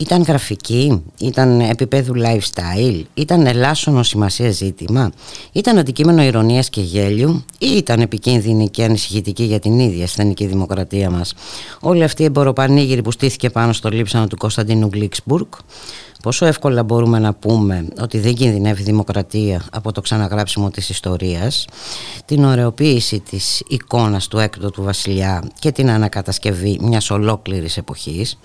Ήταν γραφική, ήταν επίπεδου lifestyle, ήταν ελάσσονο σημασία ζήτημα, ήταν αντικείμενο ειρωνίας και γέλιου ή ήταν επικίνδυνη και ανησυχητική για την ίδια ασθενική δημοκρατία μας. Όλη αυτή η εμποροπανήγυρη που στήθηκε πάνω στο λείψανο του Κωνσταντίνου Γλύξμπουργκ, πόσο εύκολα μπορούμε να πούμε ότι δεν κινδυνεύει η δημοκρατία από το ξαναγράψιμο της ιστορίας, την ωραιοποίηση της εικόνας του έκπτωτου βασιλιά και την ανακατασκευή μιας ολόκληρης εποχής,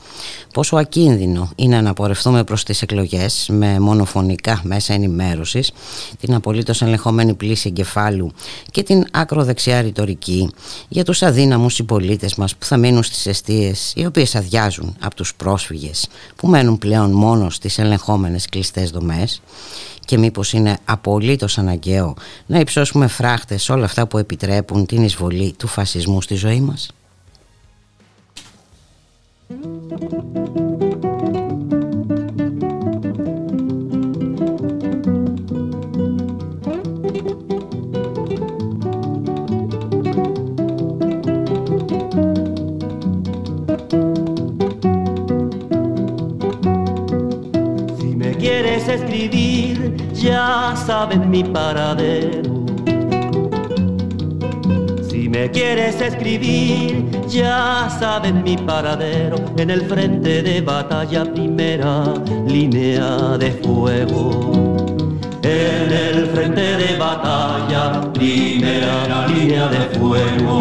πόσο ακίνδυνο είναι να πορευτούμε προς τις εκλογές με μονοφωνικά μέσα ενημέρωσης, την απολύτως ελεγχόμενη πλήση εγκεφάλου και την ακροδεξιά ρητορική για τους αδύναμους συμπολίτες μας που θα μείνουν στις εστίες, οι οποίες αδειάζουν από τους πρόσφυγες που μένουν πλέον μόνο στις ελεγχόμενες κλειστές δομές. Και μήπως είναι απολύτως αναγκαίο να υψώσουμε φράχτες όλα αυτά που επιτρέπουν την εισβολή του φασισμού στη ζωή μας. Escribir, ya sabes mi paradero. Si me quieres escribir, ya sabes mi paradero. En el frente de batalla, primera línea de fuego. En el frente de batalla, primera línea de fuego.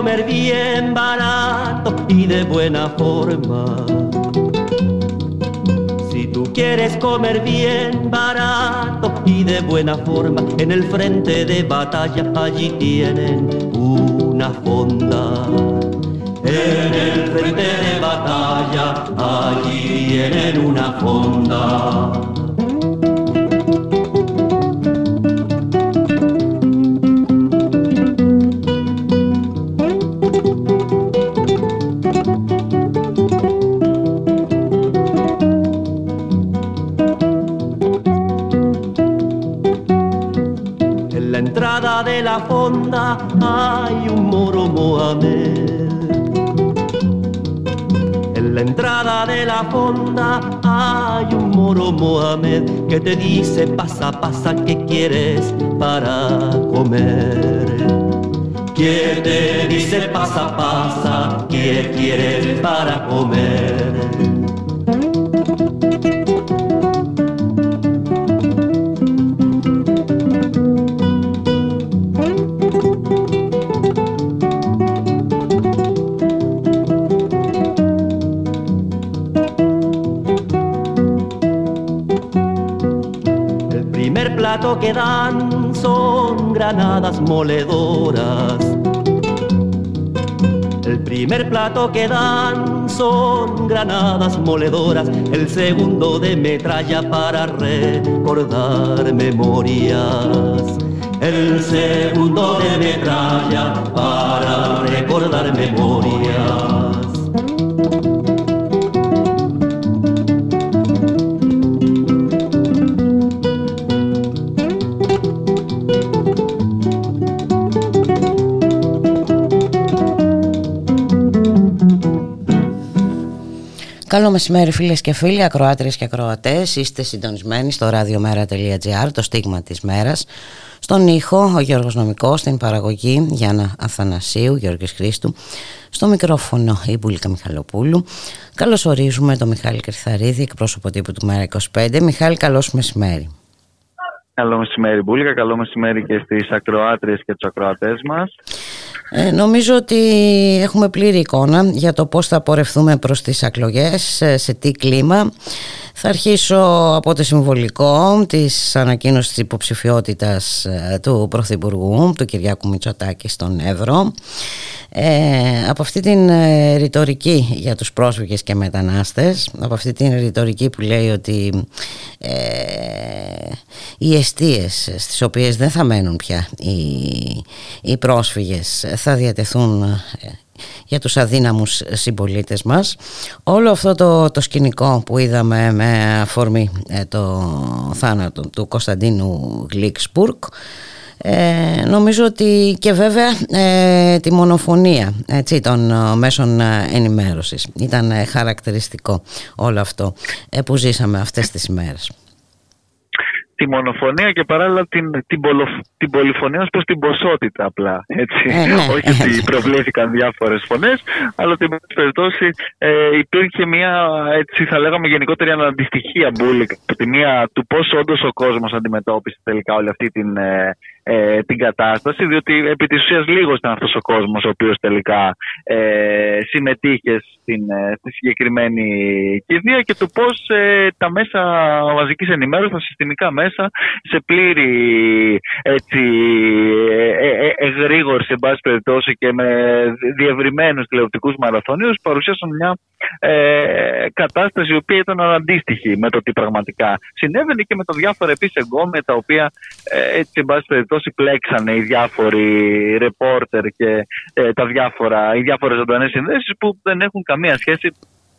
Comer bien barato y de buena forma. Si tú quieres comer bien barato y de buena forma, en el frente de batalla allí tienen una fonda. En el frente de batalla allí tienen una fonda. De la fonda hay un moro Mohamed. En la entrada de la fonda hay un moro Mohamed que te dice pasa, pasa, ¿qué quieres para comer? Que te dice pasa, pasa, ¿qué quieres para comer? Que dan son granadas moledoras. El primer plato que dan son granadas moledoras. El segundo de metralla para recordar memorias. El segundo de metralla para recordar memorias. Καλό μεσημέρι φίλες και φίλοι, ακροάτριες και ακροατές. Είστε συντονισμένοι στο radiomera.gr, το στίγμα της μέρας. Στον ήχο ο Γιώργος Νομικός, στην παραγωγή Γιάννα Αθανασίου, Γιώργης Χρήστου. Στο μικρόφωνο η Μπούλικα Μιχαλοπούλου. Καλώς ορίζουμε τον Μιχάλη Κριθαρίδη, εκπρόσωπο τύπου του ΜΕΡΑ 25. Μιχάλη, καλώς μεσημέρι. Καλό μεσημέρι Μπούλικα, καλό μεσημέρι και στις ακροάτριες και τους ακροατές μας. Νομίζω ότι έχουμε πλήρη εικόνα για το πώς θα πορευθούμε προς τις εκλογές, σε τι κλίμα, Θα αρχίσω από το συμβολικό της ανακοίνωσης της υποψηφιότητας του Πρωθυπουργού, του Κυριάκου Μητσοτάκη, στον Έβρο. Από αυτή την ρητορική για τους πρόσφυγες και μετανάστες, από αυτή την ρητορική που λέει ότι οι εστίες στις οποίες δεν θα μένουν πια οι πρόσφυγες θα διατεθούν για τους αδύναμους συμπολίτες μας. Όλο αυτό το σκηνικό που είδαμε με αφορμή το θάνατο του Κωνσταντίνου Γλύξμπουργκ, νομίζω ότι και βέβαια τη μονοφωνία των μέσων ενημέρωσης ήταν χαρακτηριστικό όλο αυτό που ζήσαμε αυτές τις ημέρες. Τη μονοφωνία και παράλληλα την πολυφωνία ως προς την ποσότητα απλά, έτσι. Όχι ότι προβλήθηκαν διάφορες φωνές, αλλά ότι με την περιπτώση υπήρχε μια, έτσι θα λέγαμε, γενικότερη αναντιστοιχία Μπούλικα, από τη μία του πώς όντως ο κόσμος αντιμετώπισε τελικά όλη αυτή την κατάσταση, διότι επί της ουσίας λίγος ήταν αυτός ο κόσμος ο οποίος τελικά συμμετείχε στη συγκεκριμένη κηδεία, και το πώς τα μέσα μαζικής ενημέρωσης, τα συστημικά μέσα, σε πλήρη εγρήγορση εν πάση περιπτώσει και με διευρυμένους τηλεοπτικούς μαραθώνιους παρουσίασαν μια κατάσταση η οποία ήταν αναντίστοιχη με το τι πραγματικά συνέβαινε και με τα διάφορα επίσης εγκώμια τα οποία έτσι εν πάση περιπτώσει πλέξανε οι διάφοροι ρεπόρτερ και οι διάφορες ζωντανές συνδέσεις που δεν έχουν καμία σχέση,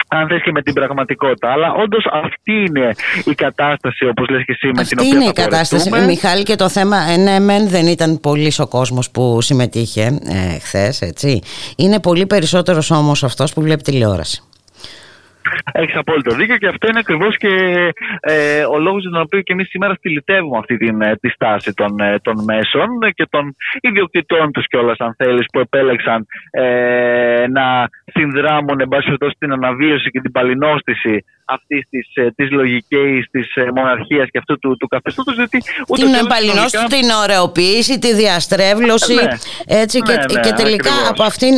αν θες, και με την πραγματικότητα. Αλλά όντως αυτή είναι η κατάσταση, όπως λες και εσύ, με την οποία θα πορευτούμε. Αυτή είναι η κατάσταση, Μιχάλη, και το θέμα, δεν ήταν πολύς ο κόσμος που συμμετείχε χθες, έτσι. Είναι πολύ περισσότερος όμως αυτός που βλέπει τηλεόραση. Έχεις απόλυτο δίκιο, και αυτό είναι ακριβώς και ο λόγος για τον οποίο και εμείς σήμερα στυλιτεύουμε αυτή τη στάση των μέσων και των ιδιοκτητών τους κιόλας, αν θέλεις, που επέλεξαν να συνδράμουν εν πάση περιπτώσει την αναβίωση και την παλινόστηση αυτής της λογικής της μοναρχίας και αυτού του καθεστώτος. Την παλινόστηση, την ωραιοποίηση, τη διαστρέβλωση, και τελικά ακριβώς. Από αυτήν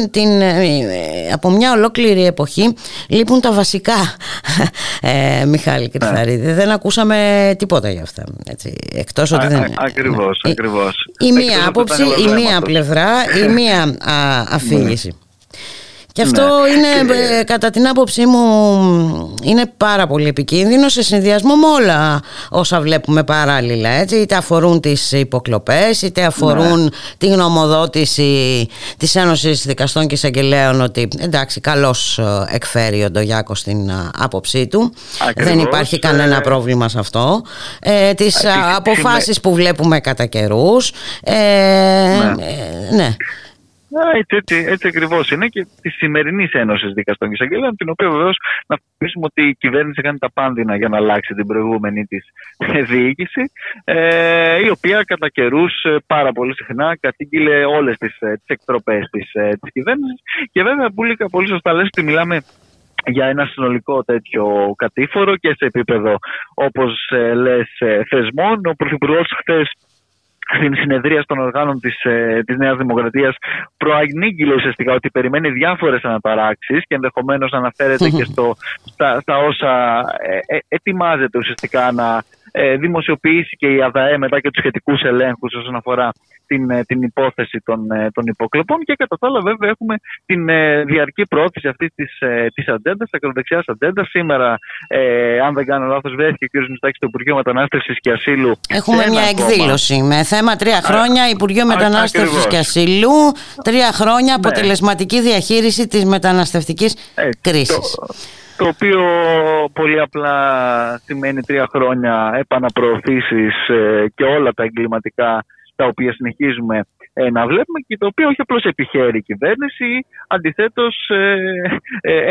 από μια ολόκληρη εποχή λείπουν τα βασικά. Μιχάλη Κριθαρίδη, δεν ακούσαμε τίποτα για αυτά, έτσι, εκτός ότι δεν... Ακριβώς. Η μία άποψη, η μία πλευρά, η μία αφήγηση. Και αυτό είναι, κατά την άποψή μου, είναι πάρα πολύ επικίνδυνο σε συνδυασμό με όλα όσα βλέπουμε παράλληλα, έτσι. Είτε αφορούν τις υποκλοπές, είτε αφορούν τη γνωμοδότηση της Ένωσης Δικαστών και Εισαγγελέων ότι εντάξει, καλώς εκφέρει ο Ντογιάκος την άποψή του. Ακριβώς, δεν υπάρχει κανένα πρόβλημα σε αυτό. Τις αποφάσεις που βλέπουμε κατά καιρούς. Έτσι ακριβώς είναι και τη σημερινή Ένωση Δικαστών και Εισαγγελέων, την οποία βεβαίως να θυμίσουμε ότι η κυβέρνηση κάνει τα πάντινα για να αλλάξει την προηγούμενη της διοίκηση, η οποία κατά καιρούς πάρα πολύ συχνά κατήγγειλε όλες τις εκτροπές της κυβέρνησης. Και βέβαια, Μπούλικα, πολύ σωστά λες ότι μιλάμε για ένα συνολικό τέτοιο κατήφορο και σε επίπεδο, όπως λες, θεσμών. Ο Πρωθυπουργός χθες στην συνεδρία των οργάνων της Νέας Δημοκρατίας προανήγγειλε ουσιαστικά ότι περιμένει διάφορες αναταράξεις και ενδεχομένως αναφέρεται και στα όσα ετοιμάζεται ουσιαστικά να δημοσιοποιήσει και η ΑΔΑΕ μετά και τους σχετικούς ελέγχους όσον αφορά την υπόθεση των υποκλοπών. Και κατά τα άλλα, βέβαια, έχουμε την διαρκή προώθηση αυτής της ατζέντας, της ακροδεξιάς ατζέντας. Σήμερα, αν δεν κάνω λάθος, βρέθηκε ο κ. Μητσοτάκης στο Υπουργείο Μετανάστευσης και Ασύλου. Έχουμε μια εκδήλωση με θέμα 3 χρόνια Υπουργείο Μετανάστευσης και Ασύλου, 3 χρόνια αποτελεσματική διαχείριση της μεταναστευτικής κρίσης. Το οποίο πολύ απλά σημαίνει 3 χρόνια επαναπροωθήσεις και όλα τα εγκληματικά τα οποία συνεχίζουμε να βλέπουμε, και το οποίο όχι απλώς επιχαίρει η κυβέρνηση. Αντιθέτως,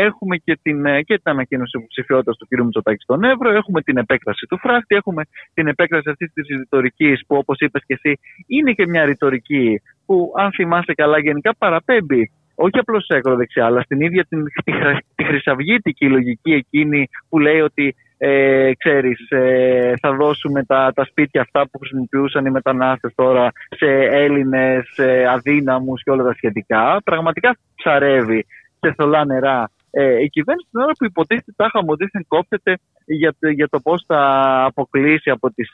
έχουμε και την ανακοίνωση υποψηφιότητας του κ. Μητσοτάκη στον Εύρο, έχουμε την επέκταση του φράχτη, έχουμε την επέκταση αυτής της ρητορικής που, όπως είπες και εσύ, είναι και μια ρητορική που, αν θυμάστε καλά, γενικά παραπέμπει όχι απλώς σε ακροδεξιά, αλλά στην ίδια τη χρυσαυγήτικη λογική εκείνη που λέει ότι θα δώσουμε τα σπίτια αυτά που χρησιμοποιούσαν οι μετανάστες τώρα σε Έλληνες αδύναμους και όλα τα σχετικά. Πραγματικά ψαρεύει σε θολά νερά Η κυβέρνηση την ώρα που υποτίθεται τάχα μοντίθεν κόφτεται για το πώς θα αποκλείσει από τις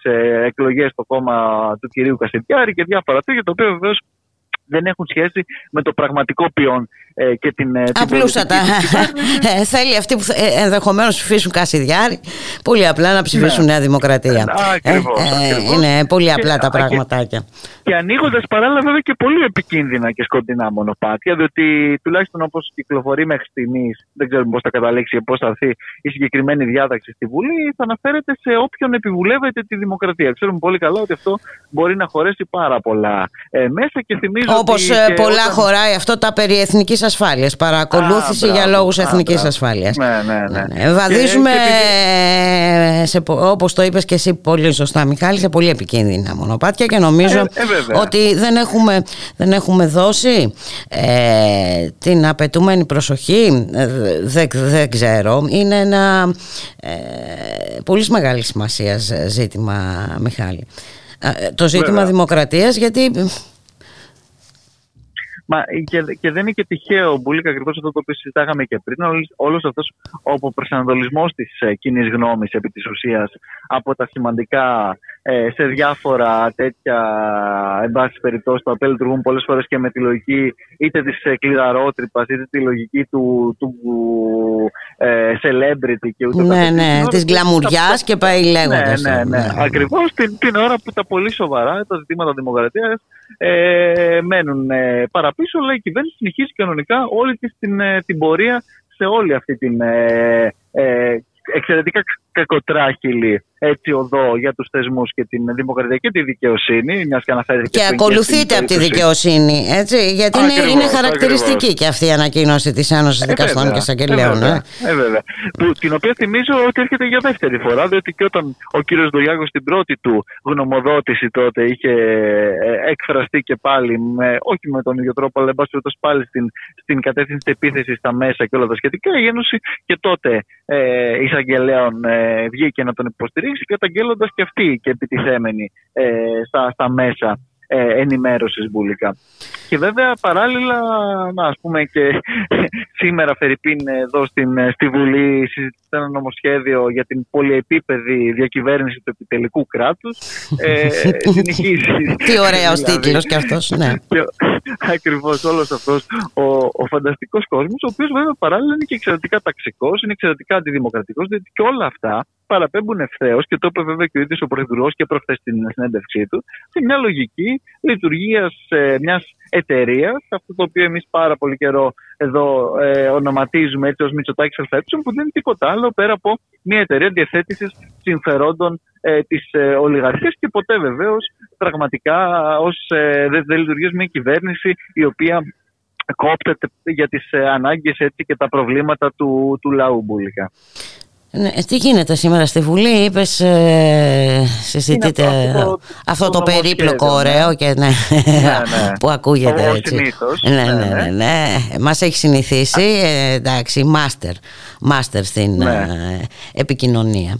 εκλογές το κόμμα του κυρίου Κασιδιάρη και διάφορα τέτοια, το οποίο βεβαίως δεν έχουν σχέση με το πραγματικό ποιόν και την. Απλούστατα. Θέλει αυτοί που ενδεχομένως ψηφίσουν Κασιδιάρη πολύ απλά να ψηφίσουν Νέα Δημοκρατία. Ακριβώς. Είναι πολύ απλά τα πραγματάκια. Και ανοίγοντας παράλληλα βέβαια και πολύ επικίνδυνα και σκοτεινά μονοπάτια, διότι τουλάχιστον όπως κυκλοφορεί μέχρι στιγμής, δεν ξέρουμε πώς θα καταλήξει και πώς θα έρθει η συγκεκριμένη διάταξη στη Βουλή, θα αναφέρεται σε όποιον επιβουλεύεται τη δημοκρατία. Ξέρουμε πολύ καλά ότι αυτό μπορεί να χωρέσει πάρα πολλά μέσα και θυμίζω. Όπως πολλά χωράει αυτό τα περί εθνικής ασφάλειας, παρακολούθηση για λόγους εθνικής ασφάλειας. Ναι. Βαδίζουμε, όπως το είπες και εσύ πολύ σωστά Μιχάλη, σε πολύ επικίνδυνα μονοπάτια και νομίζω ότι δεν έχουμε δώσει την απαιτούμενη προσοχή. Δεν ξέρω. Είναι ένα πολύ μεγάλη σημασία ζήτημα, Μιχάλη. Το ζήτημα δημοκρατίας, γιατί... Και δεν είναι και τυχαίο, Μπούλικα, ακριβώς αυτό το οποίο συζητάγαμε και πριν. Όλος αυτός ο προσανατολισμός της κοινής γνώμης επί της ουσίας από τα σημαντικά σε διάφορα τέτοια, εν πάση περιπτώσει, τα οποία λειτουργούν πολλές φορές και με τη λογική είτε της κλειδαρότρυπας είτε τη λογική του celebrity και ούτω καθεξής. Ναι, της γκλαμουριάς και πάει λέγοντας. Ναι. Ακριβώς την ώρα που τα πολύ σοβαρά, τα ζητήματα δημοκρατίας μένουν παραπίσω, αλλά η κυβέρνηση συνεχίζει κανονικά όλη της την πορεία σε όλη αυτή την εξαιρετικά κακοτράχυλη οδό για τους θεσμούς και την δημοκρατία και τη δικαιοσύνη, μιας και αναφέρθηκε. Και ακολουθείται από τη δικαιοσύνη, έτσι, γιατί είναι χαρακτηριστική και αυτή η ανακοίνωση της Ένωσης Δικαστών και Εισαγγελέων. Την οποία θυμίζω ότι έρχεται για δεύτερη φορά, διότι και όταν ο κύριος Ντογιάκος στην πρώτη του γνωμοδότηση τότε είχε εκφραστεί και πάλι, όχι με τον ίδιο τρόπο, αλλά εν πάση περιπτώσει πάλι στην κατεύθυνση της επίθεσης στα μέσα και όλα τα σχετικά, η Ένωση και τότε Εισαγγελέων βγήκε να τον υποστηρίξει, καταγγέλλοντας και αυτή και επιτιθέμενη στα μέσα ενημέρωσης, Μπούλικα. Και βέβαια παράλληλα, ας πούμε και σήμερα φερειπίν εδώ στη Βουλή συζητείται ένα νομοσχέδιο για την πολυεπίπεδη διακυβέρνηση του επιτελικού κράτους. Συνεχίζει. Τι ωραίος τίτλος και αυτός, ναι. Ακριβώς όλος αυτός ο φανταστικός κόσμος, ο οποίος βέβαια παράλληλα είναι και εξαιρετικά ταξικός, είναι εξαιρετικά αντιδημοκρατικός, διότι και όλα αυτά παραπέμπουν ευθέως, και το είπε βέβαια και ο ίδιος ο Πρωθυπουργός και προχθές στην συνέντευξή του, σε μια λογική λειτουργίας μιας εταιρείας, αυτό το οποίο εμείς πάρα πολύ καιρό εδώ ονοματίζουμε έτσι ως Μητσοτάκης ΑΕ, που δεν είναι τίποτα άλλο πέρα από μια εταιρεία διαθέτησης συμφερόντων της ολιγαρχίας, και ποτέ βεβαίως πραγματικά δεν λειτουργεί μια κυβέρνηση η οποία κόπτεται για τις ανάγκες έτσι και τα προβλήματα του λαού, Μπούλικα. Ναι, τι γίνεται σήμερα στη Βουλή, είπες, συζητείτε αυτό το περίπλοκο ωραίο και που ακούγεται έτσι. Ναι. Μας έχει συνηθίσει, εντάξει, μάστερ στην επικοινωνία.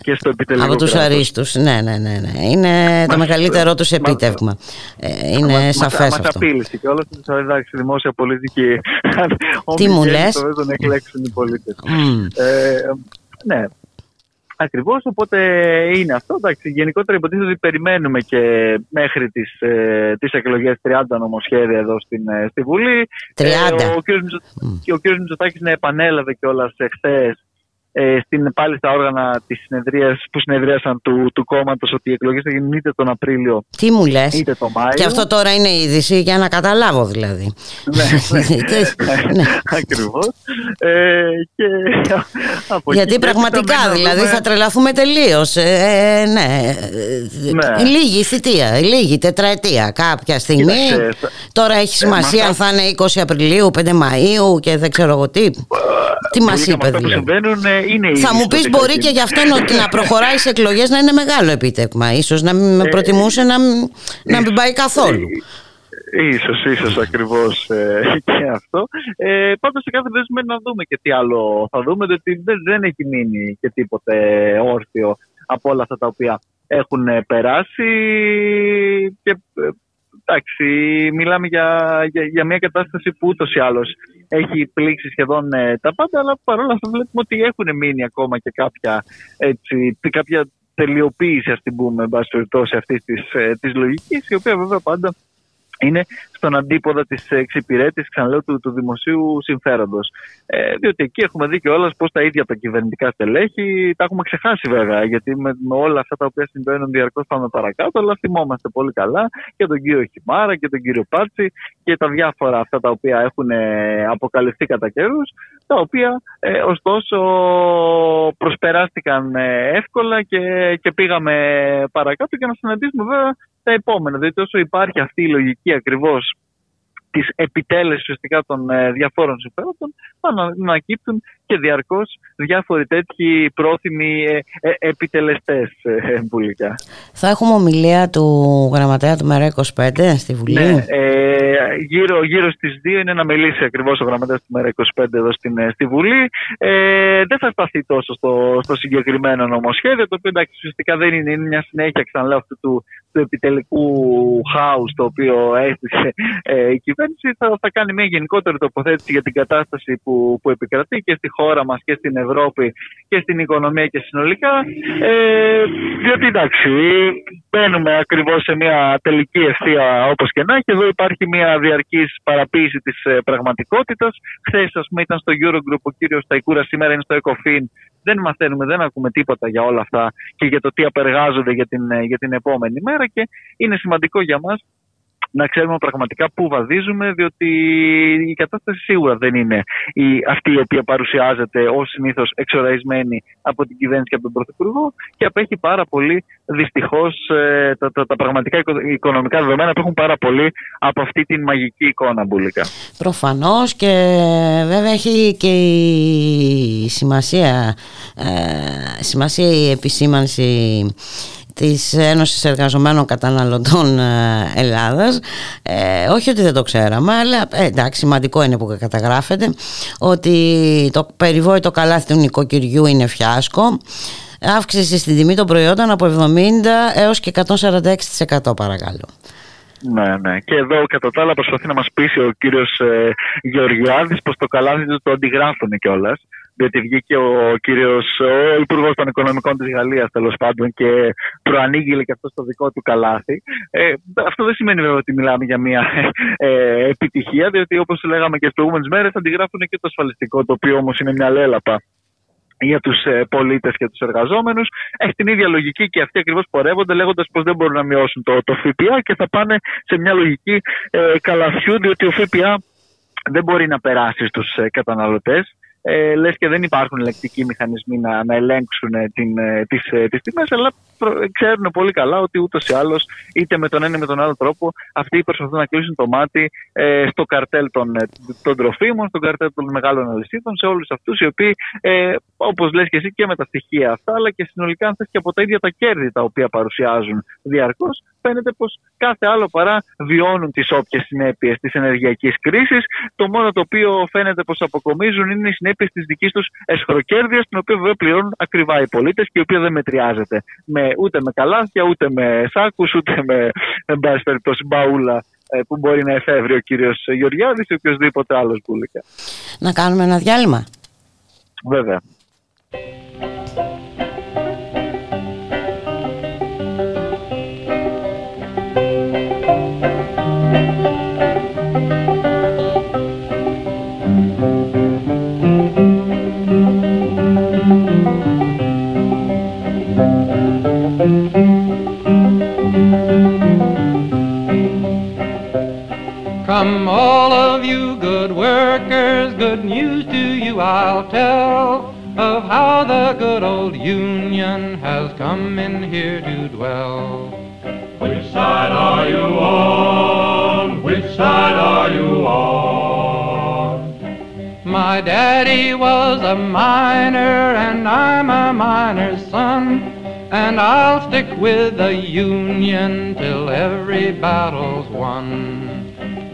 Και στο επιτελικό από τους αρίστους, ναι. Είναι το μεγαλύτερο τους επίτευγμα. Είναι σαφές αυτό. Μας απείλησε και όλα τους αρέδαξε δημόσια πολιτική. Τι μου λες. Τον εκλέξουν οι πολίτες. Ναι, ακριβώς, οπότε είναι αυτό. Εντάξει, γενικότερα υποτίθεται ότι περιμένουμε και μέχρι τις εκλογές 30 νομοσχέδια εδώ στη Βουλή. 30. Ο κ. Μητσοτάκης επανέλαβε κιόλας εχθές πάλι στα όργανα της συνεδρίας που συνεδρίασαν του κόμματος ότι οι εκλογές θα γίνουν είτε τον Απρίλιο. Τι μου λες, είτε τον Μάιο. Και αυτό τώρα είναι είδηση, για να καταλάβω δηλαδή. Ναι. Ακριβώς. Γιατί πραγματικά δηλαδή θα τρελαθούμε τελείως. Ναι. Λίγη θητεία, λίγη τετραετία κάποια στιγμή. Τώρα έχει σημασία αν θα είναι 20 Απριλίου, 5 Μαΐου και δεν ξέρω εγώ τι. Τι μας είπε δηλαδή. Θα μου πεις μπορεί και γι' αυτό να προχωράει σε εκλογές να είναι μεγάλο επίτευγμα. Ίσως να με προτιμούσε να μην πάει καθόλου. Ίσως ακριβώς και αυτό. Πάντως σε κάθε περίπτωση να δούμε και τι άλλο θα δούμε, διότι δεν έχει μείνει και τίποτε όρθιο από όλα αυτά τα οποία έχουν περάσει. Και εντάξει, μιλάμε για μια κατάσταση που ούτως ή άλλως έχει πλήξει σχεδόν τα πάντα, αλλά παρόλα αυτά βλέπουμε ότι έχουν μείνει ακόμα και κάποια τελειοποίηση, ας την πούμε, εν πάση περιπτώσει, αυτής της λογικής, η οποία βέβαια πάντα είναι στον αντίποδα της εξυπηρέτησης, ξαναλέω, του δημοσίου συμφέροντος. Διότι εκεί έχουμε δει κιόλας πώς τα ίδια τα κυβερνητικά στελέχη τα έχουμε ξεχάσει, βέβαια, γιατί με όλα αυτά τα οποία συμβαίνουν διαρκώς πάμε παρακάτω, αλλά θυμόμαστε πολύ καλά και τον κύριο Χιμάρα και τον κύριο Πάτσι και τα διάφορα αυτά τα οποία έχουν αποκαλυφθεί κατά καιρούς, τα οποία ωστόσο προσπεράστηκαν εύκολα και πήγαμε παρακάτω και να συναντήσουμε βέβαια τα επόμενα. Δηλαδή όσο υπάρχει αυτή η λογική ακριβώς της επιτέλεσης ουσιαστικά των διαφόρων συμφέροντων, ανακύπτουν και διαρκώς διάφοροι τέτοιοι πρόθυμοι επιτελεστές Μπούλικα. Θα έχουμε ομιλία του γραμματέα του ΜΕΡΑ 25 στη Βουλή. Ναι, γύρω στις 2 είναι να μιλήσει ακριβώς ο γραμματέας του ΜΕΡΑ 25 εδώ στη Βουλή. Δεν θα σταθεί τόσο στο συγκεκριμένο νομοσχέδιο, το οποίο εντάξει ουσιαστικά δεν είναι μια συνέχεια, ξαναλέω, αυτού του επιτελικού χάους το οποίο έστησε η κυβέρνηση. Θα κάνει μια γενικότερη τοποθέτηση για την κατάσταση που επικρατεί και στη χώρα μας και στην Ευρώπη και στην οικονομία και συνολικά, διότι εντάξει μπαίνουμε ακριβώς σε μια τελική ευθεία όπως και να έχει. Εδώ υπάρχει μια διαρκής παραποίηση της πραγματικότητας. Χθες, ας πούμε, ήταν στο Eurogroup ο κύριος Ταϊκούρας, σήμερα είναι στο ΕΚΟΦΗΝ. Δεν μαθαίνουμε, δεν ακούμε τίποτα για όλα αυτά και για το τι απεργάζονται για την επόμενη μέρα, και είναι σημαντικό για μας να ξέρουμε πραγματικά πού βαδίζουμε, διότι η κατάσταση σίγουρα δεν είναι αυτή η οποία παρουσιάζεται ως συνήθως εξοραϊσμένη από την κυβέρνηση και από τον Πρωθυπουργό, και απέχει πάρα πολύ δυστυχώς τα πραγματικά οικονομικά δεδομένα που έχουν πάρα πολύ από αυτή την μαγική εικόνα, Μπούλικα. Προφανώς, και βέβαια έχει και η σημασία η επισήμανση της Ένωσης Εργαζομένων Καταναλωτών Ελλάδας, όχι ότι δεν το ξέραμε, αλλά εντάξει, σημαντικό είναι που καταγράφεται ότι το περιβόητο καλάθι του νοικοκυριού είναι φιάσκο. Αύξηση στην τιμή των προϊόντων από 70% έως και 146%, παρακαλώ. Ναι. Και εδώ κατά τα άλλα προσπαθεί να μας πείσει ο κύριος Γεωργιάδης πως το καλάθι του το αντιγράφουν κιόλας. Διότι βγήκε ο Υπουργός των Οικονομικών της Γαλλίας, τέλος πάντων, και προανήγγειλε και αυτό στο δικό του καλάθι. Αυτό δεν σημαίνει βέβαια ότι μιλάμε για μια επιτυχία, διότι όπως λέγαμε και στις προηγούμενες μέρες, αντιγράφουν και το ασφαλιστικό, το οποίο όμως είναι μια λέλαπα για τους πολίτες και τους εργαζόμενους. Έχει την ίδια λογική και αυτοί ακριβώς πορεύονται, λέγοντας πως δεν μπορούν να μειώσουν το ΦΠΑ, και θα πάνε σε μια λογική καλαθιού, διότι ο ΦΠΑ δεν μπορεί να περάσει στους καταναλωτές. Λες και δεν υπάρχουν ελεγκτικοί μηχανισμοί να ελέγξουν τις τιμές, αλλά ξέρουν πολύ καλά ότι ούτως ή άλλως, είτε με τον ένα ή με τον άλλο τρόπο, αυτοί προσπαθούν να κλείσουν το μάτι στο καρτέλ των τροφίμων, στο καρτέλ των μεγάλων αλυσίδων, σε όλους αυτούς οι οποίοι, όπως λες και εσύ, και με τα στοιχεία αυτά, αλλά και συνολικά, αν θες, και από τα ίδια τα κέρδη τα οποία παρουσιάζουν διαρκώς, φαίνεται πως κάθε άλλο παρά βιώνουν τις όποιες συνέπειες της ενεργειακής κρίσης. Το μόνο το οποίο φαίνεται πως αποκομίζουν είναι οι συνέπειες της δικής τους εσχροκέρδειας, την οποία βέβαια πληρώνουν ακριβά οι πολίτες και η οποία δεν μετριάζεται ούτε με καλάθια, ούτε με σάκους, ούτε με μπαούλα που μπορεί να εφεύρει ο κύριος Γεωργιάδης ή οποιοδήποτε άλλος, Μπούλικα. Να κάνουμε ένα διάλειμμα. Βέβαια. Come all of you good workers, good news to you I'll tell, of how the good old Union has come in here to dwell. Which side are you on? Which side are you on? My daddy was a miner and I'm a miner's son, and I'll stick with the Union till every battle's won.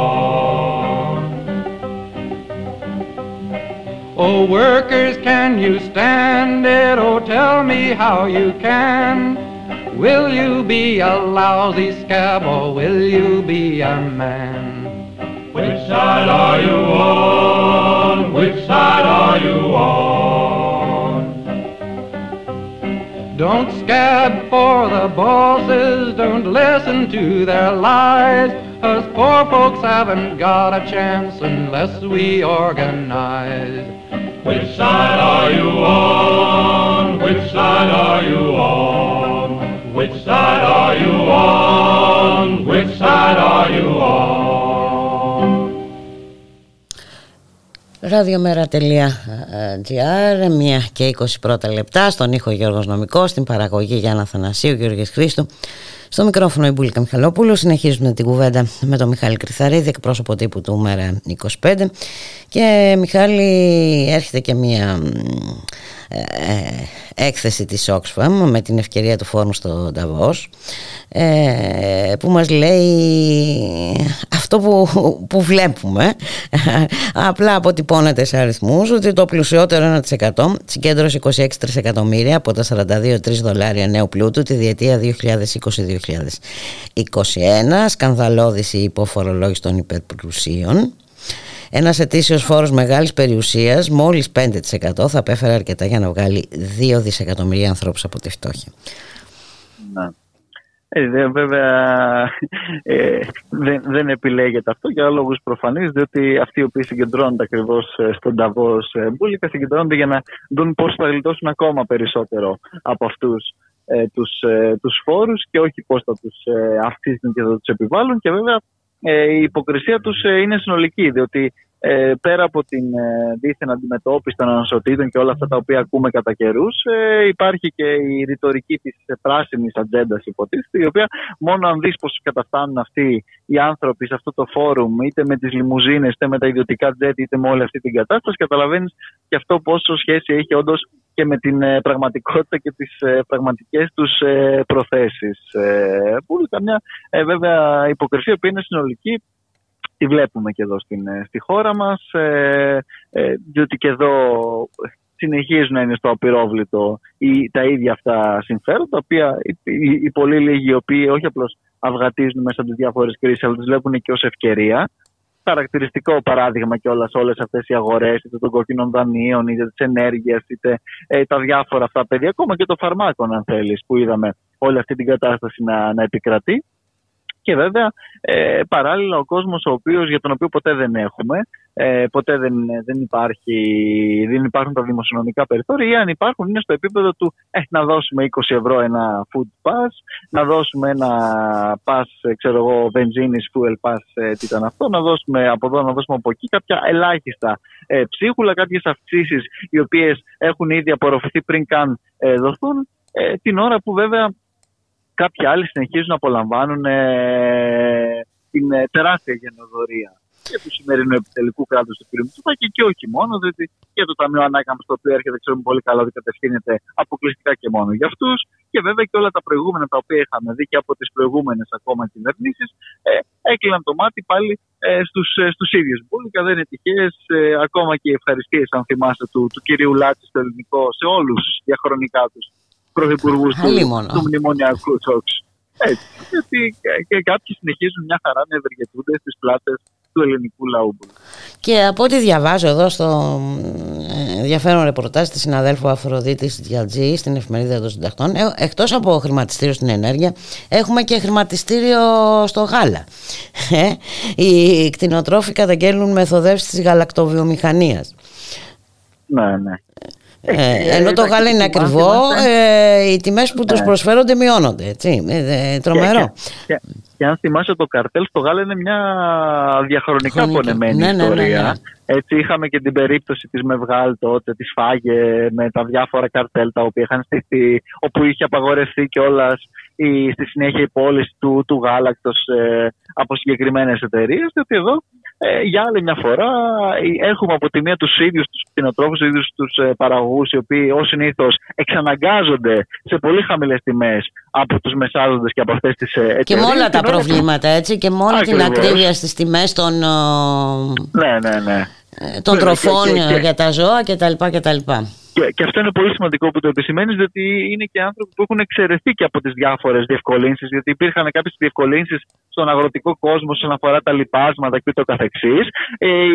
on? Oh, workers, can you stand it? Oh, tell me how you can. Will you be a lousy scab or will you be a man? Which side are you on? Which side are you on? Don't scab for the bosses, don't listen to their lies. Us poor folks haven't got a chance unless we organize. Which side are you on? Which side are you on? Which side are you on? Which side are you on? radiomera.gr, 1:21 στον ήχο Γιώργος Νομικός, στην παραγωγή Γιάννα Αθανασίου, Γιώργης Χρήστου, στο μικρόφωνο η Μπούλικα Μιχαλοπούλου. Συνεχίζουμε την κουβέντα με τον Μιχάλη Κριθαρίδη, εκπρόσωπο τύπου του ΜΕΡΑ 25. Και Μιχάλη, έρχεται και μία έκθεση της Oxfam με την ευκαιρία του φόρουμ στο Νταβός, που μας λέει αυτό που βλέπουμε απλά αποτυπώνεται σε αριθμούς, ότι το πλουσιότερο 1% συγκέντρωσε 26 τρισεκατομμύρια από τα $42,3 νέου πλούτου τη διετία 2020-2021. Σκανδαλώδηση υποφορολόγηση των υπερπλουσίων. Ένας ετήσιος φόρος μεγάλης περιουσίας, μόλις 5%, θα απέφερε αρκετά για να βγάλει 2 δισεκατομμύρια ανθρώπους από τη φτώχεια. Ναι. Βέβαια δεν επιλέγεται αυτό για λόγους προφανείς, διότι αυτοί οι οποίοι συγκεντρώνονται ακριβώς στον Νταβός, Μπούλικα, συγκεντρώνονται για να δουν πώς θα γλιτώσουν ακόμα περισσότερο από αυτούς τους φόρους και όχι πώς θα τους αυξήσουν και θα τους επιβάλλουν. Και βέβαια η υποκρισία τους είναι συνολική, διότι πέρα από την δίθεν αντιμετώπιση των ανισοτήτων και όλα αυτά τα οποία ακούμε κατά καιρούς, υπάρχει και η ρητορική της πράσινης ατζέντας, υποτίθεται, η οποία μόνο αν δεις πως καταφτάνουν αυτοί οι άνθρωποι σε αυτό το φόρουμ, είτε με τις λιμουζίνες, είτε με τα ιδιωτικά τζέτ, είτε με όλη αυτή την κατάσταση, καταλαβαίνεις και αυτό πόσο σχέση έχει όντως και με την πραγματικότητα και τις πραγματικές τους προθέσεις. Που είναι καμιά βέβαια υποκρισία που είναι συνολική. Τη βλέπουμε και εδώ στη χώρα μας, διότι και εδώ συνεχίζουν να είναι στο απειρόβλητο τα ίδια αυτά συμφέροντα, τα οποία οι πολύ λίγοι, οι οποίοι όχι απλώς αυγατίζουν μέσα από τις διάφορες κρίσεις, αλλά τις βλέπουν και ως ευκαιρία. Χαρακτηριστικό παράδειγμα κιόλας όλες αυτές οι αγορές, είτε των κόκκινων δανείων, είτε της ενέργειας, είτε τα διάφορα αυτά παιδιά, ακόμα και των φαρμάκων, αν θέλεις, που είδαμε όλη αυτή την κατάσταση να επικρατεί. Και βέβαια παράλληλα ο κόσμος για τον οποίο ποτέ δεν έχουμε, ποτέ δεν υπάρχουν τα δημοσιονομικά περιθώρια, ή αν υπάρχουν είναι στο επίπεδο του να δώσουμε €20 ένα food pass, να δώσουμε ένα pass, ξέρω εγώ, βενζίνης, fuel pass, τι ήταν αυτό, να δώσουμε από εδώ, να δώσουμε από εκεί, κάποια ελάχιστα ψίχουλα, κάποιες αυξήσεις οι οποίες έχουν ήδη απορροφηθεί πριν καν δοθούν, την ώρα που βέβαια κάποιοι άλλοι συνεχίζουν να απολαμβάνουν την τεράστια γενοδορία και του σημερινού επιτελικού κράτους του κ. Μητσοτάκη, και όχι μόνο, διότι και το Ταμείο Ανάκαμψης, το οποίο έρχεται, ξέρουμε πολύ καλά ότι κατευθύνεται αποκλειστικά και μόνο για αυτούς, και βέβαια και όλα τα προηγούμενα τα οποία είχαμε δει και από τις προηγούμενες ακόμα κυβερνήσεις, έκλειναν το μάτι πάλι στους ίδιους. Μπούλικα, δεν είναι τυχαίες, ακόμα και οι ευχαριστίες, αν θυμάστε, του κυρίου Λάτση στο ελληνικό, σε όλους διαχρονικά τους πρωθυπουργούς του μνημονιακού τόξου. Γιατί και κάποιοι συνεχίζουν μια χαρά να ευεργετούνται στις πλάτες του ελληνικού λαού. Και από ό,τι διαβάζω εδώ στο ενδιαφέρον ρεπορτάζ της συναδέλφου Αφροδίτης Διατζή στην εφημερίδα των Συντακτών, εκτός από χρηματιστήριο στην ενέργεια, έχουμε και χρηματιστήριο στο γάλα. Οι κτηνοτρόφοι καταγγέλνουν μεθοδεύσεις της γαλακτοβιομηχανίας. Ναι, ναι. Ενώ το γάλα είναι ακριβό, οι τιμές που τους προσφέρονται μειώνονται, έτσι, τρομερό. Και αν θυμάσαι, το καρτέλ στο γάλα είναι μια διαχρονικά πονεμένη ιστορία. Έτσι, είχαμε και την περίπτωση της Μευγάλ τότε, της Φάγε, με τα διάφορα καρτέλ τα οποία είχαν στηθεί, όπου είχε απαγορευτεί κιόλας στη συνέχεια η πώληση του γάλακτος από συγκεκριμένες εταιρείες, διότι εδώ Για άλλη μια φορά έχουμε από τη μία τους ίδιους τους κτηνοτρόφους, τους ίδιους τους παραγωγούς, οι οποίοι ως συνήθως εξαναγκάζονται σε πολύ χαμηλές τιμές από τους μεσάζοντες και από αυτές τις εταιρείες. Και με όλα τα προβλήματα, έτσι, και με όλη την ακρίβεια στις τιμές των, των τροφών και για τα ζώα κτλ. Και αυτό είναι πολύ σημαντικό που το επισημαίνεις, διότι είναι και άνθρωποι που έχουν εξαιρεθεί και από τις διάφορες διευκολύνσεις, διότι υπήρχαν κάποιες διευκολύνσεις στον αγροτικό κόσμο όσον αφορά τα λιπάσματα και το καθεξής.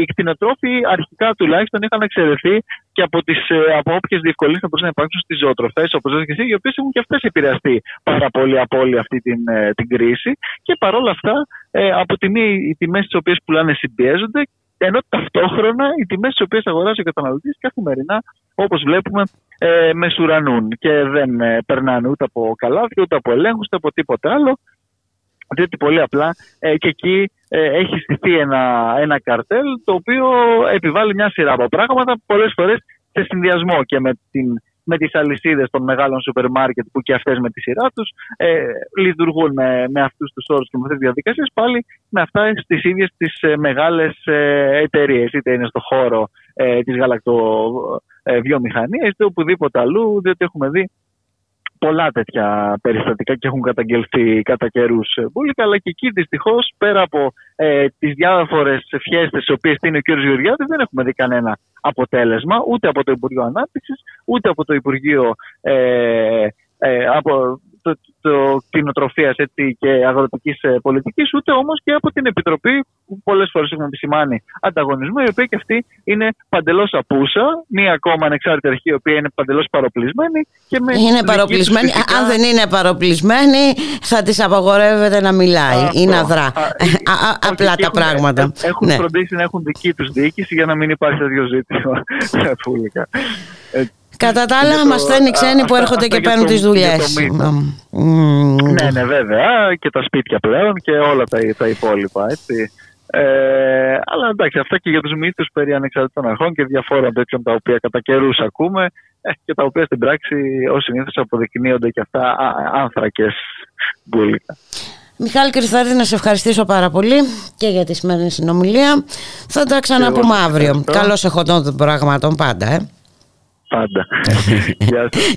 Οι κτηνοτρόφοι αρχικά τουλάχιστον είχαν εξαιρεθεί και από όποιες διευκολύνσεις που μπορούσαν να υπάρξουν στις ζωοτροφές, όπως λέτε και εσύ, οι οποίες έχουν και αυτές επηρεαστεί πάρα πολύ από όλη αυτή την κρίση. Και παρόλα αυτά, από τη μία οι τιμές τις οποίες πουλάνε συμπιέζονται, ενώ ταυτόχρονα οι τιμές τις οποίες αγοράζει ο καταναλωτής καθημερινά, όπως βλέπουμε, μεσουρανούν και δεν περνάνε ούτε από καλάθι, ούτε από ελέγχους, ούτε από τίποτε άλλο, διότι πολύ απλά και εκεί έχει στηθεί ένα καρτέλ το οποίο επιβάλλει μια σειρά από πράγματα, πολλές φορές σε συνδυασμό και με τις αλυσίδες των μεγάλων σούπερ μάρκετ που και αυτές με τη σειρά τους λειτουργούν με αυτούς τους όρους και με αυτές τις διαδικασίες, πάλι με αυτά στις ίδιες τις μεγάλες εταιρείες, είτε είναι στο χώρο της γαλακτοβιομηχανίας είτε οπουδήποτε αλλού, διότι έχουμε δει πολλά τέτοια περιστατικά και έχουν καταγγελθεί κατά καιρούς, Μπούλικα, αλλά και εκεί δυστυχώς πέρα από τις διάφορες φιέστες στις οποίες είναι ο κ. Γεωργιάδης, δεν έχουμε δει κανένα αποτέλεσμα ούτε από το Υπουργείο Ανάπτυξης, ούτε από το Υπουργείο από το Κτηνοτροφίας και Αγροτικής Πολιτικής, ούτε όμως και από την Επιτροπή που πολλές φορές έχουμε επισημάνει ανταγωνισμό, η οποία και αυτή είναι παντελώς απούσα, μία ακόμα ανεξάρτητη αρχή η οποία είναι παντελώς παροπλισμένη. Και με είναι παροπλισμένη. Φυσικά... Αν δεν είναι παροπλισμένη θα της απαγορεύεται να μιλάει ή να δρά. Απλά τα πράγματα. Έχουν φροντίσει να έχουν δική τους διοίκηση για να μην υπάρχει τέτοιο ζήτημα. Κατά τα άλλα, μας στέλνει ξένοι που έρχονται και παίρνουν τις δουλειές. Ναι, βέβαια, και τα σπίτια πλέον και όλα τα υπόλοιπα. Έτσι. Αλλά εντάξει, αυτά και για τους μύθους περί ανεξαρτήτων αρχών και διαφόρων τέτοιων τα οποία κατά καιρούς ακούμε και τα οποία στην πράξη ως συνήθως αποδεικνύονται και αυτά άνθρακες, Μπούλικα. Μιχάλη Κριθαρίδη, να σε ευχαριστήσω πάρα πολύ και για τη σημερινή συνομιλία. Θα τα ξαναπούμε αύριο. Καλώς εχόντων των πραγμάτων πάντα, Πάντα.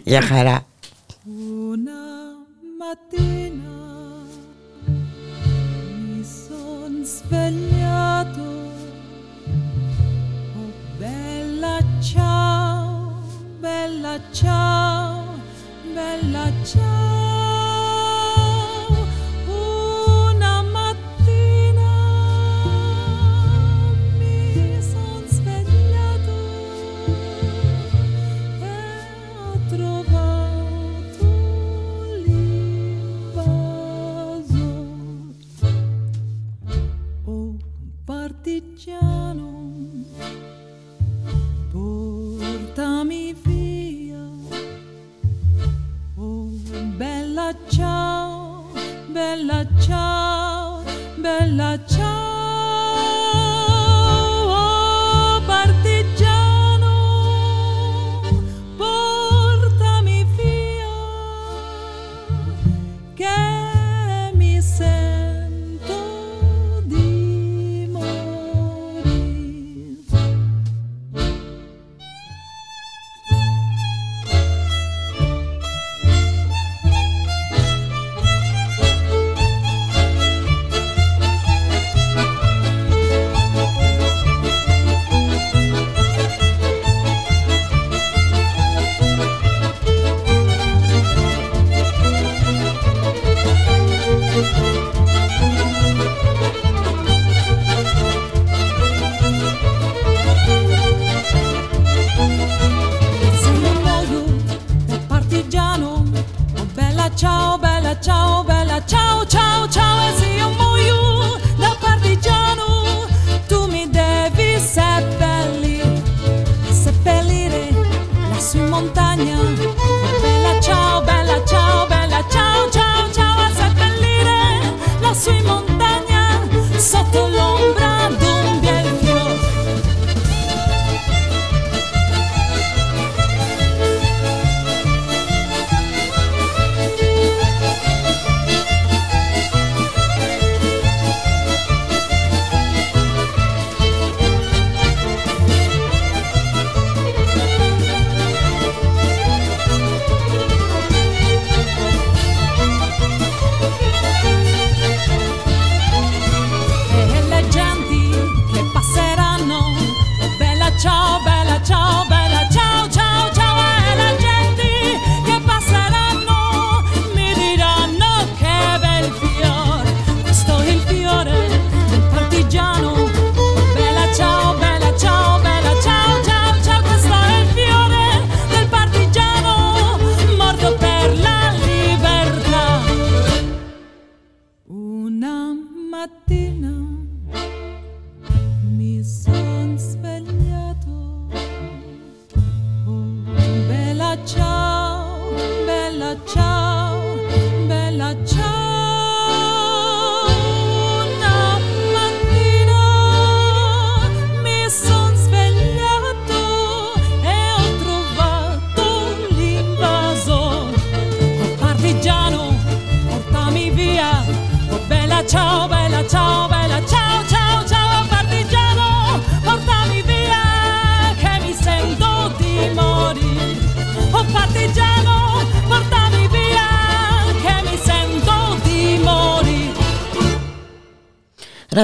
Γεια χαρά. Una mattina mi son svegliato. Oh bella ciao, bella ciao. Una mattina mi son svegliato. Partigiano, portami via. Oh, bella ciao, bella ciao, bella ciao. Oh, partigiano, portami via. Che mi sei. Ciao bella, ciao bella, ciao ciao ciao. E se io muoio da partigiano, tu mi devi seppellire lassù in montagna. Bella ciao, bella ciao, bella ciao ciao ciao. E seppellire lassù in montagna sotto l'ombra d'un bel fiore.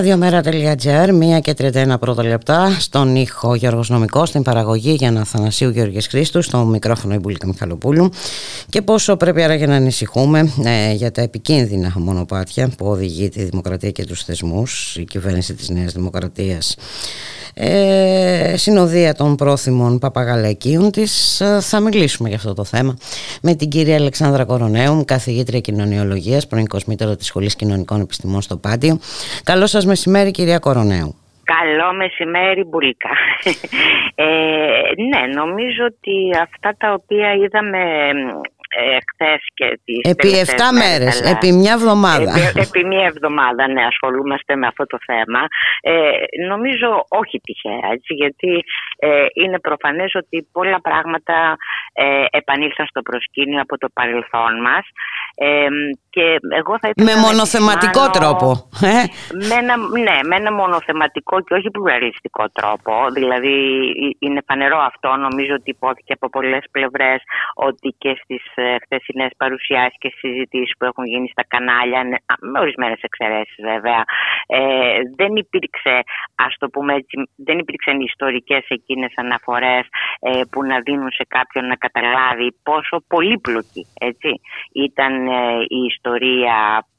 Radiomera.gr, 1:31 πρώτα λεπτά, στον ήχο Γιώργος Νομικός, στην παραγωγή Γιάννα Αθανασίου, Γιώργης Χρήστου, στο μικρόφωνο η Μπούλικα Μιχαλοπούλου. Και πόσο πρέπει άραγε να ανησυχούμε για τα επικίνδυνα μονοπάτια που οδηγεί τη δημοκρατία και τους θεσμούς, η κυβέρνηση της Νέας Δημοκρατίας. Συνοδεία των πρόθυμων παπαγαλαϊκίων της. Θα μιλήσουμε για αυτό το θέμα με την κυρία Αλεξάνδρα Κοροναίου, καθηγήτρια κοινωνιολογίας, πρώην κοσμήτερα της Σχολής Κοινωνικών Επιστημών στο Πάντιο. Καλό σας μεσημέρι, κυρία Κοροναίου. Καλό μεσημέρι, Μπουλικά. Ναι, νομίζω ότι αυτά τα οποία είδαμε χθες και τις επί 7 μέρες, αλλά επί μια εβδομάδα. Επί μια εβδομάδα, ναι, ασχολούμαστε με αυτό το θέμα. Νομίζω όχι τυχαία, έτσι, γιατί είναι προφανές ότι πολλά πράγματα επανήλθαν στο προσκήνιο από το παρελθόν μας. Και εγώ θα ήθελα με μονοθεματικό τρόπο. Με ένα μονοθεματικό και όχι πλουραλιστικό τρόπο. Δηλαδή είναι φανερό αυτό, νομίζω ότι υπόθηκε από πολλές πλευρές, ότι και στις χθεσινές παρουσιάσεις και συζητήσεις που έχουν γίνει στα κανάλια, με ορισμένες εξαιρέσεις βέβαια, δεν υπήρξε, ας το πούμε έτσι, δεν υπήρξαν ιστορικές εκείνες αναφορές που να δίνουν σε κάποιον να καταλάβει πόσο πολύπλοκη, έτσι, ήταν η ιστορία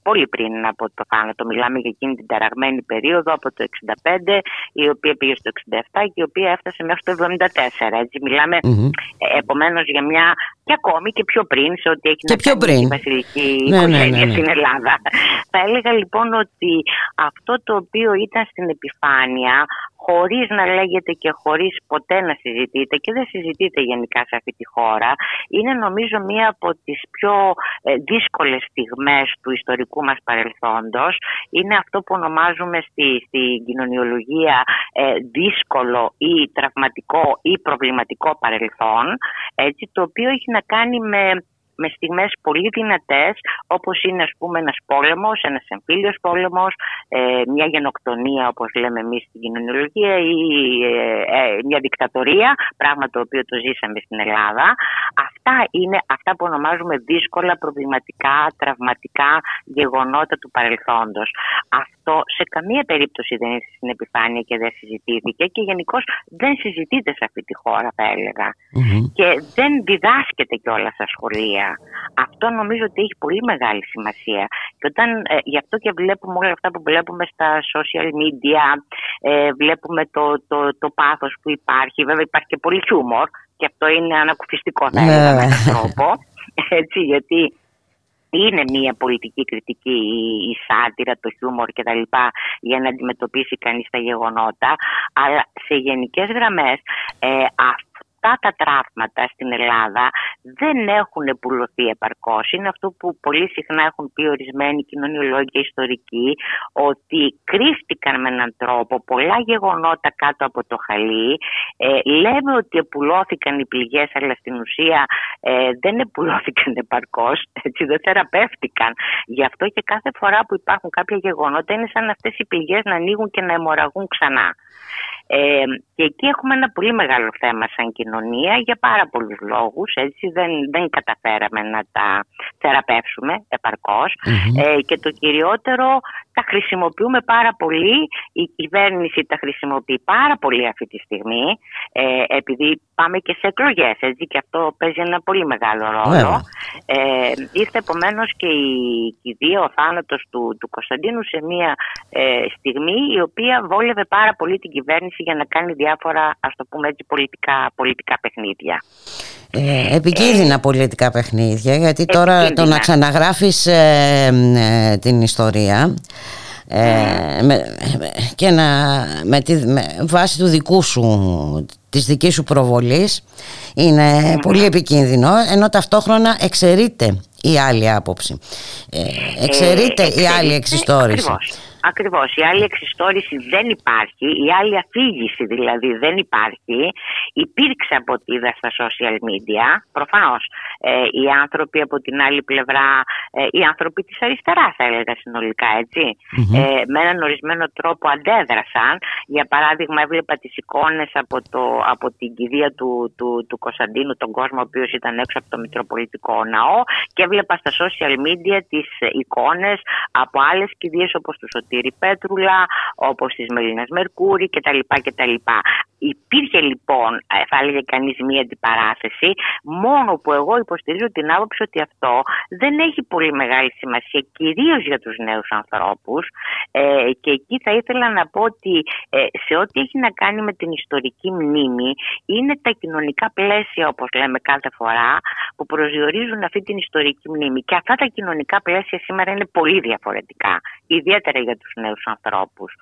πολύ πριν από το θάνατο. Μιλάμε για εκείνη την ταραγμένη περίοδο από το 65, η οποία πήγε στο 67 και η οποία έφτασε μέχρι το 74. Έτσι. Μιλάμε επομένως για μια, και ακόμη και πιο πριν, σε ό,τι έχει και να κάνει πριν, τη βασιλική οικογένεια στην Ελλάδα. Θα έλεγα λοιπόν ότι αυτό το οποίο ήταν στην επιφάνεια, χωρίς να λέγεται και χωρίς ποτέ να συζητείται και δεν συζητείται γενικά σε αυτή τη χώρα, είναι νομίζω μία από τις πιο δύσκολες στιγμές του ιστορικού μας παρελθόντος. Είναι αυτό που ονομάζουμε στην κοινωνιολογία δύσκολο ή τραυματικό ή προβληματικό παρελθόν, έτσι, το οποίο έχει να κάνει με στιγμές πολύ δυνατές, όπως είναι, ας πούμε, ένας πόλεμος, ένας εμφύλιος πόλεμος, μια γενοκτονία, όπως λέμε εμείς στην κοινωνιολογία, ή μια δικτατορία, πράγμα το οποίο το ζήσαμε στην Ελλάδα. Αυτά είναι αυτά που ονομάζουμε δύσκολα, προβληματικά, τραυματικά γεγονότα του παρελθόντος. Αυτό σε καμία περίπτωση δεν είναι στην επιφάνεια και δεν συζητήθηκε και γενικώς δεν συζητείται σε αυτή τη χώρα, θα έλεγα. Και δεν διδάσκεται κιόλας στα σχολεία. Αυτό νομίζω ότι έχει πολύ μεγάλη σημασία. Και όταν, γι' αυτό και βλέπουμε όλα αυτά που βλέπουμε στα social media, βλέπουμε το πάθος που υπάρχει. Βέβαια υπάρχει και πολύ χιούμορ και αυτό είναι ανακουφιστικό, θα έλεγα, με έναν τρόπο. Έτσι, γιατί είναι μια πολιτική κριτική η σάτυρα, το χιούμορ κτλ. Για να αντιμετωπίσει κανείς τα γεγονότα. Αλλά σε γενικές γραμμές τα τραύματα στην Ελλάδα δεν έχουν πουλωθεί επαρκώς. Είναι αυτό που πολύ συχνά έχουν πει ορισμένοι κοινωνιολόγοι και ιστορικοί, ότι κρύφτηκαν με έναν τρόπο πολλά γεγονότα κάτω από το χαλί. Λέμε ότι επουλώθηκαν οι πληγές, αλλά στην ουσία δεν επουλώθηκαν επαρκώς, έτσι, δεν θεραπεύτηκαν. Γι' αυτό και κάθε φορά που υπάρχουν κάποια γεγονότα είναι σαν αυτές οι πληγές να ανοίγουν και να αιμορραγούν ξανά. Και εκεί έχουμε ένα πολύ μεγάλο θέμα σαν κοινωνία για πάρα πολλούς λόγους, έτσι, δεν καταφέραμε να τα θεραπεύσουμε επαρκώς. Και το κυριότερο, τα χρησιμοποιούμε πάρα πολύ, η κυβέρνηση τα χρησιμοποιεί πάρα πολύ αυτή τη στιγμή, επειδή πάμε και σε εκλογές, έτσι, και αυτό παίζει ένα πολύ μεγάλο ρόλο. Ήρθε επομένως και η κηδεία, ο θάνατος του Κωνσταντίνου σε μια στιγμή η οποία βόλευε πάρα πολύ την κυβέρνηση για να κάνει διάφορα, ας το πούμε έτσι, πολιτικά παιχνίδια. Επικίνδυνα πολιτικά παιχνίδια, γιατί τώρα το να ξαναγράφεις την ιστορία με βάση του δικού σου της δικής σου προβολής είναι πολύ επικίνδυνο, ενώ ταυτόχρονα εξαιρείται η άλλη άποψη, εξαιρείται η άλλη εξιστόρηση. Ακριβώς, η άλλη εξιστόρηση δεν υπάρχει, η άλλη αφήγηση δηλαδή δεν υπάρχει. Υπήρξε από ό,τι είδα στα social media, προφανώς οι άνθρωποι από την άλλη πλευρά, οι άνθρωποι της αριστεράς θα έλεγα συνολικά, έτσι, με έναν ορισμένο τρόπο αντέδρασαν. Για παράδειγμα έβλεπα τις εικόνες από την κηδεία του Κωνσταντίνου, τον κόσμο ο οποίος ήταν έξω από το Μητροπολιτικό Ναό, και έβλεπα στα social media τις εικόνες από άλλες κηδείες όπως του Σωτήρη Πέτρουλα, όπως της Μελίνας Μερκούρη κτλ. Υπήρχε λοιπόν, θα έλεγε κανείς, μία αντιπαράθεση, μόνο που εγώ υποστηρίζω την άποψη ότι αυτό δεν έχει πολύ μεγάλη σημασία, κυρίως για τους νέους ανθρώπους, και εκεί θα ήθελα να πω ότι σε ό,τι έχει να κάνει με την ιστορική μνήμη είναι τα κοινωνικά πλαίσια, όπως λέμε κάθε φορά, που προσδιορίζουν αυτή την ιστορική μνήμη, και αυτά τα κοινωνικά πλαίσια σήμερα είναι πολύ διαφορετικά, ιδιαίτερα για τους νέους ανθρώπους.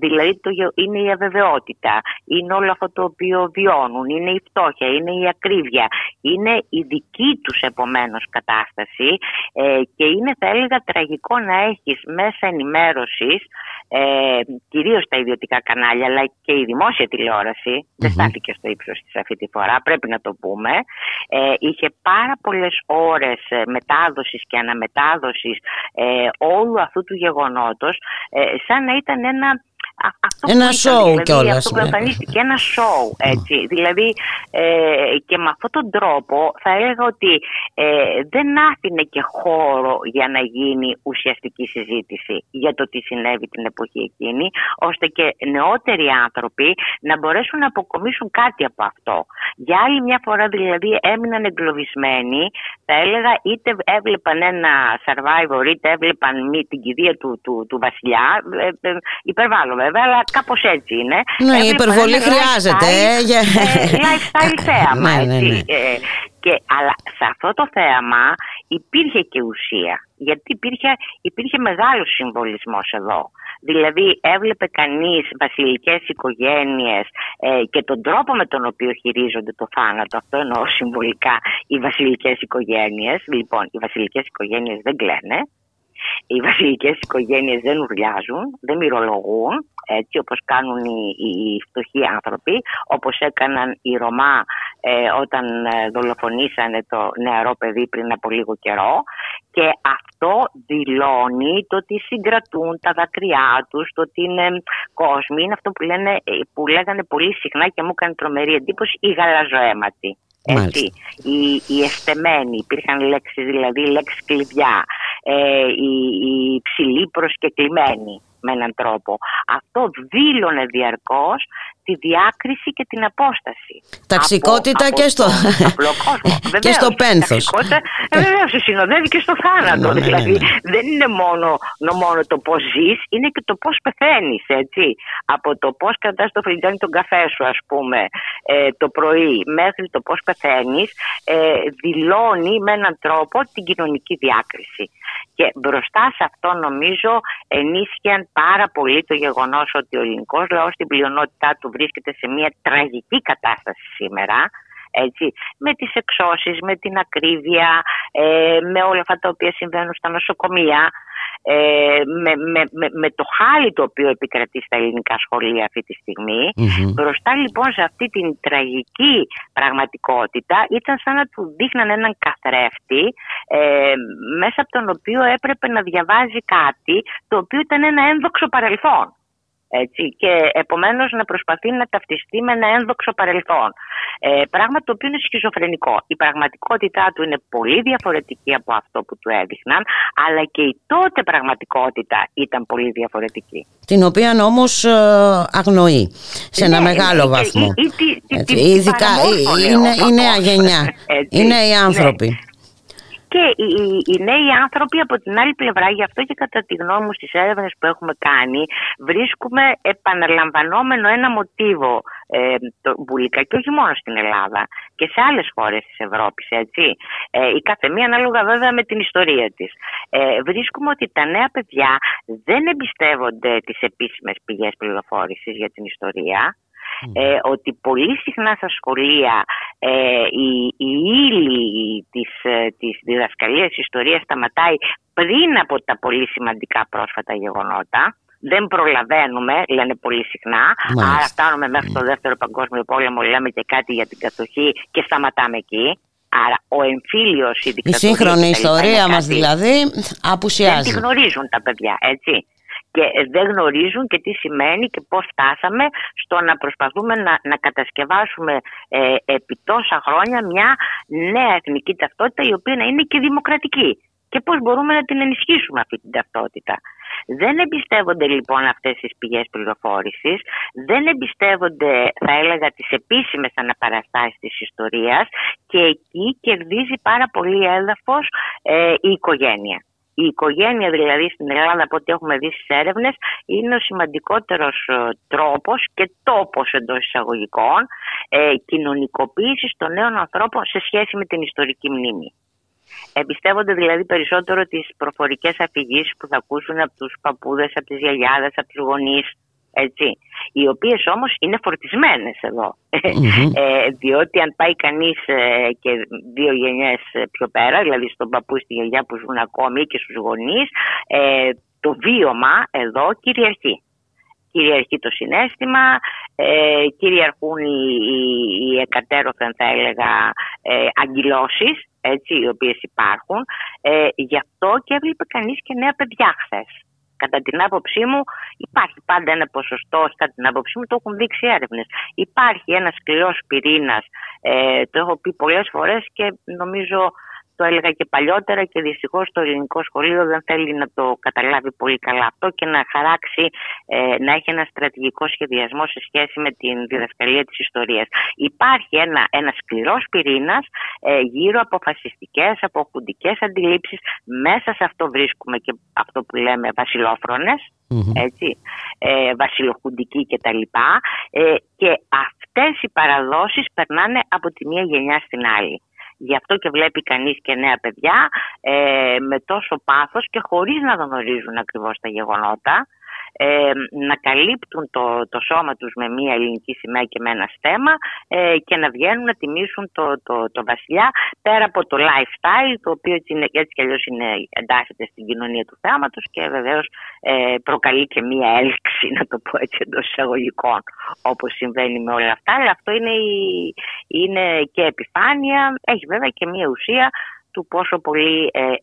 Δηλαδή είναι η αβεβαιότητα, είναι όλο αυτό το οποίο βιώνουν, είναι η φτώχεια, είναι η ακρίβεια, είναι η δική τους επομένως κατάσταση, και είναι θα έλεγα τραγικό να έχεις μέσα ενημέρωσης, κυρίως τα ιδιωτικά κανάλια αλλά και η δημόσια τηλεόραση δεν στάθηκε στο ύψος της αυτή τη φορά, πρέπει να το πούμε, είχε πάρα πολλές ώρες μετάδοσης και αναμετάδοσης όλου αυτού του γεγονότος, σαν να ήταν ένα σοου κιόλας. Αυτό που εμφανίστηκε, ένα σοου, έτσι. Δηλαδή, και με αυτόν τον τρόπο θα έλεγα ότι δεν άφηνε και χώρο για να γίνει ουσιαστική συζήτηση για το τι συνέβη την εποχή εκείνη, ώστε και νεότεροι άνθρωποι να μπορέσουν να αποκομίσουν κάτι από αυτό. Για άλλη μια φορά δηλαδή έμειναν εγκλωβισμένοι, θα έλεγα, είτε έβλεπαν ένα survivor, είτε έβλεπαν την κηδεία του βασιλιά, υπερβάλλω βέβαια, αλλά κάπως έτσι είναι. Ναι, η υπερβολή χρειάζεται. Lifestyle θέαμα. Αλλά σε αυτό το θέαμα υπήρχε και ουσία, γιατί υπήρχε μεγάλος συμβολισμός εδώ. Δηλαδή έβλεπε κανείς βασιλικές οικογένειες και τον τρόπο με τον οποίο χειρίζονται το θάνατο. Αυτό εννοώ συμβολικά οι βασιλικές οικογένειες. Λοιπόν, οι βασιλικές οικογένειες δεν κλαίνε, οι βασιλικές οικογένειες δεν ουρλιάζουν, δεν μυρολογούν, έτσι όπως κάνουν οι φτωχοί άνθρωποι, όπως έκαναν οι Ρωμά όταν δολοφονήσανε το νεαρό παιδί πριν από λίγο καιρό. Και αυτό δηλώνει το ότι συγκρατούν τα δάκρυά τους, το ότι είναι κόσμοι. Είναι αυτό που λέγανε πολύ συχνά και μου έκανε τρομερή εντύπωση, οι γαλαζοαίματοι. Οι εστεμένοι, υπήρχαν λέξεις, δηλαδή λέξεις κλειδιά, οι ψηλοί προσκεκλημένοι με έναν τρόπο. Αυτό δήλωνε διαρκώς τη διάκριση και την απόσταση. Ταξικότητα και στο και στο πένθος. Βεβαίως, συνοδεύει και στο θάνατο. Δηλαδή, δεν είναι μόνο το πώς ζεις, είναι και το πώς πεθαίνεις, έτσι. Από το πώς κρατάς το φλιτζάνι τον καφέ σου, ας πούμε, το πρωί, μέχρι το πώς πεθαίνεις, δηλώνει με έναν τρόπο την κοινωνική διάκριση. Και μπροστά σε αυτό νομίζω ενίσχυαν πάρα πολύ το γεγονός ότι ο ελληνικός λαός στην πλειονότητά του βρίσκεται σε μια τραγική κατάσταση σήμερα, έτσι, με τις εξώσεις, με την ακρίβεια, με όλα αυτά τα οποία συμβαίνουν στα νοσοκομεία, με το χάλι το οποίο επικρατεί στα ελληνικά σχολεία αυτή τη στιγμή. Μπροστά λοιπόν σε αυτή την τραγική πραγματικότητα ήταν σαν να του δείχναν έναν καθρέφτη μέσα από τον οποίο έπρεπε να διαβάζει κάτι το οποίο ήταν ένα ένδοξο παρελθόν. Έτσι, και επομένως να προσπαθεί να ταυτιστεί με ένα ένδοξο παρελθόν, πράγμα το οποίο είναι σχιζοφρενικό. Η πραγματικότητά του είναι πολύ διαφορετική από αυτό που του έδειχναν, αλλά και η τότε πραγματικότητα ήταν πολύ διαφορετική, την οποία όμως αγνοεί σε ένα μεγάλο βαθμό. Ειδικά η νέα γενιά, οι νέοι άνθρωποι. Και οι νέοι άνθρωποι από την άλλη πλευρά, γι' αυτό και κατά τη γνώμη μου στις έρευνες που έχουμε κάνει, βρίσκουμε επαναλαμβανόμενο ένα μοτίβο, Μπούλικα, και όχι μόνο στην Ελλάδα, και σε άλλες χώρες της Ευρώπης, έτσι. Η καθεμία ανάλογα βέβαια με την ιστορία της. Βρίσκουμε ότι τα νέα παιδιά δεν εμπιστεύονται τις επίσημες πηγές πληροφόρησης για την ιστορία. ότι πολύ συχνά στα σχολεία η ύλη της διδασκαλίας ιστορίας σταματάει πριν από τα πολύ σημαντικά πρόσφατα γεγονότα. Δεν προλαβαίνουμε, λένε πολύ συχνά. Μάλιστα. Άρα φτάνουμε μέχρι το Δεύτερο Παγκόσμιο Πόλεμο, λέμε και κάτι για την κατοχή και σταματάμε εκεί. Άρα ο εμφύλιος, η δικτατορία, η σύγχρονη ιστορία μας δηλαδή απουσιάζει. Δεν τη γνωρίζουν τα παιδιά, έτσι. Και δεν γνωρίζουν και τι σημαίνει και πώς φτάσαμε στο να προσπαθούμε να κατασκευάσουμε επί τόσα χρόνια μια νέα εθνική ταυτότητα, η οποία να είναι και δημοκρατική. Και πώς μπορούμε να την ενισχύσουμε αυτή την ταυτότητα. Δεν εμπιστεύονται λοιπόν αυτές τις πηγές πληροφόρησης, δεν εμπιστεύονται, θα έλεγα, τις επίσημες αναπαραστάσεις της ιστορίας, και εκεί κερδίζει πάρα πολύ έδαφος η οικογένεια. Η οικογένεια δηλαδή στην Ελλάδα, από ό,τι έχουμε δει στις έρευνες, είναι ο σημαντικότερος τρόπος και τόπος εντός εισαγωγικών κοινωνικοποίησης των νέων ανθρώπων σε σχέση με την ιστορική μνήμη. Εμπιστεύονται δηλαδή περισσότερο τις προφορικές αφηγήσεις που θα ακούσουν από τους παππούδες, από τις γιαγιάδες, από τους γονείς, έτσι, οι οποίες όμως είναι φορτισμένες εδώ. Διότι αν πάει κανείς και δύο γενιές πιο πέρα, δηλαδή στον παππού, στη γιαγιά που ζουν ακόμη, και στους γονείς, το βίωμα εδώ κυριαρχεί. Κυριαρχεί το συναίσθημα, κυριαρχούν οι εκατέρωθεν, θα έλεγα, αγκυλώσεις, έτσι, οι οποίες υπάρχουν. Γι' αυτό και έβλεπε κανείς και νέα παιδιά χθες. Κατά την άποψή μου, υπάρχει πάντα ένα ποσοστό, κατά την άποψή μου, το έχουν δείξει έρευνες. Υπάρχει ένας σκληρός πυρήνας, το έχω πει πολλές φορές και νομίζω το έλεγα και παλιότερα, και δυστυχώς το ελληνικό σχολείο δεν θέλει να το καταλάβει πολύ καλά αυτό και να χαράξει, να έχει ένα στρατηγικό σχεδιασμό σε σχέση με την διδασκαλία της ιστορίας. Υπάρχει ένα σκληρός πυρήνας γύρω από φασιστικές, από χουντικές αντιλήψεις. Μέσα σε αυτό βρίσκουμε και αυτό που λέμε βασιλόφρονες, έτσι, βασιλοχουντικοί κτλ. Και αυτές οι παραδόσεις περνάνε από τη μία γενιά στην άλλη. Γι' αυτό και βλέπει κανείς και νέα παιδιά με τόσο πάθος και χωρίς να γνωρίζουν ακριβώς τα γεγονότα, να καλύπτουν το σώμα τους με μία ελληνική σημαία και με ένα στέμα, και να βγαίνουν να τιμήσουν το βασιλιά, πέρα από το lifestyle, το οποίο έτσι κι αλλιώς εντάσσεται στην κοινωνία του θέματος και βεβαίως προκαλεί και μία έλξη, να το πω έτσι, εντός εισαγωγικών, όπως συμβαίνει με όλα αυτά. Αλλά αυτό είναι και επιφάνεια, έχει βέβαια και μία ουσία του πόσο πολύ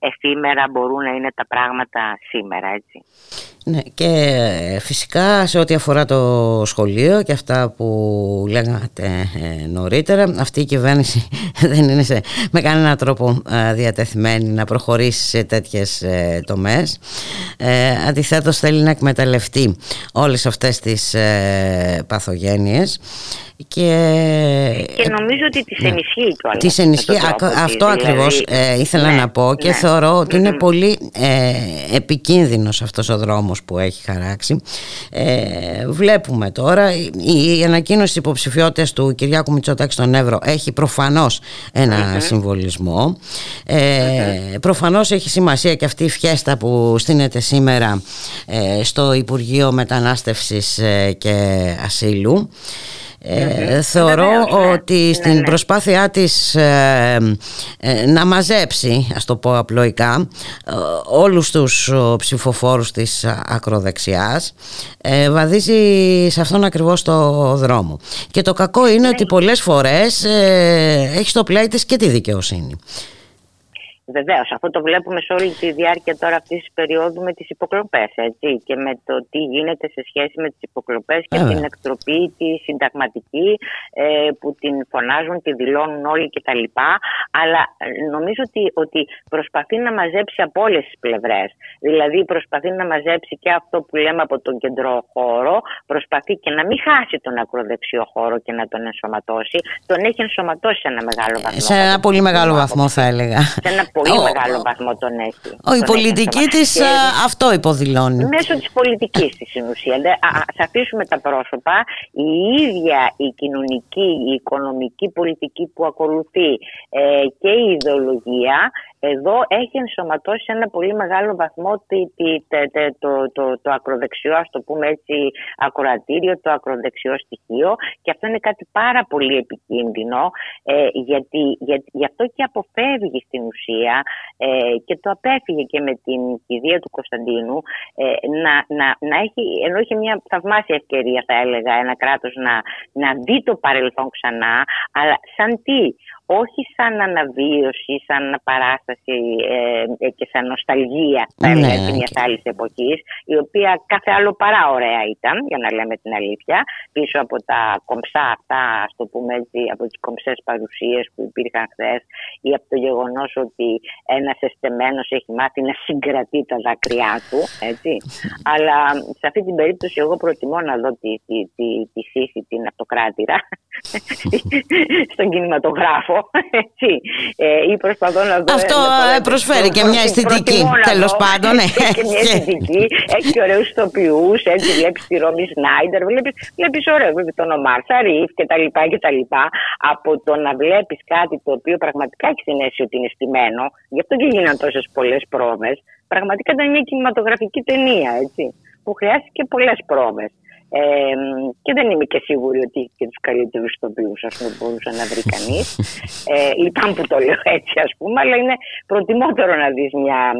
εφήμερα μπορούν να είναι τα πράγματα σήμερα, έτσι. Ναι, και φυσικά σε ό,τι αφορά το σχολείο και αυτά που λέγατε νωρίτερα, αυτή η κυβέρνηση δεν είναι με κανέναν τρόπο διατεθειμένη να προχωρήσει σε τέτοιες τομές. Αντιθέτως θέλει να εκμεταλλευτεί όλες αυτές τις παθογένειες. Και νομίζω ότι τις ενισχύει κιόλας. Τις ενισχύει, αυτό ακριβώς ήθελα να πω, και θεωρώ ότι είναι πολύ επικίνδυνος αυτός ο δρόμος που έχει χαράξει. Βλέπουμε τώρα, η ανακοίνωση υποψηφιότητας του Κυριάκου Μητσοτάκη στον Έβρο έχει προφανώς ένα συμβολισμό. Προφανώς έχει σημασία και αυτή η φιέστα που στείνεται σήμερα στο Υπουργείο Μετανάστευσης και Ασύλου. Θεωρώ ότι στην προσπάθειά της να μαζέψει, ας το πω απλοϊκά, όλους τους ψηφοφόρους της ακροδεξιάς, βαδίζει σε αυτόν ακριβώς το δρόμο. Και το κακό είναι ότι πολλές φορές έχει στο πλάι της και τη δικαιοσύνη. Βεβαίως, αυτό το βλέπουμε σε όλη τη διάρκεια τώρα αυτής της περίοδου με τις υποκλοπές, έτσι, και με το τι γίνεται σε σχέση με τις υποκλοπές και την εκτροπή, τη συνταγματική, που την φωνάζουν, τη δηλώνουν όλοι κτλ. Αλλά νομίζω ότι προσπαθεί να μαζέψει από όλες τις πλευρές. Δηλαδή προσπαθεί να μαζέψει και αυτό που λέμε από τον κεντρό χώρο, προσπαθεί και να μην χάσει τον ακροδεξιό χώρο και να τον ενσωματώσει. Τον έχει ενσωματώσει σε ένα μεγάλο βαθμό. Σε ένα πολύ μεγάλο βαθμό, θα έλεγα. Πολύ μεγάλο βαθμό τον έχει. Η πολιτική της αυτό υποδηλώνει. Μέσω της πολιτικής της, στην ουσία. Ας αφήσουμε τα πρόσωπα. Η ίδια η κοινωνική, η οικονομική πολιτική που ακολουθεί και η ιδεολογία εδώ έχει ενσωματώσει ένα πολύ μεγάλο βαθμό το ακροδεξιό, ας το πούμε έτσι, ακροατήριο, το ακροδεξιό στοιχείο, και αυτό είναι κάτι πάρα πολύ επικίνδυνο, γιατί γι' αυτό και αποφεύγει στην ουσία, και το απέφυγε και με την κηδεία του Κωνσταντίνου, να έχει, ενώ είχε μια θαυμάσια ευκαιρία, θα έλεγα, ένα κράτος να δει το παρελθόν ξανά, αλλά σαν τι, όχι σαν αναβίωση, σαν παράσταση και σαν νοσταλγία, θα έλεγα, μιας άλλης εποχής, η οποία κάθε άλλο παρά ωραία ήταν, για να λέμε την αλήθεια, πίσω από τα κομψά αυτά, ας το πούμε έτσι, από τις κομψές παρουσίες που υπήρχαν χθες, ή από το γεγονός ότι ένας εστεμένος έχει μάθει να συγκρατεί τα δάκρυά του, έτσι. Αλλά σε αυτή την περίπτωση εγώ προτιμώ να δω τη Σύση, την αυτοκράτηρα, στον κινηματογράφο, έτσι, ή προσπαθώ να δω... Αυτό προσφέρει και μια αισθητική, τέλος πάντων. Και μια αισθητική, έχει και ωραίους ηθοποιούς, έτσι, βλέπεις τη Ρόμι Σνάιντερ, βλέπεις ωραίο, βλέπεις τον Ομάρ Σαρίφ κτλ. Από το να βλέπεις κάτι το οποίο πραγματικά έχει την αίσθηση ότι είναι στημένο, γι' αυτό και γίναν τόσες πολλές πρόβες, πραγματικά ήταν μια κινηματογραφική ταινία, έτσι, που χρειάστηκε πολλές πρόβες. Και δεν είμαι και σίγουρη ότι είχε και τους καλύτερους ηθοποιούς, ας πούμε, μπορούσε να βρει κανείς. Λυπάμαι που το λέω έτσι, ας πούμε, αλλά είναι προτιμότερο να δεις μια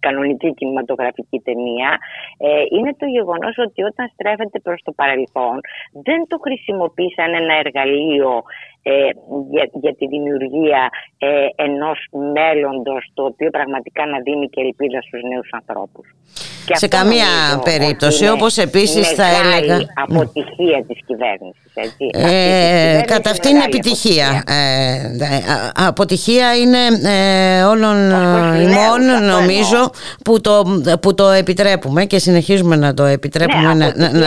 κανονική κινηματογραφική ταινία. Είναι το γεγονός ότι όταν στρέφεται προς το παρελθόν, δεν το χρησιμοποιεί σαν ένα εργαλείο για τη δημιουργία ενός μέλλοντος, το οποίο πραγματικά να δίνει και ελπίδα στους νέους ανθρώπους. Και σε καμία περίπτωση, όπως επίσης θα έλεγα... Είναι αποτυχία της κυβέρνησης, έτσι. Κατά αυτήν είναι επιτυχία. Αποτυχία είναι όλων ημών, νομίζω, που το επιτρέπουμε και συνεχίζουμε να το επιτρέπουμε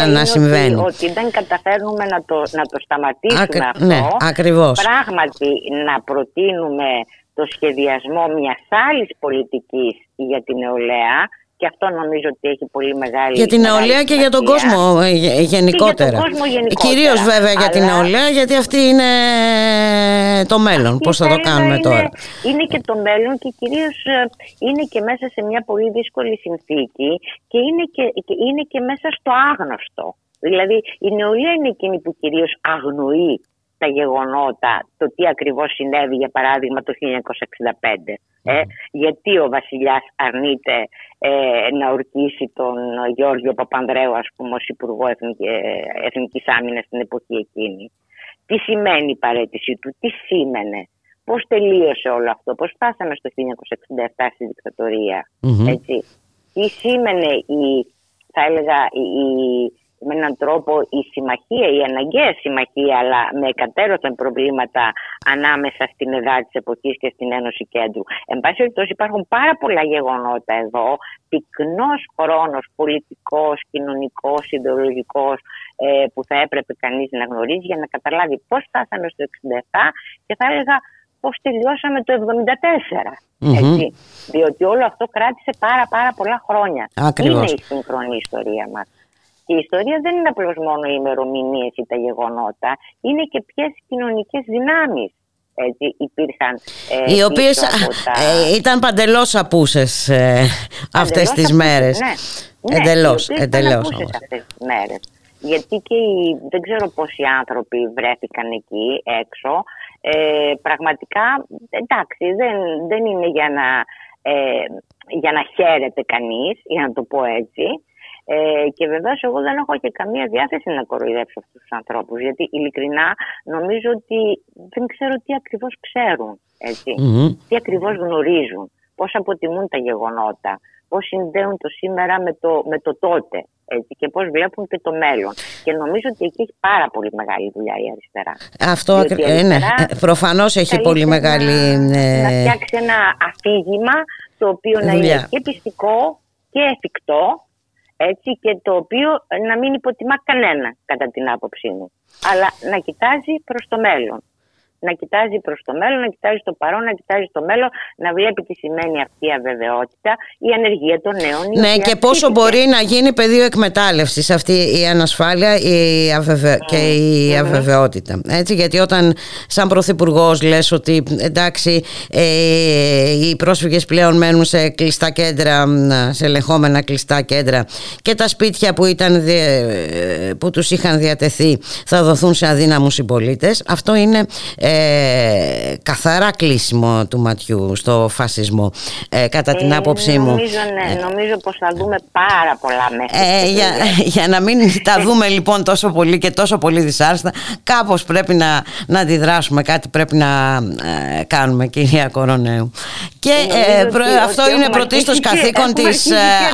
να συμβαίνει. Ότι δεν καταφέρνουμε να το σταματήσουμε αυτό. Ναι, ακριβώς. Πράγματι να προτείνουμε το σχεδιασμό μιας άλλης πολιτικής για την νεολαία. Και αυτό νομίζω ότι έχει πολύ μεγάλη... Για την νεολαία και για τον κόσμο γενικότερα. Κυρίως βέβαια για την νεολαία, γιατί αυτή είναι το μέλλον. Πώς θα το κάνουμε τώρα. Είναι και το μέλλον και κυρίως είναι και μέσα σε μια πολύ δύσκολη συνθήκη και είναι και μέσα στο άγνωστο. Δηλαδή η νεολαία είναι εκείνη που κυρίως αγνοεί τα γεγονότα, το τι ακριβώς συνέβη, για παράδειγμα, το 1965. Γιατί ο βασιλιάς αρνείται να ορκίσει τον Γιώργιο Παπανδρέου, ας πούμε, ως Υπουργό Εθνικής Άμυνας στην εποχή εκείνη. Τι σημαίνει η παραίτησή του, τι σήμαινε, πώς τελείωσε όλο αυτό, πώς φτάσαμε στο 1967 στη δικτατορία. Mm-hmm. Έτσι. Τι σήμαινε, θα έλεγα, με έναν τρόπο η συμμαχία, η αναγκαία συμμαχία, αλλά με εκατέρωθεν προβλήματα ανάμεσα στην ΕΔΑ της εποχής και στην Ένωση Κέντρου. Εν πάση περιπτώσει, υπάρχουν πάρα πολλά γεγονότα εδώ, πυκνός χρόνος πολιτικός, κοινωνικός, ιδεολογικός, που θα έπρεπε κανείς να γνωρίζει για να καταλάβει πώς φτάσαμε στο 1967 και θα έλεγα πώς τελειώσαμε το 1974. Mm-hmm. Έτσι, διότι όλο αυτό κράτησε πάρα πολλά χρόνια. Ακριβώς. Είναι η σύγχρονη ιστορία μας. Και η ιστορία δεν είναι απλώς μόνο οι ημερομηνίες ή τα γεγονότα, είναι και ποιες κοινωνικές δυνάμεις υπήρχαν. Οι οποίες ήταν παντελώς απούσες αυτές τις μέρες. Ναι, εντελώς. Απούσες αυτές τις μέρες. Γιατί και δεν ξέρω πόσοι άνθρωποι βρέθηκαν εκεί έξω. Πραγματικά, εντάξει, δεν είναι για να χαίρεται κανείς, για να το πω έτσι. Και βεβαίως εγώ δεν έχω και καμία διάθεση να κοροϊδέψω αυτούς τους ανθρώπους, γιατί ειλικρινά νομίζω ότι δεν ξέρω τι ακριβώς ξέρουν, έτσι. Mm-hmm. Τι ακριβώς γνωρίζουν, πώς αποτιμούν τα γεγονότα, πώς συνδέουν το σήμερα με το τότε, έτσι, και πώς βλέπουν και το μέλλον. Και νομίζω ότι εκεί έχει πάρα πολύ μεγάλη δουλειά η αριστερά. Αυτό ακριβώς, ναι, προφανώς έχει πολύ μεγάλη... Να φτιάξει ένα αφήγημα το οποίο να είναι και πιστικό και εφικτό, έτσι, και το οποίο να μην υποτιμά κανένα κατά την άποψή μου, αλλά να κοιτάζει προς το μέλλον. να κοιτάζει προς το μέλλον, να κοιτάζει το παρόν, να κοιτάζει το μέλλον, να βλέπει τι σημαίνει αυτή η αβεβαιότητα, η ανεργία των νέων. Ναι, και πόσο μπορεί να γίνει πεδίο εκμετάλλευσης αυτή η ανασφάλεια και η αβεβαιότητα. Έτσι, γιατί όταν σαν πρωθυπουργός λες ότι εντάξει, οι πρόσφυγες πλέον μένουν σε κλειστά κέντρα, σε ελεγχόμενα κλειστά κέντρα, και τα σπίτια που τους είχαν διατεθεί θα δοθούν σε αδύναμους συμπολίτες, αυτό είναι καθαρά κλείσιμο του ματιού στο φασισμό, κατά την άποψή μου. Νομίζω πως θα δούμε πάρα πολλά μέσα. Για να μην τα δούμε λοιπόν τόσο πολύ και τόσο πολύ δυσάρεστα, κάπως πρέπει να αντιδράσουμε, κάτι πρέπει να κάνουμε, κυρία Κοροναίου. Και αυτό είναι πρωτίστως καθήκον της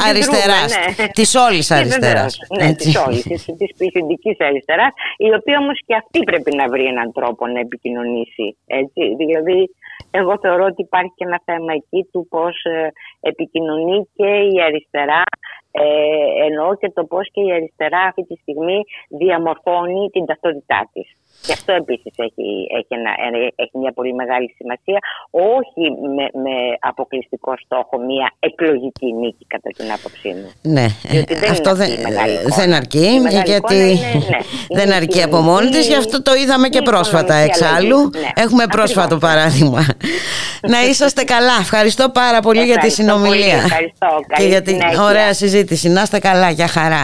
αριστεράς, της όλης αριστεράς. Ναι, της όλης, της πληθυντικής αριστεράς, η οποία όμως και αυτή πρέπει να βρει έναν τρόπο να επικοινωνήσει, έτσι. Δηλαδή, εγώ θεωρώ ότι υπάρχει και ένα θέμα εκεί του πώς επικοινωνεί και η αριστερά, εννοώ και το πώς και η αριστερά αυτή τη στιγμή διαμορφώνει την ταυτότητά της. Και αυτό επίσης έχει μια πολύ μεγάλη σημασία, όχι με αποκλειστικό στόχο μια εκλογική νίκη, κατά την άποψή μου. Ναι, αυτό δεν αρκεί, γιατί δεν αρκεί από μόνη της, γι' αυτό το είδαμε και πρόσφατα εξάλλου. Ναι. Έχουμε πρόσφατο παράδειγμα. Να είσαστε καλά. Ευχαριστώ πάρα πολύ για τη συνομιλία. Και για την ωραία συζήτηση. Να είστε καλά, για χαρά.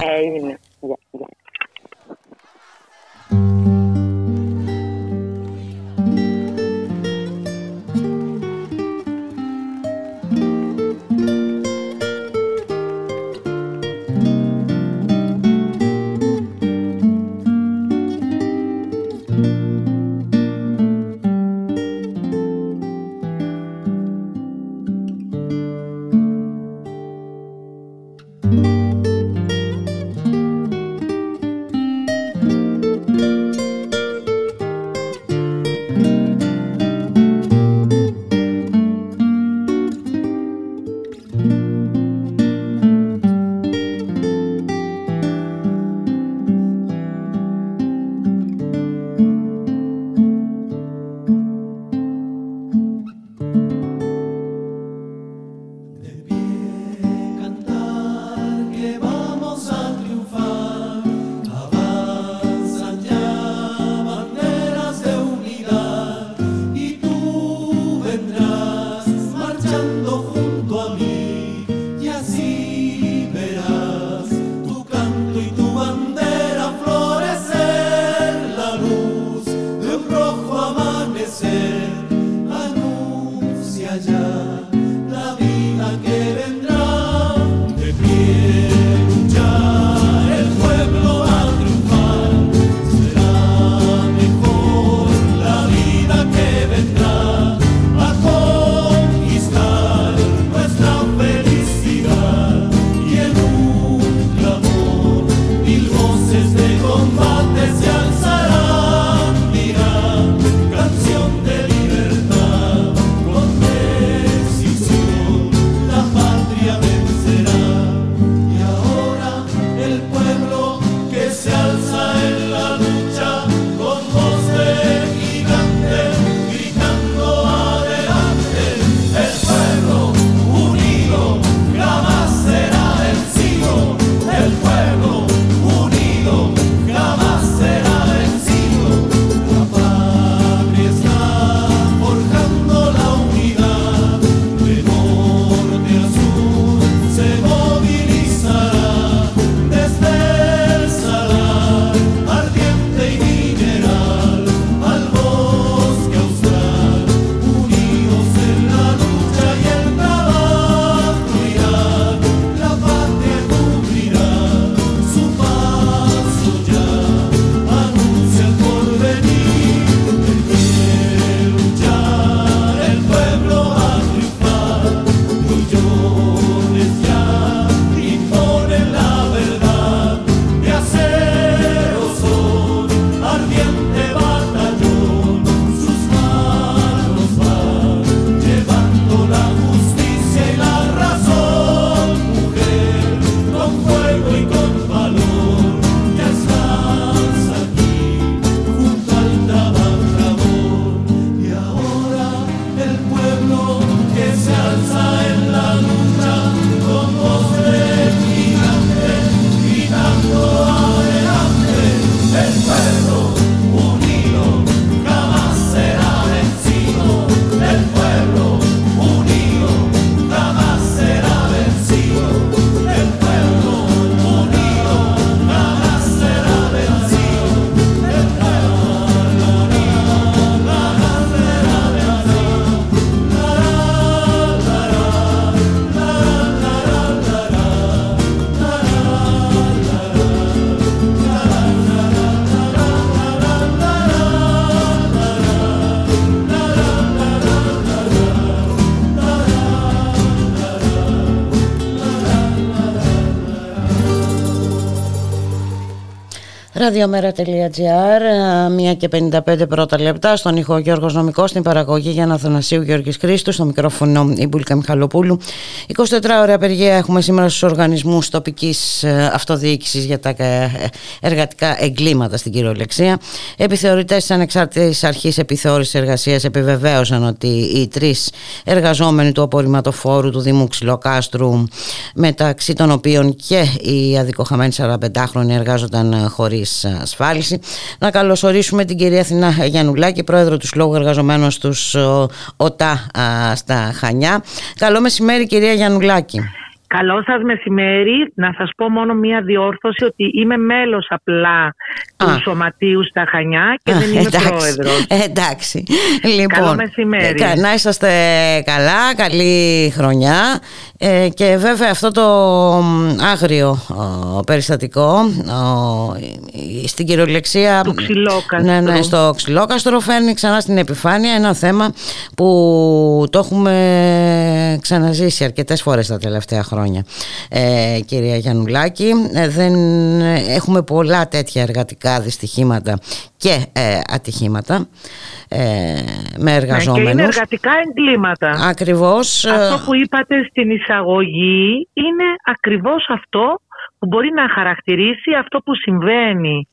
radiomera.gr, 1:55 πρώτα λεπτά, στον ήχο Γιώργος Νομικός, στην παραγωγή Γιάννα Αθανασίου, Γιώργης Χρήστου, στο μικρόφωνο η Μπούλικα Μιχαλοπούλου. 24 ώρα απεργία έχουμε σήμερα στους οργανισμούς τοπικής αυτοδιοίκησης για τα εργατικά εγκλήματα στην κυριολεξία. Επιθεωρητές της Ανεξάρτητης Αρχής Επιθεώρησης Εργασίας επιβεβαίωσαν ότι οι τρεις εργαζόμενοι του απορριμματοφόρου του Δήμου Ξυλοκάστρου, μεταξύ των οποίων και οι αδικοχαμένοι 45χρονοι, εργάζονταν χωρίς ασφάλιση. Να καλωσορίσουμε την κυρία Αθηνά Γιαννουλάκη, πρόεδρο του Συλλόγου Εργαζομένων στους ΟΤΑ στα Χανιά. Καλό μεσημέρι, κυρία Γιαννουλάκη. Καλό σας μεσημέρι. Να σας πω μόνο μία διόρθωση, ότι είμαι μέλος απλά του Σωματείου στα Χανιά και δεν είμαι πρόεδρος. Εντάξει. Λοιπόν, καλό μεσημέρι. Να είσαστε καλά, καλή χρονιά. Και βέβαια αυτό το άγριο περιστατικό στην κυριολεξία του Ξυλόκαστρο. Ναι, ναι, στο Ξυλόκαστρο φέρνει ξανά στην επιφάνεια ένα θέμα που το έχουμε ξαναζήσει αρκετές φορές τα τελευταία χρόνια, κυρία Γιαννουλάκη. Δεν έχουμε πολλά τέτοια εργατικά δυστυχήματα και ατυχήματα με εργαζόμενους. Και είναι εργατικά εγκλήματα. Ακριβώς. Αυτό που είπατε στην εισαγωγή είναι ακριβώς αυτό που μπορεί να χαρακτηρίσει αυτό που συμβαίνει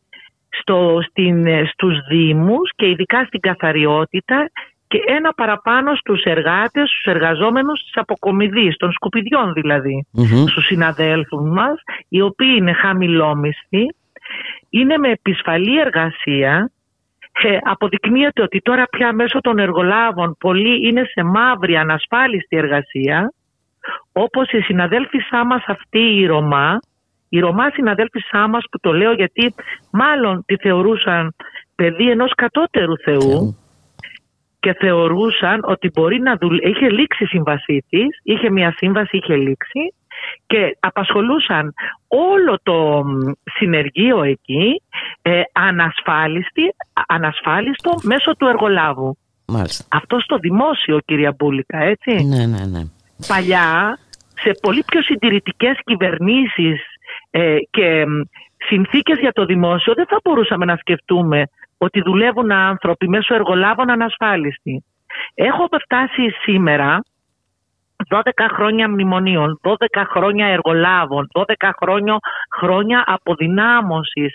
στους Δήμους και ειδικά στην καθαριότητα, και ένα παραπάνω στους εργάτες, στους εργαζόμενους της αποκομιδής, των σκουπιδιών δηλαδή, στους συναδέλφους μας, οι οποίοι είναι χαμηλόμισθοι, είναι με επισφαλή εργασία. Αποδεικνύεται ότι τώρα πια μέσω των εργολάβων πολλοί είναι σε μαύρη ανασφάλιστη εργασία, όπως οι συναδέλφισά μας αυτοί οι Ρωμά, οι Ρωμά συναδέλφισά μας, που το λέω γιατί μάλλον τη θεωρούσαν παιδί ενός κατώτερου θεού και θεωρούσαν ότι μπορεί να δουλεύει. Είχε λήξει η σύμβασή της, είχε μια σύμβαση, είχε λήξει, και απασχολούσαν όλο το συνεργείο εκεί ανασφάλιστο μέσω του εργολάβου. Μάλιστα. Αυτό στο δημόσιο, κυρία Μπούλικα, έτσι. Ναι, ναι, ναι. Παλιά, σε πολύ πιο συντηρητικές κυβερνήσεις και συνθήκες για το δημόσιο, δεν θα μπορούσαμε να σκεφτούμε ότι δουλεύουν άνθρωποι μέσω εργολάβων ανασφάλιστοι. Έχω φτάσει σήμερα 12 χρόνια μνημονίων, 12 χρόνια εργολάβων, 12 χρόνια αποδυνάμωσης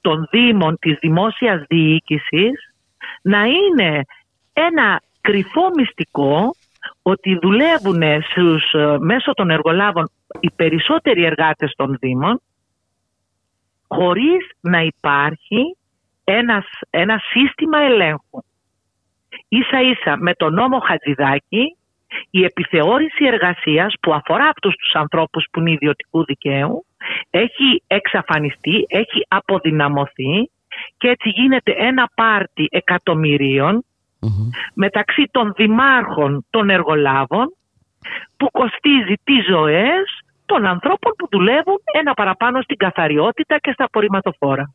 των Δήμων, της δημόσιας διοίκησης, να είναι ένα κρυφό μυστικό ότι δουλεύουν μέσω των εργολάβων οι περισσότεροι εργάτες των Δήμων, χωρίς να υπάρχει ένα σύστημα ελέγχου. Ίσα ίσα με τον νόμο Χατζηδάκη, η επιθεώρηση εργασίας που αφορά αυτούς τους ανθρώπους που είναι ιδιωτικού δικαίου έχει εξαφανιστεί, έχει αποδυναμωθεί, και έτσι γίνεται ένα πάρτι εκατομμυρίων μεταξύ των δημάρχων, των εργολάβων, που κοστίζει τις ζωές των ανθρώπων που δουλεύουν ένα παραπάνω στην καθαριότητα και στα απορριμματοφόρα.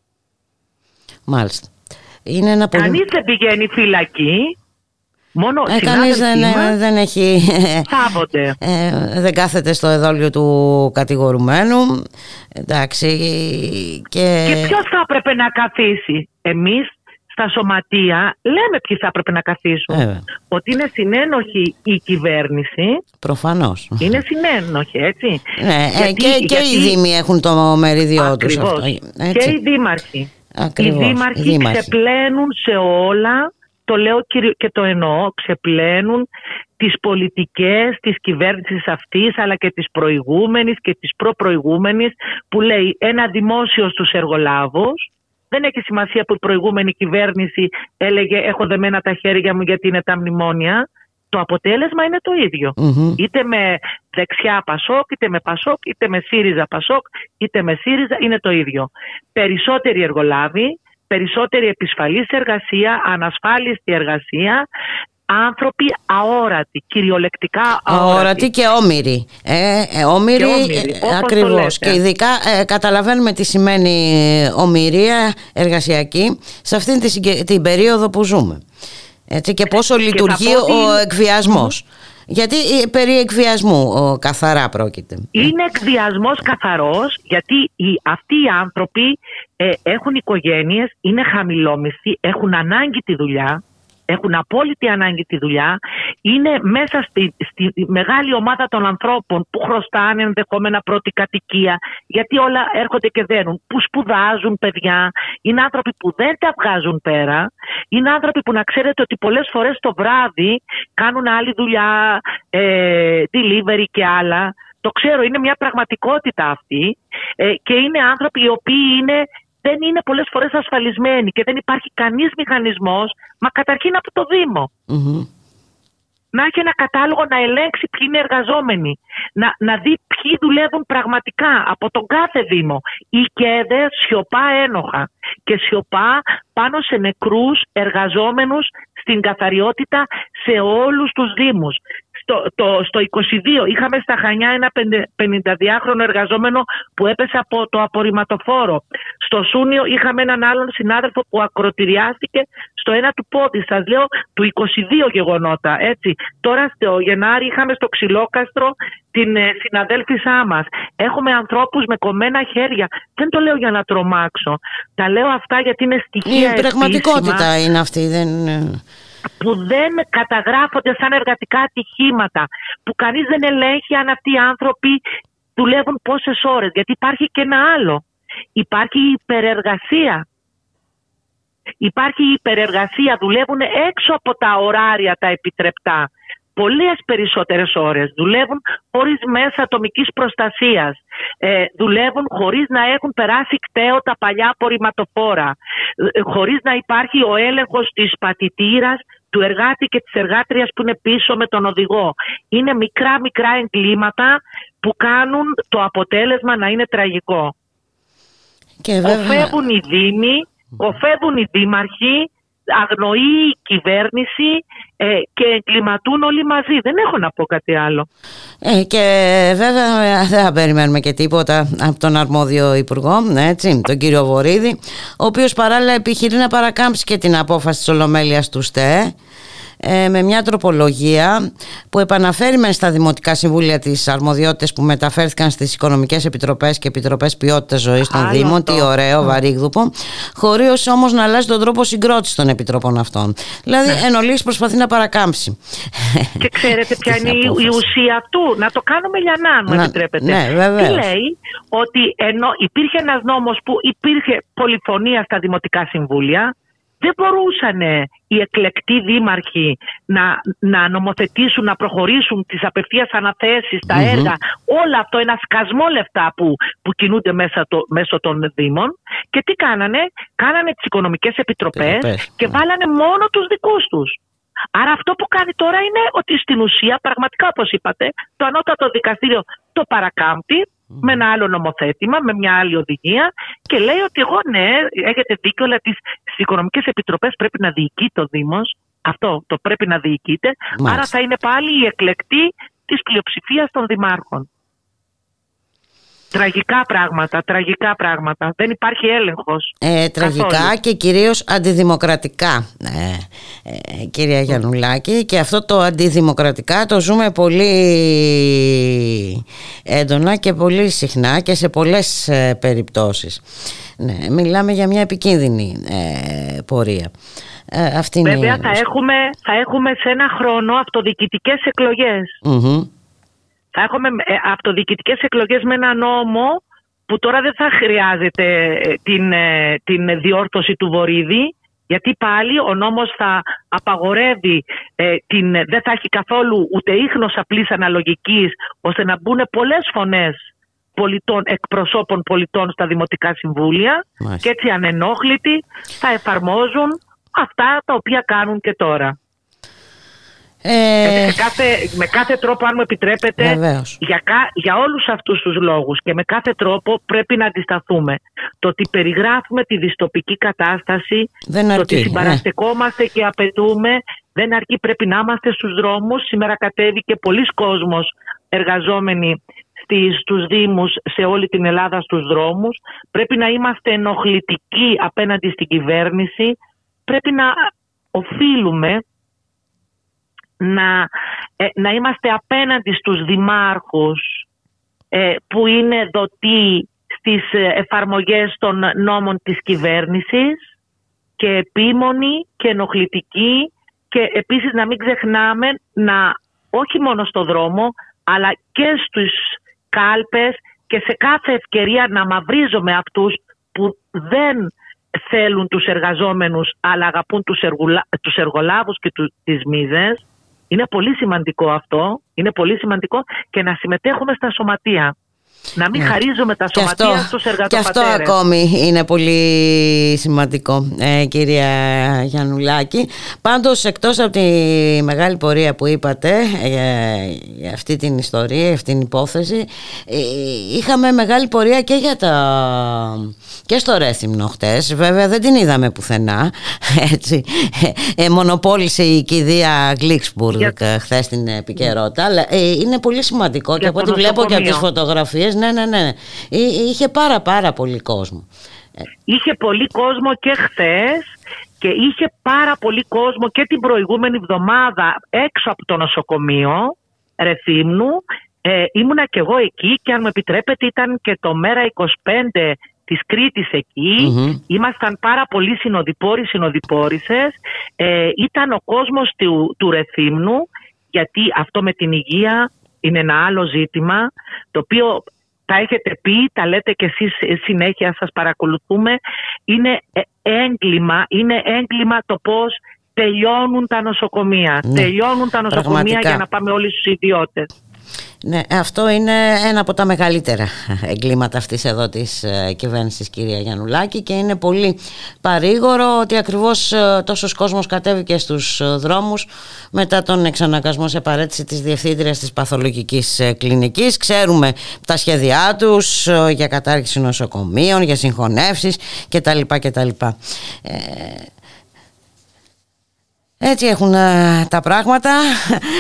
Μάλιστα. Είναι ένα πολύ... Κανείς δεν πηγαίνει φυλακή. Μόνο κανείς δεν έχει. Δεν κάθεται στο εδόλιο του κατηγορουμένου. Εντάξει. Και ποιος θα έπρεπε να καθίσει? Εμείς στα σωματεία λέμε ποιοι θα έπρεπε να καθίσουν. Ότι είναι συνένοχη η κυβέρνηση. Προφανώς. Είναι συνένοχη, έτσι. Ναι, γιατί οι δήμοι έχουν το μερίδιό τους. Και οι δήμαρχοι. Ακριβώς. Οι δήμαρχοι ξεπλένουν σε όλα. Το λέω και το εννοώ, ξεπλένουν τις πολιτικές της κυβέρνησης αυτής, αλλά και της προηγούμενης και της προπροηγούμενης, που λέει ένα δημόσιο στους εργολάβους. Δεν έχει σημασία που η προηγούμενη κυβέρνηση έλεγε έχω δεμένα τα χέρια μου γιατί είναι τα μνημόνια. Το αποτέλεσμα είναι το ίδιο. Είτε με δεξιά Πασόκ, είτε με Πασόκ, είτε με ΣΥΡΙΖΑ Πασόκ, είτε με ΣΥΡΙΖΑ, είναι το ίδιο. Περισσότεροι εργολάβοι, περισσότερη επισφαλής εργασία, ανασφάλιστη εργασία, άνθρωποι αόρατοι, κυριολεκτικά αόρατοι. Αόρατοι και όμοιροι. Ακριβώς. Και ειδικά καταλαβαίνουμε τι σημαίνει ομοιρία εργασιακή σε αυτήν την περίοδο που ζούμε. Έτσι, και πόσο λειτουργεί ο εκβιασμός. Γιατί περί εκβιασμού καθαρά πρόκειται. Είναι εκβιασμός καθαρός, γιατί αυτοί οι άνθρωποι έχουν οικογένειες, είναι χαμηλόμισθοι, έχουν ανάγκη τη δουλειά. Έχουν απόλυτη ανάγκη τη δουλειά, είναι μέσα στη μεγάλη ομάδα των ανθρώπων που χρωστάνε ενδεχόμενα πρώτη κατοικία, γιατί όλα έρχονται και δένουν, που σπουδάζουν παιδιά, είναι άνθρωποι που δεν τα βγάζουν πέρα, είναι άνθρωποι που να ξέρετε ότι πολλές φορές το βράδυ κάνουν άλλη δουλειά, delivery και άλλα. Το ξέρω, είναι μια πραγματικότητα αυτή και είναι άνθρωποι οι οποίοι είναι... δεν είναι πολλές φορές ασφαλισμένοι και δεν υπάρχει κανείς μηχανισμός, μα καταρχήν από το Δήμο. Mm-hmm. Να έχει ένα κατάλογο να ελέγξει ποιοι είναι εργαζόμενοι, να δει ποιοι δουλεύουν πραγματικά από τον κάθε Δήμο. Οι ΚΕΔΕ σιωπά ένοχα και σιωπά πάνω σε νεκρούς εργαζόμενους στην καθαριότητα σε όλους τους Δήμους. Στο 22 είχαμε στα Χανιά ένα 52χρονο εργαζόμενο που έπεσε από το απορριμματοφόρο. Στο Σούνιο είχαμε έναν άλλον συνάδελφο που ακροτηριάστηκε στο ένα του πόδι. Σας λέω του 22 γεγονότα, έτσι. Τώρα στο Γενάρη είχαμε στο Ξυλόκαστρο την συναδέλφισά μας. Έχουμε ανθρώπους με κομμένα χέρια. Δεν το λέω για να τρομάξω. Τα λέω αυτά γιατί είναι στοιχεία. Η πραγματικότητα είναι αυτή, δεν... που δεν καταγράφονται σαν εργατικά ατυχήματα, που κανείς δεν ελέγχει αν αυτοί οι άνθρωποι δουλεύουν πόσες ώρες, γιατί υπάρχει και ένα άλλο. Υπάρχει η υπερεργασία. Υπάρχει η υπερεργασία, δουλεύουν έξω από τα ωράρια τα επιτρεπτά. Πολλές περισσότερες ώρες δουλεύουν χωρίς μέσα ατομικής προστασίας, δουλεύουν χωρίς να έχουν περάσει κταίο τα παλιά απορριμματοφόρα, χωρίς να υπάρχει ο έλεγχος της πατητήρας, του εργάτη και της εργάτριας που είναι πίσω με τον οδηγό. Είναι μικρά εγκλήματα που κάνουν το αποτέλεσμα να είναι τραγικό. Και βέβαια... κοφεύουν οι δήμοι, κοφεύουν οι δήμαρχοι, αγνοεί η κυβέρνηση και εγκληματούν όλοι μαζί. Δεν έχω να πω κάτι άλλο. Και βέβαια δεν θα περιμένουμε και τίποτα από τον αρμόδιο υπουργό, έτσι, τον κύριο Βορίδη, ο οποίος παράλληλα επιχειρεί να παρακάμψει και την απόφαση της Ολομέλειας του ΣΤΕ με μια τροπολογία που επαναφέρει μες στα δημοτικά συμβούλια τις αρμοδιότητες που μεταφέρθηκαν στις οικονομικές επιτροπές και επιτροπές ποιότητας ζωής των Δήμων. Τι ωραίο, βαρύγδουπο. Χωρίς όμως να αλλάζει τον τρόπο συγκρότησης των επιτροπών αυτών. Δηλαδή, εν ολίγοις προσπαθεί να παρακάμψει. Και ξέρετε ποια είναι η ουσία αυτού. Να το κάνουμε λιανά, αν μου επιτρέπετε. Ναι, τι λέει, ότι ενώ υπήρχε ένας νόμος που υπήρχε πολυφωνία στα δημοτικά συμβούλια. Δεν μπορούσαν οι εκλεκτοί δήμαρχοι να νομοθετήσουν, να προχωρήσουν τις απευθείας αναθέσεις, τα έργα, όλο αυτό ένα σκασμό λεφτά που κινούνται μέσω των Δήμων. Και τι κάνανε τις οικονομικές επιτροπές και βάλανε μόνο τους δικούς τους. Άρα αυτό που κάνει τώρα είναι ότι στην ουσία, πραγματικά όπως είπατε, το ανώτατο δικαστήριο το παρακάμπτει με ένα άλλο νομοθέτημα, με μια άλλη οδηγία και λέει ότι εγώ ναι, έχετε δίκιο, αλλά στις οικονομικές επιτροπές πρέπει να διοικεί το Δήμος, αυτό το πρέπει να διοικείται. Μάλιστα. Άρα θα είναι πάλι η εκλεκτή της πλειοψηφίας των δημάρχων. Τραγικά πράγματα. Δεν υπάρχει έλεγχος. Τραγικά και κυρίως αντιδημοκρατικά, κυρία Γιαννουλάκη. Και αυτό το αντιδημοκρατικά το ζούμε πολύ έντονα και πολύ συχνά και σε πολλές περιπτώσεις. Ναι, μιλάμε για μια επικίνδυνη πορεία. Αυτή είναι... Βέβαια θα έχουμε σε ένα χρόνο αυτοδιοικητικές εκλογές. Θα έχουμε αυτοδιοικητικές εκλογές με ένα νόμο που τώρα δεν θα χρειάζεται την διόρθωση του Βορίδη, γιατί πάλι ο νόμος θα απαγορεύει, δεν θα έχει καθόλου ούτε ίχνος απλής αναλογικής, ώστε να μπουν πολλές φωνές πολιτών, εκπροσώπων πολιτών στα δημοτικά συμβούλια. Μάλιστα. Και έτσι ανενόχλητοι θα εφαρμόζουν αυτά τα οποία κάνουν και τώρα. Με κάθε τρόπο, αν μου επιτρέπετε, για όλους αυτούς τους λόγους και με κάθε τρόπο πρέπει να αντισταθούμε. Το ότι περιγράφουμε τη δυστοπική κατάσταση, δεν αρκεί, το ότι συμπαραστεκόμαστε και απαιτούμε, δεν αρκεί, πρέπει να είμαστε στους δρόμους. Σήμερα κατέβηκε πολλής κόσμος εργαζόμενοι στους Δήμους σε όλη την Ελλάδα στους δρόμους. Πρέπει να είμαστε ενοχλητικοί απέναντι στην κυβέρνηση. Πρέπει να οφείλουμε να να είμαστε απέναντι στους δημάρχους που είναι δοτοί στις εφαρμογές των νόμων της κυβέρνησης και επίμονοι και ενοχλητικοί, και επίσης να μην ξεχνάμε να όχι μόνο στο δρόμο αλλά και στους κάλπες και σε κάθε ευκαιρία να μαυρίζουμε αυτούς που δεν θέλουν τους εργαζόμενους αλλά αγαπούν τους εργολάβους και τις μίζες. Είναι πολύ σημαντικό αυτό, είναι πολύ σημαντικό, και να συμμετέχουμε στα σωματεία. Να μην χαρίζουμε τα σωματεία στους εργατοπατέρες. Και αυτό ακόμη είναι πολύ σημαντικό, κυρία Γιαννουλάκη. Πάντως, εκτός από τη μεγάλη πορεία που είπατε για αυτή την ιστορία, αυτή την υπόθεση, είχαμε μεγάλη πορεία και, και στο Ρέθυμνο χτες. Βέβαια δεν την είδαμε πουθενά, έτσι. Μονοπόλησε η κηδεία Γλίξμπουργκ χθες την επικαιρότητα, αλλά είναι πολύ σημαντικό, και από ό,τι βλέπω και από τις φωτογραφίες, Ναι. Είχε πάρα πολύ κόσμο. Είχε πολύ κόσμο και χθες, και είχε πάρα πολύ κόσμο και την προηγούμενη εβδομάδα έξω από το νοσοκομείο Ρεθύμνου. Ήμουνα και εγώ εκεί, και αν μου επιτρέπετε ήταν και το ΜΕΡΑ 25 της Κρήτης εκεί. Ήμασταν πάρα πολλοί συνοδοιπόροι, συνοδοιπόρισσες. Ήταν ο κόσμος του Ρεθύμνου, γιατί αυτό με την υγεία είναι ένα άλλο ζήτημα, το οποίο τα έχετε πει, τα λέτε και εσείς συνέχεια, σας παρακολουθούμε. Είναι έγκλημα, το πώς τελειώνουν τα νοσοκομεία. Ναι, τελειώνουν τα νοσοκομεία πραγματικά, για να πάμε όλοι στους ιδιώτες. Ναι, αυτό είναι ένα από τα μεγαλύτερα εγκλήματα αυτής εδώ της κυβέρνησης, κυρία Γιαννουλάκη, και είναι πολύ παρήγορο ότι ακριβώς τόσος κόσμος κατέβηκε στους δρόμους μετά τον εξαναγκασμό σε παρέτηση της διευθύντριας της παθολογικής κλινικής. Ξέρουμε τα σχέδιά τους για κατάργηση νοσοκομείων, για συγχωνεύσεις κτλ. Έτσι έχουν τα πράγματα.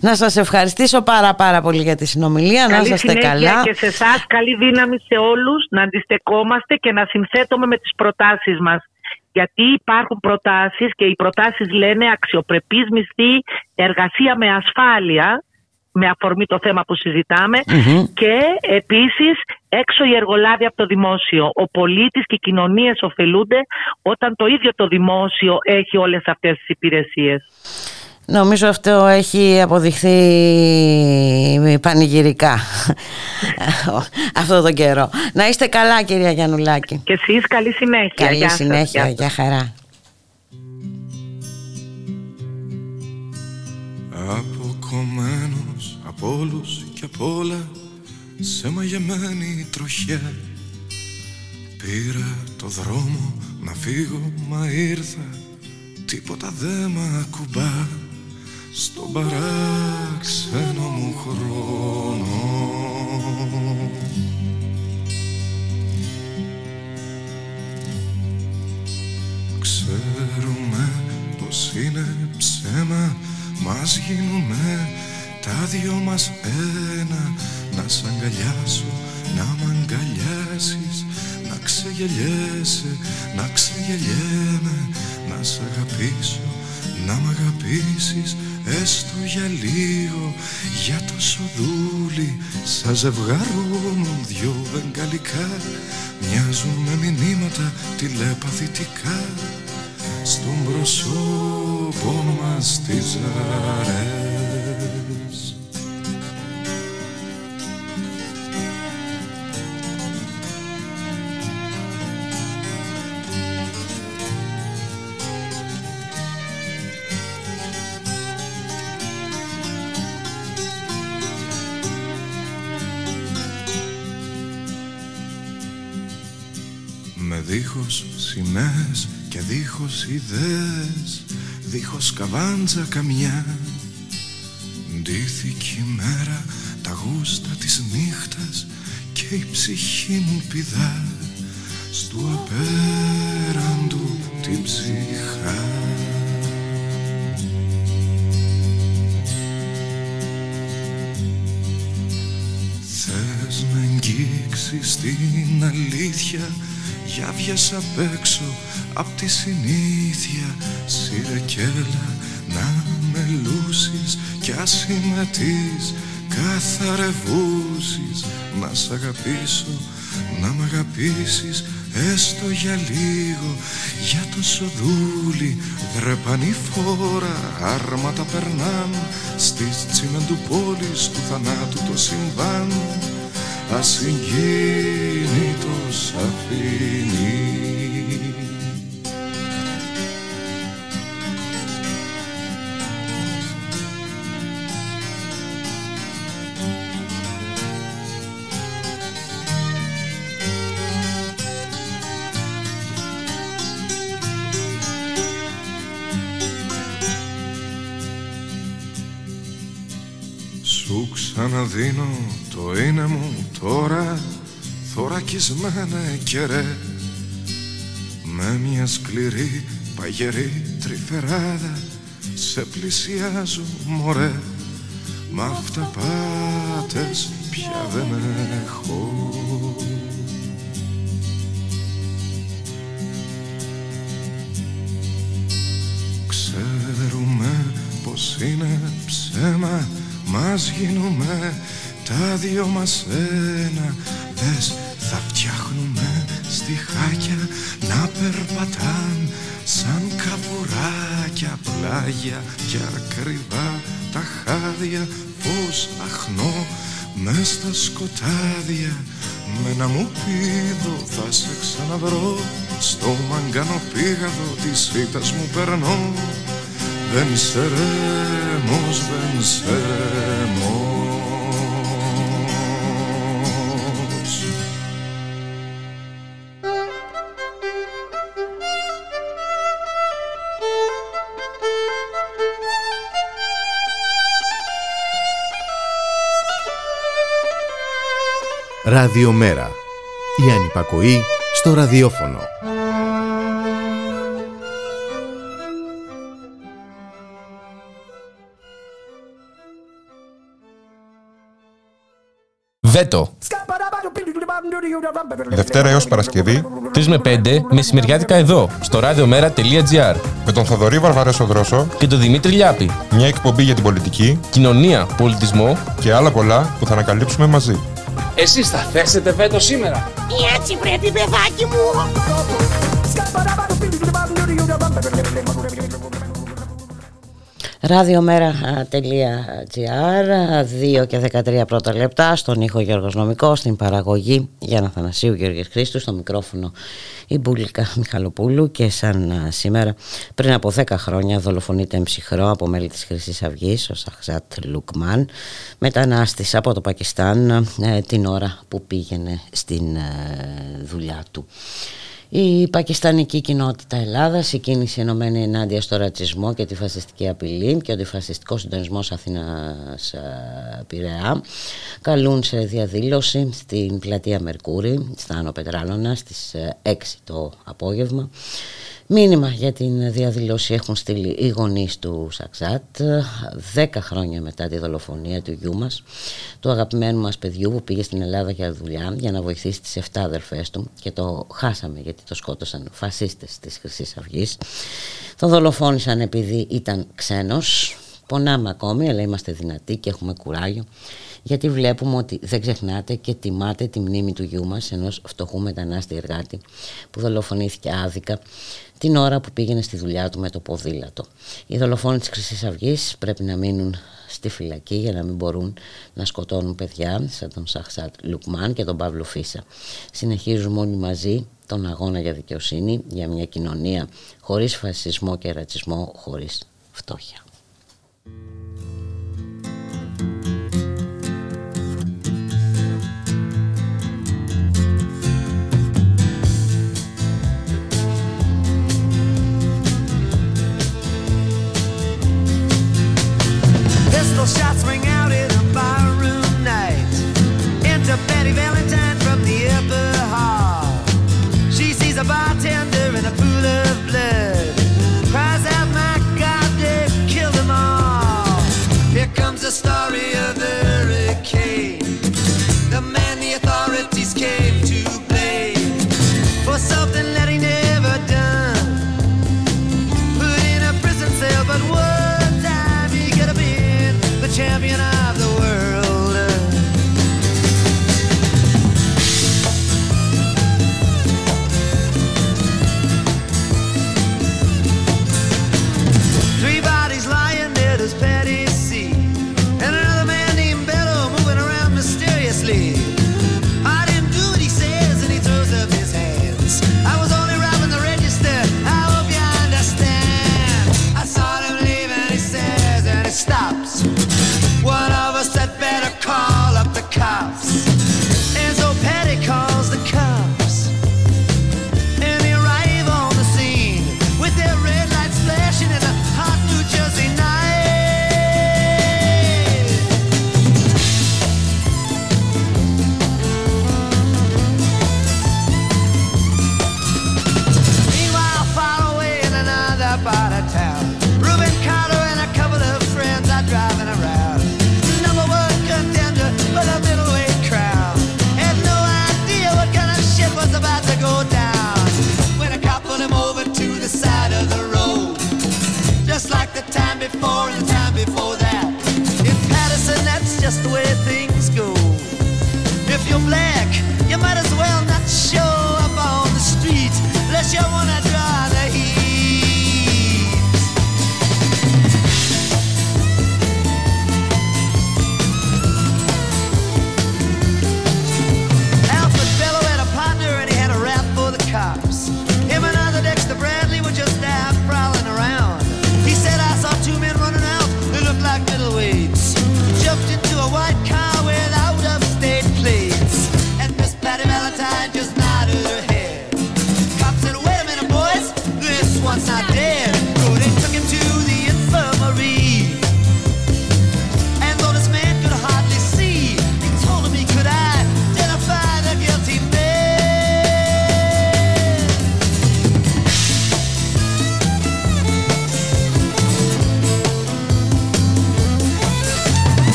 Να σας ευχαριστήσω πάρα πολύ για τη συνομιλία. Καλή, να είστε καλά. Και σε εσάς, καλή δύναμη σε όλους, να αντιστεκόμαστε και να συνθέτουμε με τις προτάσεις μας. Γιατί υπάρχουν προτάσεις, και οι προτάσεις λένε αξιοπρεπής μισθή, εργασία με ασφάλεια, με αφορμή το θέμα που συζητάμε, και επίσης έξω οι εργολάβοι από το δημόσιο. Ο πολίτης και οι κοινωνίες ωφελούνται όταν το ίδιο το δημόσιο έχει όλες αυτές τις υπηρεσίες. Νομίζω αυτό έχει αποδειχθεί πανηγυρικά αυτόν τον καιρό. Να είστε καλά, κυρία Γιαννουλάκη. Και εσείς καλή συνέχεια. Καλή συνέχεια, για χαρά. Αποκομμένος από όλους και από όλα, σε μαγεμένη τροχιά πήρα το δρόμο να φύγω, μα ήρθα, τίποτα δε μ' ακουμπά στον παράξενο μου χρόνο. Ξέρουμε πως είναι ψέμα, μας γίνουμε τα δυο μας ένα. Να σ' αγκαλιάσω, να μ' αγκαλιάσεις, να ξεγελιέσαι, να ξεγελιέμαι. Να σ' αγαπήσω, να μ' αγαπήσεις, έστω για λίγο, για το σοδούλι. Σα ζευγαρώνουν δυο βεγγαλικά, μοιάζουν με μηνύματα τηλεπαθητικά στον προσώπο μας τις αρές. Με δίχως σημαίες και δίχως ιδέες, δίχως καβάντζα καμιά, ντύθηκε η μέρα τα γούστα της νύχτας και η ψυχή μου πηδά στου απέραντου την ψυχά. Θες να αγγίξεις την αλήθεια, για βγες απ' έξω απ' τη συνήθεια, σύρε κι έλα να με με λούσεις κι ασημετής καθαρευούσεις. Να σ' αγαπήσω, να μ' αγαπήσεις έστω για λίγο. Για το σοδούλι δρεπανή φόρα άρματα περνάν στις τσιμεντουπόλεις του θανάτου το συμβάν ασυγκίνητος αφήνει. Σου ξαναδίνω το είναι μου τώρα θωρακισμένε κερέ με μια σκληρή παγερή τρυφεράδα. Σε πλησιάζω μωρέ, μ' αυταπάτες πια δεν έχω. Ξέρουμε πως είναι ψέμα, μας γίνουμε τα δυο μας ένα. Δες θα φτιάχνουμε στιχάκια να περπατάν σαν καβουράκια, πλάγια και ακριβά τα χάδια. Φως αχνώ μες στα σκοτάδια, με να μου πήδω θα σε ξαναβρω. Στο μαγκανοπήγαδο της ήττας μου περνώ. Δεν σερέμος, δεν σερέμος. Ράδιο Μέρα. Η ανυπακοή στο ραδιόφωνο. Βέτο. Δευτέρα έως Παρασκευή 3 με 5 μεσημεριάτικα εδώ στο radiomera.gr με τον Θοδωρή Βαρβαρέσο Δρόσο και τον Δημήτρη Λιάπη. Μια εκπομπή για την πολιτική, κοινωνία, πολιτισμό και άλλα πολλά που θα ανακαλύψουμε μαζί. Εσείς θα θέσετε βέτο σήμερα. Έτσι πρέπει, παιδάκι μου. Ραδιομέρα.gr, 2 και 13 πρώτα λεπτά, στον ήχο Γιώργος Νομικός, στην παραγωγή Γιάννα Αθανασίου, Γιώργης Χρήστου, στο μικρόφωνο η Μπούλικα Μιχαλοπούλου. Και σαν σήμερα, πριν από 10 χρόνια, δολοφονείται εμψυχρό από μέλη της Χρυσής Αυγής ο Σαχζάτ Λουκμάν, μετανάστης από το Πακιστάν, την ώρα που πήγαινε στην δουλειά του. Η πακιστανική κοινότητα Ελλάδας, η κίνηση ενωμένη ενάντια στο ρατσισμό και τη φασιστική απειλή και ο αντιφασιστικός συντονισμός Αθήνας Πειραιά καλούν σε διαδήλωση στην πλατεία Μερκούρη, στα Άνω Πετράλωνα, στις 6 το απόγευμα. Μήνυμα για την διαδήλωση έχουν στείλει οι γονείς του Σαχζάτ 10 χρόνια μετά τη δολοφονία του γιού μας, του αγαπημένου μας παιδιού που πήγε στην Ελλάδα για δουλειά για να βοηθήσει τις 7 αδερφές του και το χάσαμε γιατί το σκότωσαν φασίστες της Χρυσής Αυγής. Τον δολοφόνησαν επειδή ήταν ξένος. Πονάμε ακόμη, αλλά είμαστε δυνατοί και έχουμε κουράγιο, γιατί βλέπουμε ότι δεν ξεχνάτε και τιμάτε τη μνήμη του γιού μας, ενός φτωχού μετανάστη εργάτη που δολοφονήθηκε άδικα την ώρα που πήγαινε στη δουλειά του με το ποδήλατο. Οι δολοφόνοι της Χρυσής Αυγής πρέπει να μείνουν στη φυλακή για να μην μπορούν να σκοτώνουν παιδιά σαν τον Σαχζάτ Λουκμάν και τον Παύλο Φίσα. Συνεχίζουμε όλοι μαζί τον αγώνα για δικαιοσύνη, για μια κοινωνία χωρίς φασισμό και ρατσισμό, χωρίς φτώχεια. Pistol shots ring out in a barroom night. Enter Betty Valentine from the upper hall. She sees a bartender in a pool of blood. Cries out, my God, they've killed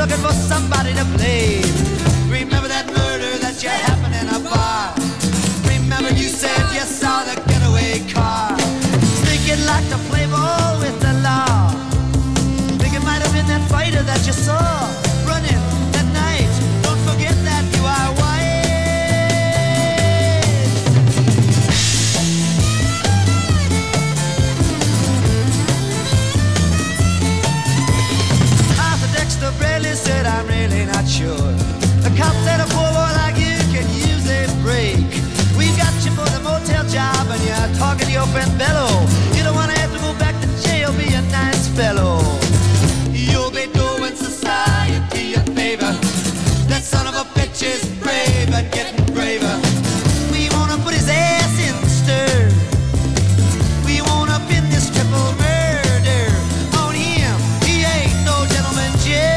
Looking for somebody to blame. Remember that murder that you happened in a bar. Remember you said you saw the getaway car. Thinking like the playboy with the law. Think it might have been that fighter that you saw running at night. Don't forget that you are wild. Said I'm really not sure. The cop said a poor boy like you can use a break. We got you for the motel job and you're talking to your friend Bello. You don't want to have to go back to jail, be a nice fellow. You'll be doing society a favor. That son of a bitch is brave and getting braver. We want to put his ass in the stir. We want to pin this triple murder on him. He ain't no gentleman jail.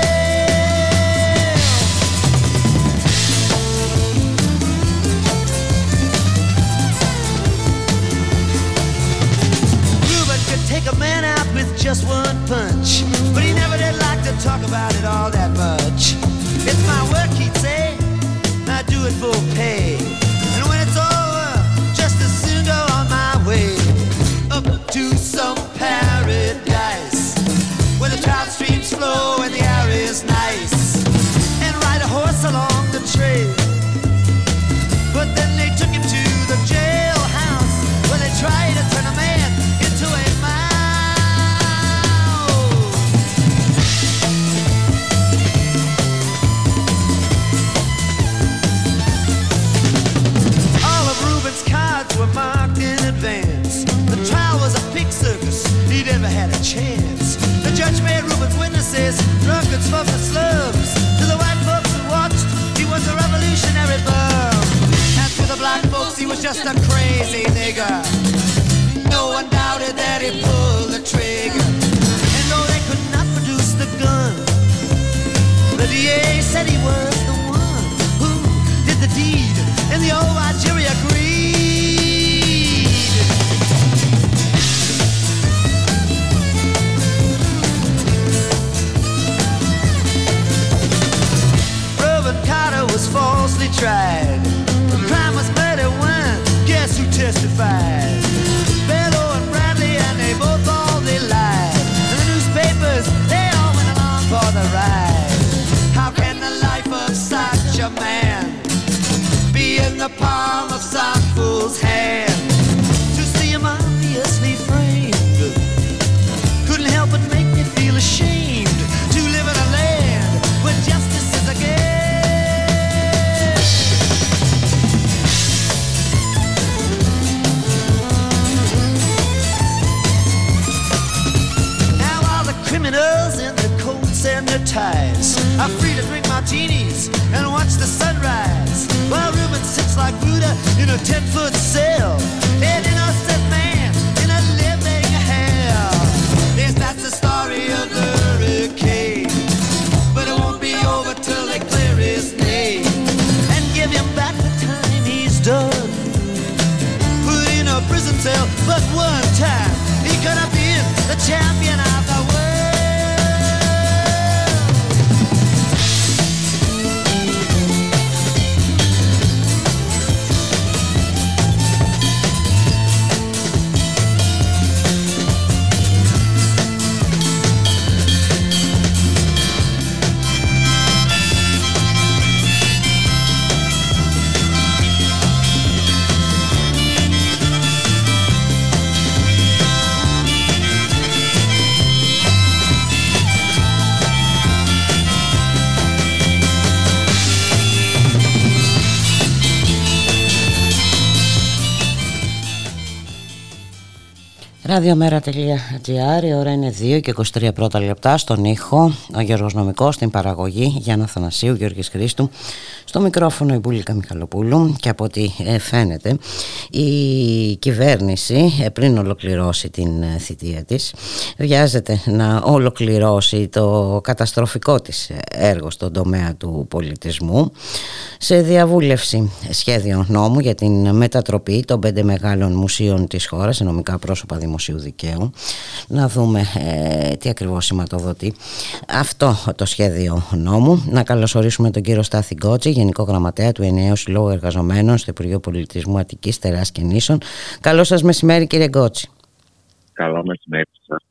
Take a man out with just one punch, but he never did like to talk about it all that much. It's my work, he'd say, I do it for pay. And when it's over, just as soon go on my way up to some paradise where the trout streams flow and the air is nice, and ride a horse along the trail. But then they took him to the jailhouse where they tried to turn a man into a man. Were marked in advance. The trial was a pig circus. He never had a chance. The judge made Ruben's witnesses drunkards from the slums. To the white folks who watched, he was a revolutionary bum. And to the black folks, he was just a crazy nigger. No one doubted that he pulled the trigger. And though they could not produce the gun, the DA said he was the one who did the deed. And the old white jury agreed. Was falsely tried. The crime was murder one. Guess who testified? Bello and Bradley, and they both all they lied. And the newspapers, they all went along for the ride. How can the life of such a man be in the palm of some fool's hand? To see him obviously framed couldn't help but make me feel ashamed to live in a land where justice is a game. Criminals in the coats and their ties are free to drink martinis and watch the sunrise, while Reuben sits like Buddha in a 10-foot cell, an innocent man in a living hell. Yes, that's the story of the hurricane, but it won't be over till they clear his name and give him back the time he's done. Put in a prison cell but one time, he could have been the champion of the world. radiomera.gr, η ώρα είναι 2:23 στον ήχο, ο Γιώργος Νομικός, στην παραγωγή Γιάννα Αθανασίου, Γιώργης Χρήστου, στο μικρόφωνο η Μπούλικα Μιχαλοπούλου. Και από ό,τι φαίνεται η κυβέρνηση πριν ολοκληρώσει την θητεία της βιάζεται να ολοκληρώσει το καταστροφικό της έργο στον τομέα του πολιτισμού σε διαβούλευση σχέδιο νόμου για την μετατροπή των 5 μεγάλων μουσείων της χώρας σε νομικά πρόσωπα δημοσίου δικαίου. Να δούμε τι ακριβώς σηματοδοτεί αυτό το σχέδιο νόμου. Να καλωσορίσουμε τον κύριο Στάθη Γκώτση, Γενικό Γραμματέα του Ενιαίου Συλλόγου Εργαζομένων στο Υπουργείο Πολιτισμού Αττικής, Τεράς και Νήσων. Καλό σας μεσημέρι, κύριε Γκώτση. Καλό μεσημέρι σας.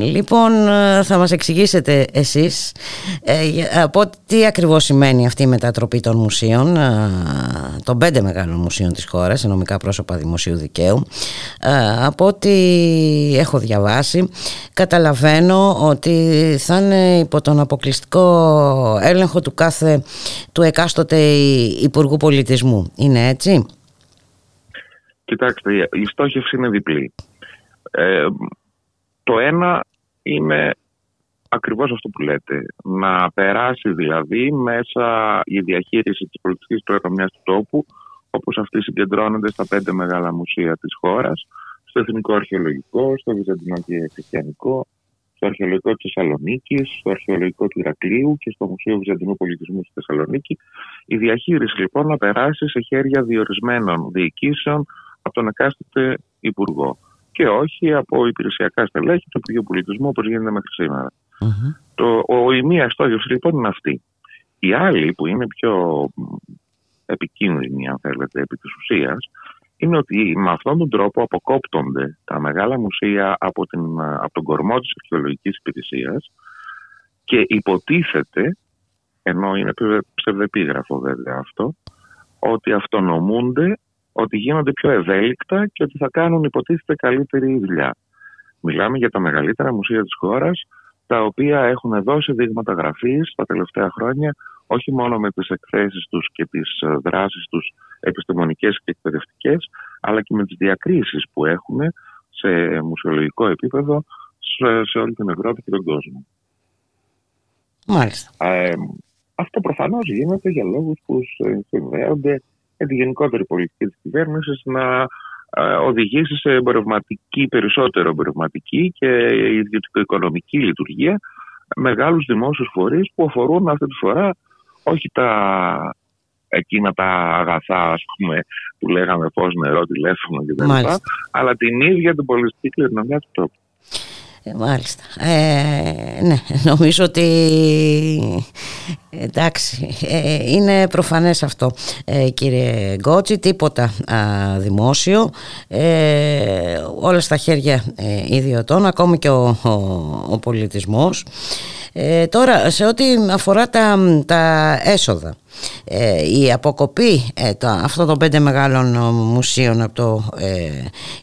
Λοιπόν, θα μας εξηγήσετε εσείς από τι ακριβώς σημαίνει αυτή η μετατροπή των μουσείων, των 5 μεγάλων μουσείων της χώρας σε νομικά πρόσωπα δημοσίου δικαίου. Από ό,τι έχω διαβάσει, καταλαβαίνω ότι θα είναι υπό τον αποκλειστικό έλεγχο του εκάστοτε Υπουργού Πολιτισμού. Είναι έτσι? Κοιτάξτε, η στόχευση είναι διπλή. Το ένα είναι ακριβώς αυτό που λέτε, να περάσει δηλαδή μέσα η διαχείριση της πολιτικής κληρονομιάς του τόπου, όπως αυτή συγκεντρώνεται στα 5 μεγάλα μουσεία της χώρας, στο Εθνικό Αρχαιολογικό, στο Βυζαντινό και Χριστιανικό, στο Αρχαιολογικό της Θεσσαλονίκης, στο Αρχαιολογικό του Ηρακλείου και στο Μουσείο Βυζαντινού Πολιτισμού στη Θεσσαλονίκη. Η διαχείριση λοιπόν να περάσει σε χέρια διορισμένων διοικήσεων από τον εκάστοτε Υπουργό, και όχι από υπηρεσιακά στελέχη του Υπουργείου Πολιτισμού, όπως γίνεται μέχρι σήμερα. Mm-hmm. Η μία στόχευση λοιπόν είναι αυτή. Η άλλη, που είναι πιο επικίνδυνη, αν θέλετε, επί της ουσίας, είναι ότι με αυτόν τον τρόπο αποκόπτονται τα μεγάλα μουσεία από τον κορμό της αρχαιολογικής υπηρεσίας και υποτίθεται, ενώ είναι ψευδεπίγραφο βέβαια αυτό, ότι αυτονομούνται, ότι γίνονται πιο ευέλικτα και ότι θα κάνουν υποτίθεται καλύτερη δουλειά. Μιλάμε για τα μεγαλύτερα μουσεία της χώρας, τα οποία έχουν δώσει δείγματα γραφής τα τελευταία χρόνια, όχι μόνο με τις εκθέσεις τους και τις δράσεις τους επιστημονικές και εκπαιδευτικές, αλλά και με τις διακρίσεις που έχουν σε μουσιολογικό επίπεδο σε όλη την Ευρώπη και τον κόσμο. Μάλιστα. Αυτό προφανώς γίνεται για λόγους που συνδέονται με τη γενικότερη πολιτική της κυβέρνησης να οδηγήσει σε περισσότερο εμπορευματική και ιδιωτικο-οικονομική λειτουργία μεγάλους δημόσιους φορείς που αφορούν αυτή τη φορά όχι εκείνα τα αγαθά, ας πούμε, που λέγαμε φως, νερό, τηλέφωνο κτλ., αλλά την ίδια την πολιτική κληρονομιά του τόπου. Μάλιστα. Ναι, νομίζω ότι εντάξει, είναι προφανές αυτό, κύριε Γκώτση. Τίποτα δημόσιο, όλα στα χέρια ιδιωτών, ακόμη και ο πολιτισμός. Τώρα, σε ό,τι αφορά τα έσοδα, η αποκοπή αυτών των 5 μεγάλων μουσείων από το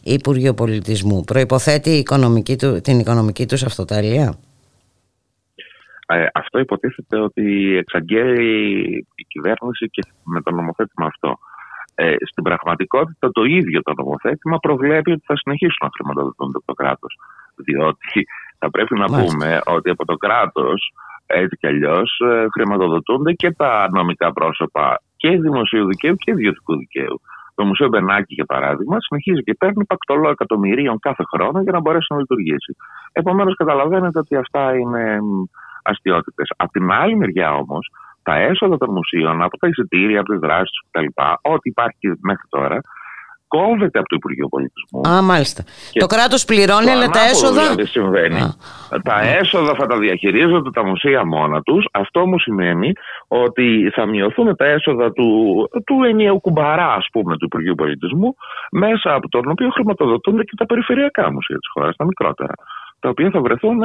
Υπουργείο Πολιτισμού προϋποθέτει την οικονομική τους αυτοτέλεια. Αυτό υποτίθεται ότι εξαγγέλει η κυβέρνηση και με το νομοθέτημα αυτό. Στην πραγματικότητα το ίδιο το νομοθέτημα προβλέπει ότι θα συνεχίσουν να χρηματοδοτούνται από το κράτος. Διότι θα πρέπει να πούμε ότι από το κράτος, έτσι κι αλλιώς, χρηματοδοτούνται και τα νομικά πρόσωπα και δημοσίου δικαίου και ιδιωτικού δικαίου. Το Μουσείο Μπενάκη, για παράδειγμα, συνεχίζει και παίρνει πακτολό εκατομμυρίων κάθε χρόνο για να μπορέσει να λειτουργήσει. Επομένως, καταλαβαίνετε ότι αυτά είναι αστιότητες. Απ' την άλλη μεριά όμως, τα έσοδα των μουσείων από τα εισιτήρια, από τις δράσεις τους κτλ., ό,τι υπάρχει μέχρι τώρα, κόβεται από το Υπουργείο Πολιτισμού. Α, μάλιστα. Και το κράτος πληρώνει, αλλά τα έσοδα. Δηλαδή συμβαίνει. Τα έσοδα θα τα διαχειρίζονται τα μουσεία μόνα τους. Αυτό όμως σημαίνει ότι θα μειωθούν τα έσοδα του ενιαίου κουμπαρά, ας πούμε, του Υπουργείου Πολιτισμού, μέσα από τον οποίο χρηματοδοτούνται και τα περιφερειακά μουσεία της χώρας, τα μικρότερα, τα οποία θα βρεθούν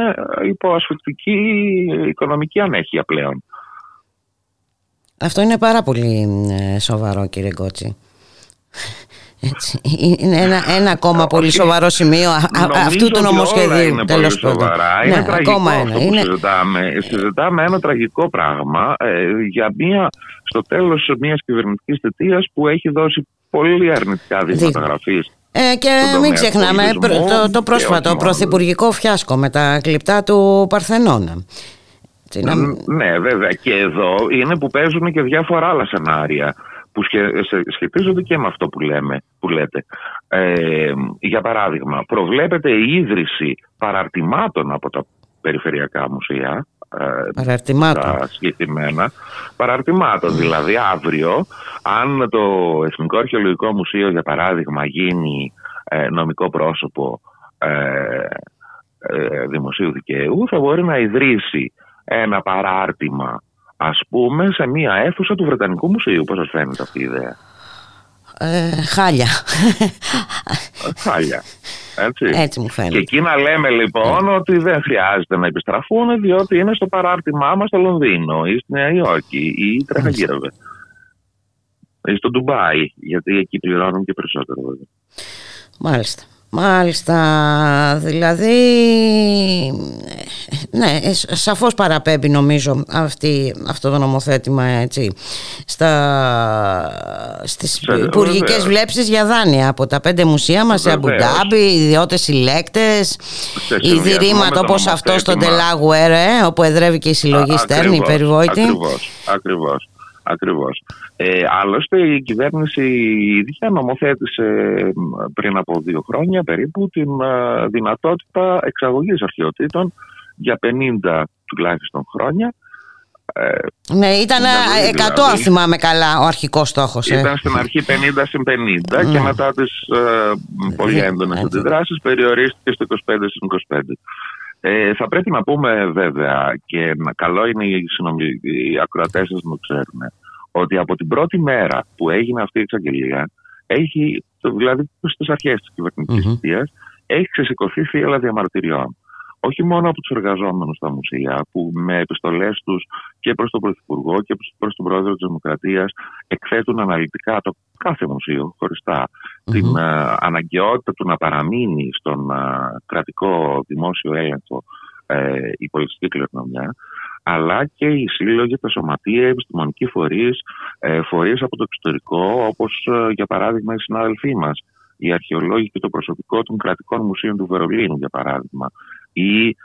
υπό ασφυκτική οικονομική ανέχεια πλέον. Αυτό είναι πάρα πολύ σοβαρό, κύριε Γκώτση. Έτσι. Είναι ένα ακόμα πολύ σοβαρό σημείο αυτού του νομοσχεδίου. Είναι πολύ σοβαρά. Ναι, είναι τραγικό αυτό που συζητάμε. Συζητάμε ένα τραγικό πράγμα για στο τέλος μιας κυβερνητικής θητείας που έχει δώσει πολύ αρνητικά δείγματα γραφής Και μην ξεχνάμε το πρόσφατο πρωθυπουργικό φιάσκο με τα κλιπτά του Παρθενώνα. Ναι, βέβαια. Και εδώ είναι που παίζουν και διάφορα άλλα σενάρια που σχετίζονται και με αυτό που λέτε. Για παράδειγμα, προβλέπεται η ίδρυση παραρτημάτων από τα περιφερειακά μουσεία. Τα συγκεκριμένα παραρτημάτων. Δηλαδή, αύριο, αν το Εθνικό Αρχαιολογικό Μουσείο, για παράδειγμα, γίνει νομικό πρόσωπο δημοσίου δικαίου, θα μπορεί να ιδρύσει ένα παράρτημα, ας πούμε, σε μία αίθουσα του Βρετανικού Μουσείου. Πώς σας φαίνεται αυτή η ιδέα? Χάλια. Χάλια. Έτσι μου φαίνεται. Και εκεί να λέμε λοιπόν ότι δεν χρειάζεται να επιστραφούν, διότι είναι στο παράρτημά μας στο Λονδίνο ή στη Νέα Υόρκη ή τρεχαγύρευε ή στο Ντουμπάι, γιατί εκεί πληρώνουν και περισσότερο. Μάλιστα. Μάλιστα, δηλαδή, ναι, σαφώς παραπέμπει νομίζω αυτό το νομοθέτημα, έτσι, στις υπουργικές βλέψεις για δάνεια από τα 5 μουσεία μας, σε Αμπουντάμπι, ιδιώτες συλλέκτες, ιδρύματα όπως αυτό στο Τελάγουερε, όπου εδρεύει και η συλλογή Στέρνη, περιβόητη. Ακριβώς. Άλλωστε η κυβέρνηση ίδια νομοθέτησε πριν από 2 χρόνια περίπου την δυνατότητα εξαγωγής αρχαιοτήτων για 50 τουλάχιστον χρόνια. Ναι, ήταν 100 δηλαδή, αν θυμάμαι καλά ο αρχικός στόχος. Ήταν στην αρχή 50-50 και μετά τις πολύ έντονες αντιδράσεις περιορίστηκε στο 25-25. Θα πρέπει να πούμε βέβαια, και καλό είναι οι ακροατές σας να το ξέρουν, ότι από την πρώτη μέρα που έγινε αυτή η εξαγγελία, δηλαδή στις αρχές της κυβερνητικής θητείας, έχει ξεσηκωθεί θύελλα διαμαρτυριών. Όχι μόνο από τους εργαζόμενους στα μουσεία, που με επιστολές τους και προς τον Πρωθυπουργό και προς τον Πρόεδρο της Δημοκρατίας εκθέτουν αναλυτικά το κάθε μουσείο χωριστά την αναγκαιότητα του να παραμείνει στον κρατικό δημόσιο έλεγχο η πολιτιστική κληρονομιά, αλλά και οι σύλλογοι, τα σωματεία, επιστημονικοί φορείς, φορείς από το εξωτερικό, όπως για παράδειγμα οι συνάδελφοί μας, οι αρχαιολόγοι και το προσωπικό των κρατικών μουσείων του Βερολίνου, για παράδειγμα, ή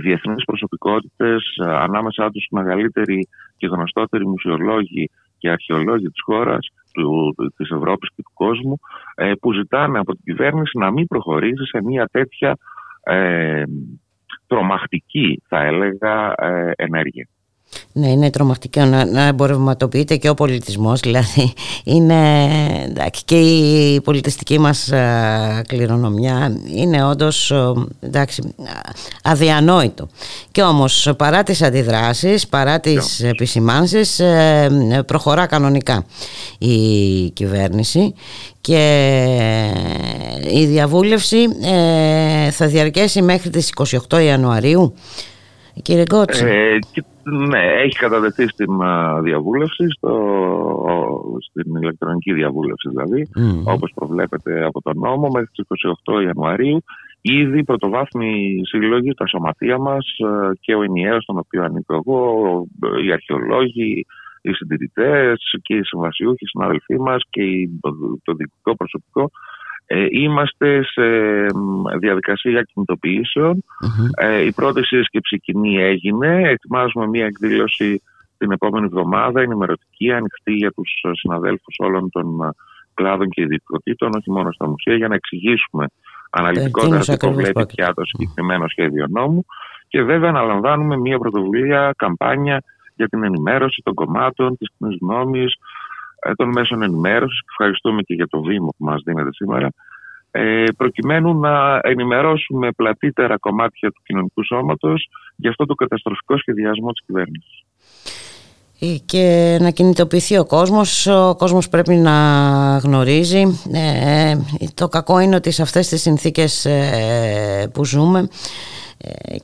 διεθνείς προσωπικότητες, ανάμεσά τους μεγαλύτεροι και γνωστότεροι μουσιολόγοι και αρχαιολόγοι της χώρας, της Ευρώπης και του κόσμου, που ζητάνε από την κυβέρνηση να μην προχωρήσει σε μια τέτοια τρομακτική, θα έλεγα, ενέργεια. Ναι, είναι τρομακτικό να εμπορευματοποιείται και ο πολιτισμός, δηλαδή είναι, εντάξει, και η πολιτιστική μας κληρονομιά είναι όντως, εντάξει, αδιανόητο. Και όμως παρά τις αντιδράσεις, παρά τις επισημάνσεις, προχωρά κανονικά η κυβέρνηση και η διαβούλευση θα διαρκέσει μέχρι τις 28 Ιανουαρίου. Κύριε Γκώτση. Ναι, έχει κατατεθεί στην διαβούλευση, στην ηλεκτρονική διαβούλευση δηλαδή, όπως προβλέπεται από τον νόμο, μέχρι τις 28 Ιανουαρίου. Ήδη πρωτοβάθμιοι σύλλογοι, τα σωματεία μας και ο ενιαίος, τον οποίο ανήκω εγώ, οι αρχαιολόγοι, οι συντηρητές και οι συμβασιούχοι, οι συναδελφοί μας και το διοικητικό προσωπικό, είμαστε σε διαδικασία κινητοποιήσεων. Η πρώτη σύσκεψη κοινή έγινε. Ετοιμάζουμε μια εκδήλωση την επόμενη εβδομάδα, ενημερωτική, ανοιχτή για τους συναδέλφους όλων των κλάδων και ιδιωτικοτήτων, όχι μόνο στα μουσεία, για να εξηγήσουμε αναλυτικότερα τι προβλέπει πια το συγκεκριμένο σχέδιο νόμου. Και βέβαια αναλαμβάνουμε μια πρωτοβουλία, καμπάνια για την ενημέρωση των κομμάτων, της κοινής γνώμης, των μέσων ενημέρωσης. Ευχαριστούμε και για το βήμα που μας δίνεται σήμερα, προκειμένου να ενημερώσουμε πλατύτερα κομμάτια του κοινωνικού σώματος για αυτό το καταστροφικό σχεδιασμό της κυβέρνησης. Και να κινητοποιηθεί ο κόσμος. Ο κόσμος πρέπει να γνωρίζει. Το κακό είναι ότι σε αυτές τις συνθήκες που ζούμε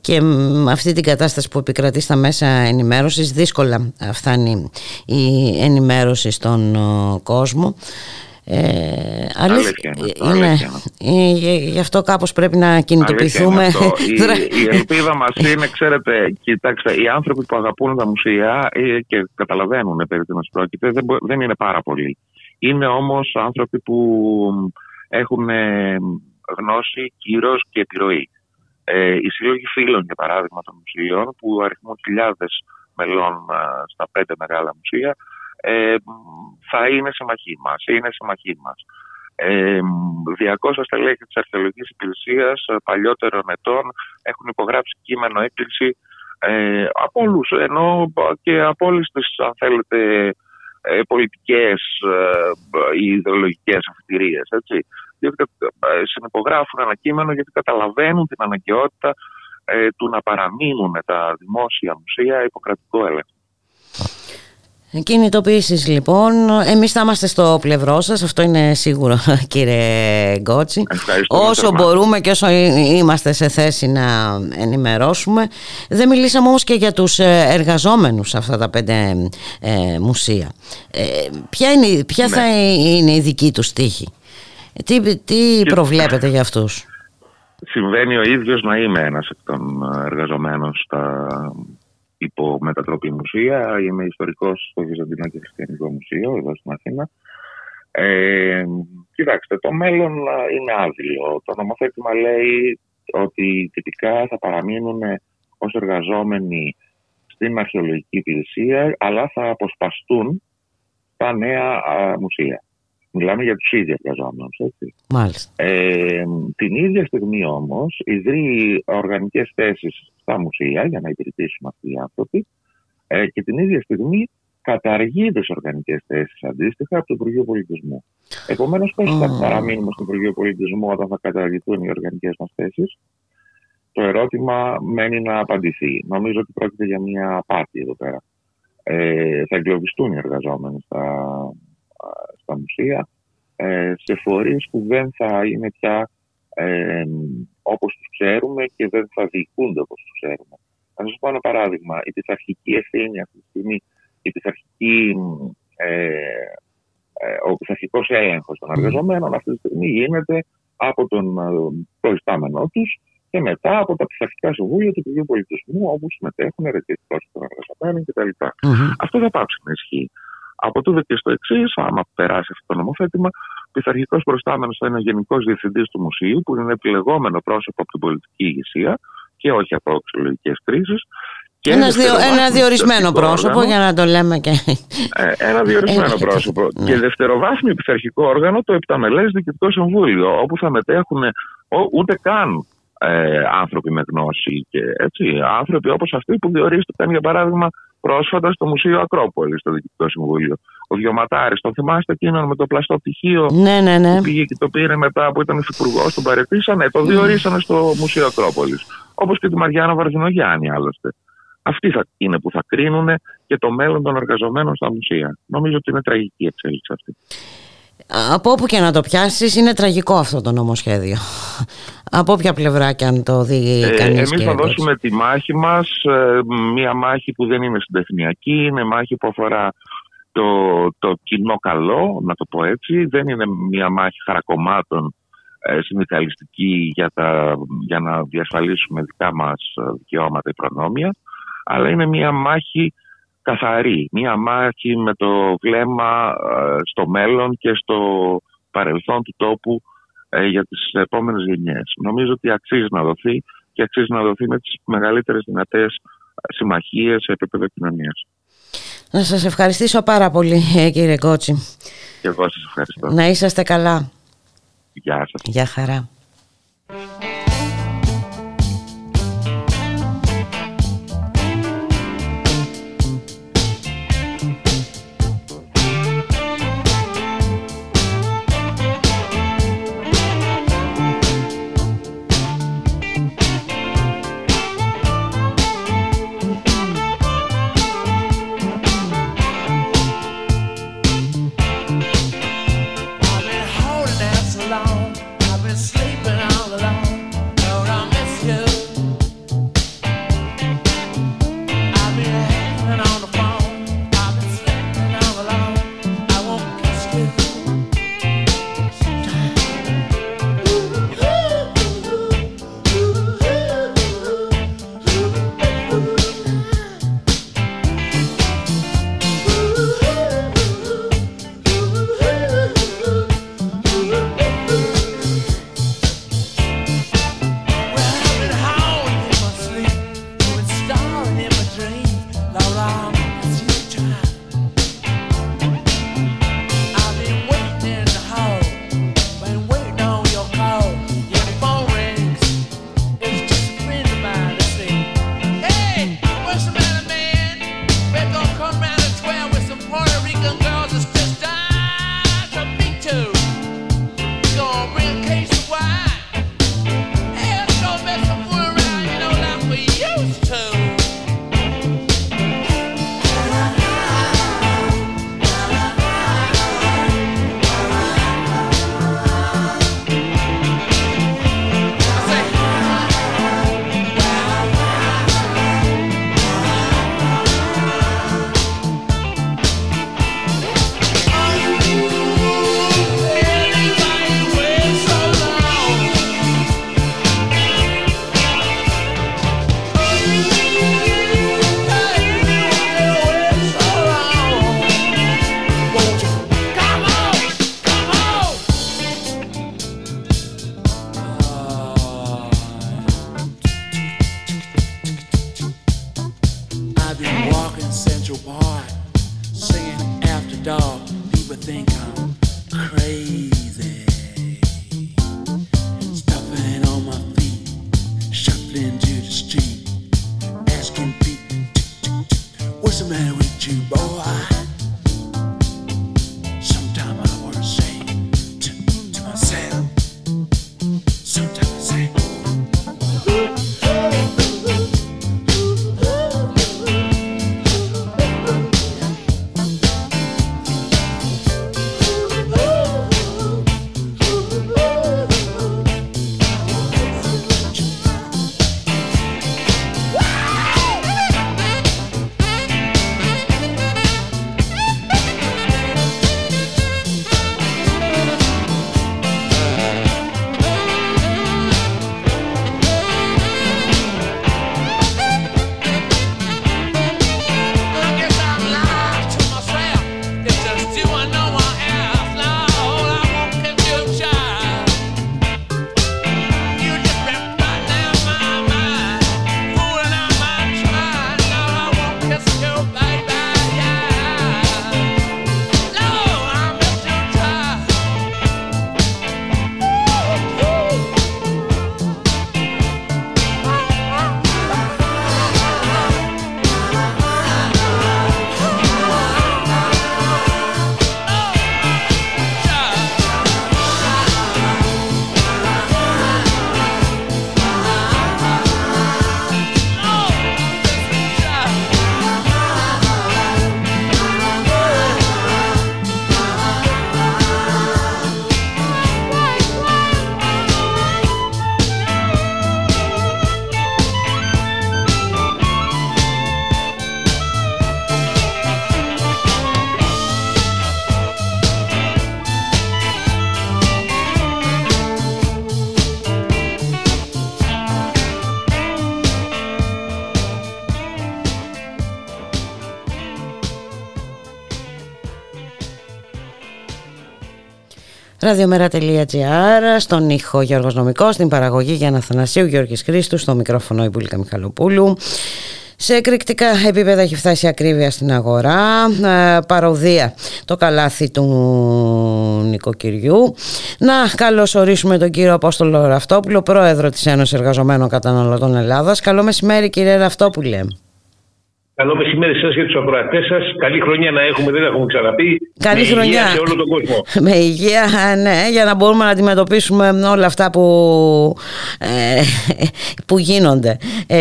και με αυτή την κατάσταση που επικρατεί στα μέσα ενημέρωσης, δύσκολα φτάνει η ενημέρωση στον κόσμο. Γι' αυτό κάπως πρέπει να κινητοποιηθούμε. Η ελπίδα μας είναι, ξέρετε, κοιτάξτε, οι άνθρωποι που αγαπούν τα μουσεία και καταλαβαίνουν περί τίνος πρόκειται δεν είναι πάρα πολλοί. Είναι όμως άνθρωποι που έχουμε γνώση, κύρος και επιρροή. Οι σύλλογοι φίλων, για παράδειγμα, των μουσείων, που αριθμούν χιλιάδες μελών στα 5 μεγάλα μουσεία, θα είναι συμμαχοί μας. Διακόσια στελέχη της Αρχαιολογικής Υπηρεσίας παλιότερων ετών έχουν υπογράψει κείμενο έκκληση από όλους, ενώ και από όλες τις, αν θέλετε, πολιτικές ή ιδεολογικές αφιτηρίες, έτσι. Διότι συνυπογράφουν ένα κείμενο γιατί καταλαβαίνουν την αναγκαιότητα του να παραμείνουν τα δημόσια μουσεία υπό κρατικό έλεγχο. Κινητοποιήσεις λοιπόν, εμείς θα είμαστε στο πλευρό σας, αυτό είναι σίγουρο, κύριε Γκώτση. Όσο μπορούμε και όσο είμαστε σε θέση να ενημερώσουμε. Δεν μιλήσαμε όμως και για τους εργαζόμενους σε αυτά τα 5 μουσεία. Ποια θα είναι η δική τους τύχη? Τι προβλέπετε για αυτούς? Συμβαίνει ο ίδιος να είμαι ένας εκ των εργαζομένων στα υπό μετατροπή μουσεία. Είμαι ιστορικός στο Βυζαντινό και Χριστιανικό Μουσείο, εδώ στην Αθήνα. Κοιτάξτε, το μέλλον είναι άδειλο. Το νομοθέτημα λέει ότι τυπικά θα παραμείνουν ως εργαζόμενοι στην αρχαιολογική υπηρεσία, αλλά θα αποσπαστούν τα νέα μουσεία. Μιλάμε για τους ίδιους εργαζόμενους, έτσι. Μάλιστα. Την ίδια στιγμή όμως ιδρύει οργανικές θέσεις στα μουσεία για να υπηρετήσουν αυτοί οι άνθρωποι, και την ίδια στιγμή καταργεί τις οργανικές θέσεις αντίστοιχα από το Υπουργείο Πολιτισμού. Επομένως, πώς θα παραμείνουμε στο Υπουργείο Πολιτισμού όταν θα καταργηθούν οι οργανικές μας θέσεις? Το ερώτημα μένει να απαντηθεί. Νομίζω ότι πρόκειται για μια απάτη εδώ πέρα. Θα εγκλωβιστούν οι εργαζόμενοι στα μουσεία, σε φορείς που δεν θα είναι πια όπως τους ξέρουμε και δεν θα διοικούνται όπως τους ξέρουμε. Θα σας πω ένα παράδειγμα. Η πειθαρχική ευθύνη αυτή τη στιγμή, ο πειθαρχικός έλεγχος των εργαζομένων αυτή τη στιγμή γίνεται από τον προϊστάμενό τους και μετά από τα πειθαρχικά συμβούλια του Υπουργείου Πολιτισμού, όπου συμμετέχουν ερευνητές των εργαζομένων κτλ. Αυτό θα πάψει να ισχύει. Από τούτο και στο εξής, άμα περάσει αυτό το νομοθέτημα, πειθαρχικός προϊστάμενος θα είναι ο Γενικός Διευθυντής του Μουσείου, που είναι επιλεγόμενο πρόσωπο από την πολιτική ηγεσία και όχι από αξιολογικές κρίσεις. Ένα διορισμένο πρόσωπο, όργανο, για να το λέμε και. Ένα διορισμένο πρόσωπο. Ναι. Και δευτεροβάθμιο πειθαρχικό όργανο, το Επταμελές Διοικητικό Συμβούλιο, όπου θα μετέχουν ούτε καν άνθρωποι με γνώση. Και, έτσι, άνθρωποι όπως αυτοί που διορίστηκαν, για παράδειγμα, πρόσφατα στο Μουσείο Ακρόπολης, στο Διοικητικό Συμβούλιο. Ο Διωματάρης, τον θυμάστε εκείνον με το πλαστό πτυχίο? Ναι. Που πήγε και το πήρε μετά που ήταν υφυπουργός, τον παρετήσανε, το διορίσανε στο Μουσείο Ακρόπολης. Όπως και τη Μαριάννα Βαρδινογιάννη, άλλωστε. Αυτοί θα είναι που θα κρίνουν και το μέλλον των εργαζομένων στα μουσεία. Νομίζω ότι είναι τραγική εξέλιξη αυτή. Από όπου και να το πιάσεις, είναι τραγικό αυτό το νομοσχέδιο. Από όποια πλευρά και αν το δει κανείς. Εμείς θα δώσουμε τη μάχη μας, μία μάχη που δεν είναι συντεχνιακή, είναι μάχη που αφορά το κοινό καλό, να το πω έτσι. Δεν είναι μία μάχη χαρακομμάτων συνδικαλιστική για να διασφαλίσουμε δικά μας δικαιώματα ή προνόμια, αλλά είναι μία μάχη καθαρή, μία μάχη με το βλέμμα στο μέλλον και στο παρελθόν του τόπου για τις επόμενες γενιές. Νομίζω ότι αξίζει να δοθεί και αξίζει να δοθεί με τις μεγαλύτερες δυνατές συμμαχίες σε επίπεδο κοινωνίας. Να σας ευχαριστήσω πάρα πολύ, κύριε Γκώτση. Και εγώ σας ευχαριστώ. Να είσαστε καλά. Γεια σας. Γεια χαρά. Sleep. radiomera.gr, στον ήχο Γιώργος Νομικός, στην παραγωγή Γιάννα Αθανασίου, Γιώργης Χρήστου, στο μικρόφωνο η Μπούλικα Μιχαλοπούλου. Σε εκρηκτικά επίπεδα έχει φτάσει η ακρίβεια στην αγορά, παροδία το καλάθι του νοικοκυριού. Να καλωσορίσουμε τον κύριο Απόστολο Ραυτόπουλο, πρόεδρο της Ένωσης Εργαζομένων Καταναλωτών Ελλάδας. Καλό μεσημέρι, κύριε Ραυτόπουλε. Καλό μεσημέρι σας και τους ακροατές σας. Καλή χρονιά να έχουμε, δεν έχουμε ξαναπεί. Καλή χρονιά σε όλο τον κόσμο. Με υγεία, ναι, για να μπορούμε να αντιμετωπίσουμε όλα αυτά που γίνονται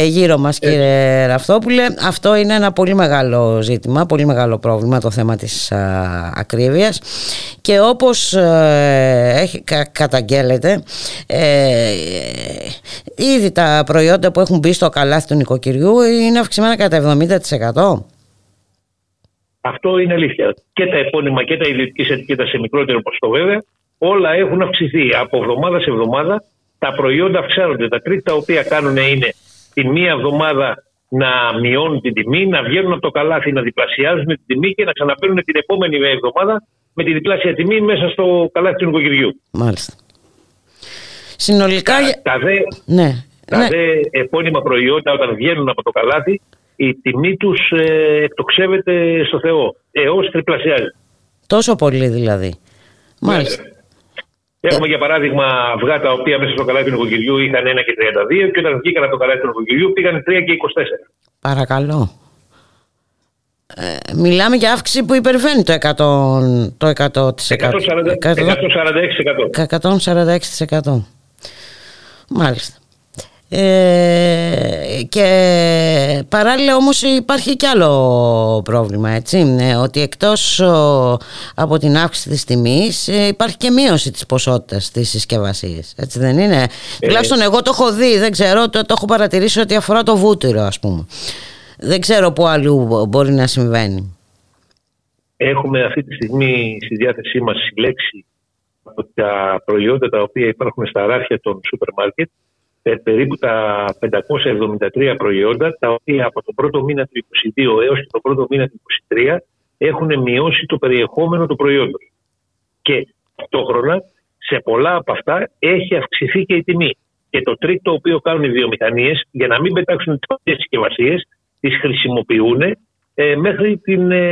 γύρω μας, κύριε Ραυτόπουλε. Αυτό είναι ένα πολύ μεγάλο ζήτημα, πολύ μεγάλο πρόβλημα, το θέμα της ακρίβειας. Και όπως καταγγέλλεται, ήδη τα προϊόντα που έχουν μπει στο καλάθι του νοικοκυριού είναι αυξημένα κατά 70%. Αυτό είναι αλήθεια. Και τα επώνυμα και τα ιδιωτικής ετικέτας σε μικρότερο ποσοστό, βέβαια, όλα έχουν αυξηθεί. Από εβδομάδα σε εβδομάδα τα προϊόντα αυξάνονται. Τα τρίτα τα οποία κάνουν είναι τη μία εβδομάδα να μειώνουν την τιμή, να βγαίνουν από το καλάθι, να διπλασιάζουν την τιμή και να ξαναπαίρνουν την επόμενη εβδομάδα με τη διπλάσια τιμή μέσα στο καλάθι του νοικοκυριού. Μάλιστα. Συνολικά. Τα δε επώνυμα προϊόντα, όταν βγαίνουν από το καλάθι, η τιμή τους εκτοξεύεται στο Θεό. Έως τριπλασιάζει. Τόσο πολύ δηλαδή. Μάλιστα. Έχουμε για παράδειγμα αυγά τα οποία μέσα στο καλάθι του νοικοκυριού είχαν 1,32 και όταν βγήκαν από το καλάθι του νοικοκυριού πήγαν 3,24. Παρακαλώ. Μιλάμε για αύξηση που υπερβαίνει το 100%. Το 146%. Μάλιστα. Και παράλληλα όμως υπάρχει κι άλλο πρόβλημα, έτσι, ναι, ότι εκτός από την αύξηση της τιμής υπάρχει και μείωση της ποσότητας της συσκευασίας, έτσι δεν είναι? Τουλάχιστον εγώ το έχω δει, δεν ξέρω, το έχω παρατηρήσει ότι αφορά το βούτυρο, ας πούμε. Δεν ξέρω πού αλλού μπορεί να συμβαίνει. Έχουμε αυτή τη στιγμή στη διάθεσή μας συλλέξει από τα προϊόντα τα οποία υπάρχουν στα ράφια των σούπερ μάρκετ περίπου τα 573 προϊόντα, τα οποία από τον πρώτο μήνα του 2022 έως και τον πρώτο μήνα του 2023 έχουν μειώσει το περιεχόμενο του προϊόντος. Και ταυτόχρονα σε πολλά από αυτά έχει αυξηθεί και η τιμή. Και το τρίτο το οποίο κάνουν οι βιομηχανίες, για να μην πετάξουν τις συσκευασίες, τις χρησιμοποιούν μέχρι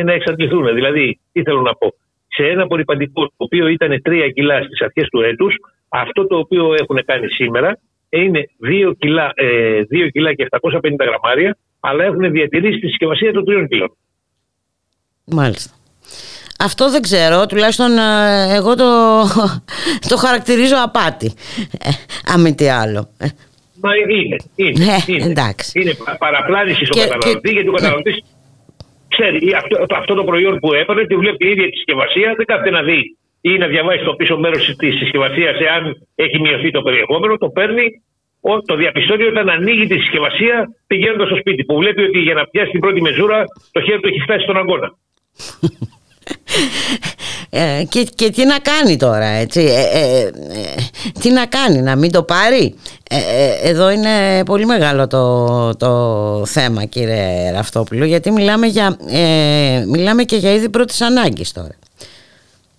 να εξαντληθούν. Δηλαδή, τι θέλω να πω, σε ένα πολυπαντικό το οποίο ήταν 3 κιλά στις αρχές του έτους, αυτό το οποίο έχουν κάνει σήμερα είναι 2 κιλά και 750 γραμμάρια, αλλά έχουν διατηρήσει τη συσκευασία των 3 κιλών. Μάλιστα. Αυτό δεν ξέρω, τουλάχιστον εγώ το χαρακτηρίζω απάτη, αν τι άλλο. Μα είναι παραπλάνηση στον καταναλωτή, γιατί ο καταναλωτής ξέρει αυτό το προϊόν που έπαιρνε, τη βλέπει η ίδια τη συσκευασία, δεν κάθεται να δει ή να διαβάσει το πίσω μέρος της συσκευασίας εάν έχει μειωθεί το περιεχόμενο, το παίρνει, το διαπιστώνει όταν ανοίγει τη συσκευασία πηγαίνοντας στο σπίτι, που βλέπει ότι για να πιάσει την πρώτη μεζούρα το χέρι του έχει φτάσει στον αγκώνα. Και τι να κάνει τώρα, έτσι? Τι να κάνει, να μην το πάρει? Εδώ είναι πολύ μεγάλο το θέμα, κύριε Ραυτόπουλο, γιατί μιλάμε και για είδη πρώτης ανάγκης τώρα.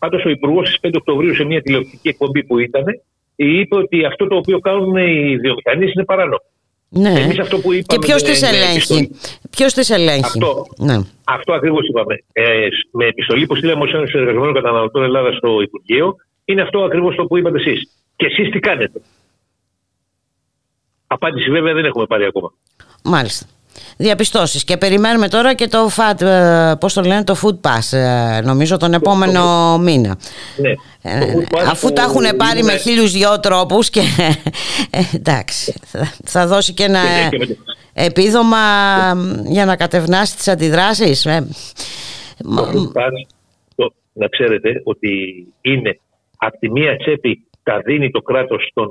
Πάντως ο Υπουργός στις 5 Οκτωβρίου σε μια τηλεοπτική εκπομπή που ήταν, είπε ότι αυτό το οποίο κάνουν οι βιομηχανίες είναι παράνομο. Ναι. Εμείς αυτό που είπαμε, και ποιος τις ελέγχει. Αυτό ακριβώς είπαμε. Με επιστολή που στείλαμε ως Ένωση Εργαζομένων Καταναλωτών Ελλάδα στο Υπουργείο, είναι αυτό ακριβώς το που είπατε εσείς. Και εσείς τι κάνετε? Απάντηση βέβαια δεν έχουμε πάρει ακόμα. Μάλιστα. Διαπιστώσεις. Και περιμένουμε τώρα και το food pass, νομίζω τον επόμενο μήνα. Ναι. Αφού τα έχουν πάρει με 1.002 τρόπους και εντάξει, θα δώσει και ένα επίδομα για να κατευνάσει τις αντιδράσεις. Το food pass, να ξέρετε ότι είναι από τη μία τσέπη τα δίνει το κράτος στον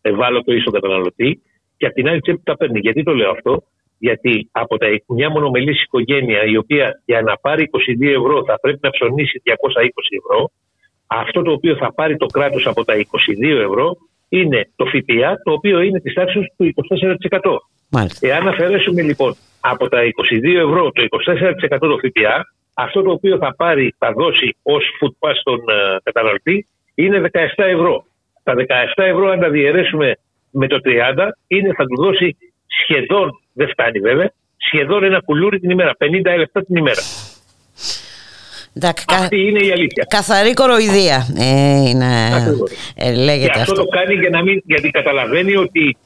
ευάλωτο ή στον καταναλωτή, και από την άλλη τσέπη τα παίρνει. Γιατί το λέω αυτό? Γιατί από τα μια μονομελής οικογένεια η οποία για να πάρει 22 ευρώ θα πρέπει να ψωνίσει 220 ευρώ, αυτό το οποίο θα πάρει το κράτος από τα 22 ευρώ είναι το ΦΠΑ, το οποίο είναι της τάξης του 24%. Μάλιστα. Εάν αφαιρέσουμε λοιπόν από τα 22 ευρώ το 24% το ΦΠΑ, αυτό το οποίο θα πάρει, θα δώσει ως food pass στον καταναλωτή είναι 17 ευρώ. Τα 17 ευρώ αν τα διαιρέσουμε με το 30 είναι, θα του δώσει σχεδόν, δεν φτάνει βέβαια, σχεδόν ένα κουλούρι την ημέρα, 50 λεπτά την ημέρα. Αυτή είναι η αλήθεια. Καθαρή κοροϊδία. Λέγεται και αυτό το κάνει για να μην, γιατί καταλαβαίνει ότι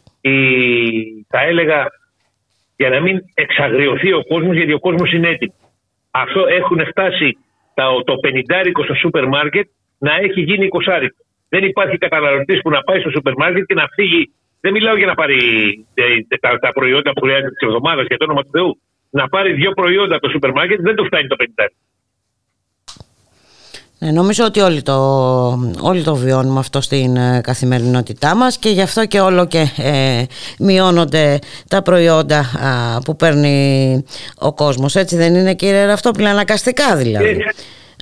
θα έλεγα για να μην εξαγριωθεί ο κόσμος, γιατί ο κόσμος είναι έτοιμος. Αυτό έχουν φτάσει το 50 στο σούπερ μάρκετ να έχει γίνει 20. Δεν υπάρχει καταναλωτής που να πάει στο σούπερ μάρκετ και να φύγει. Δεν μιλάω για να πάρει τα προϊόντα που χρειάζεται τη εβδομάδα, για το όνομα του Θεού. Να πάρει 2 προϊόντα από το σούπερ μάρκετ δεν το φτάνει το 50. Νομίζω ότι όλοι το βιώνουμε αυτό στην καθημερινότητά μας και γι' αυτό και όλο και μειώνονται τα προϊόντα που παίρνει ο κόσμος. Έτσι δεν είναι, κύριε Ραυτόπουλε, αναγκαστικά δηλαδή.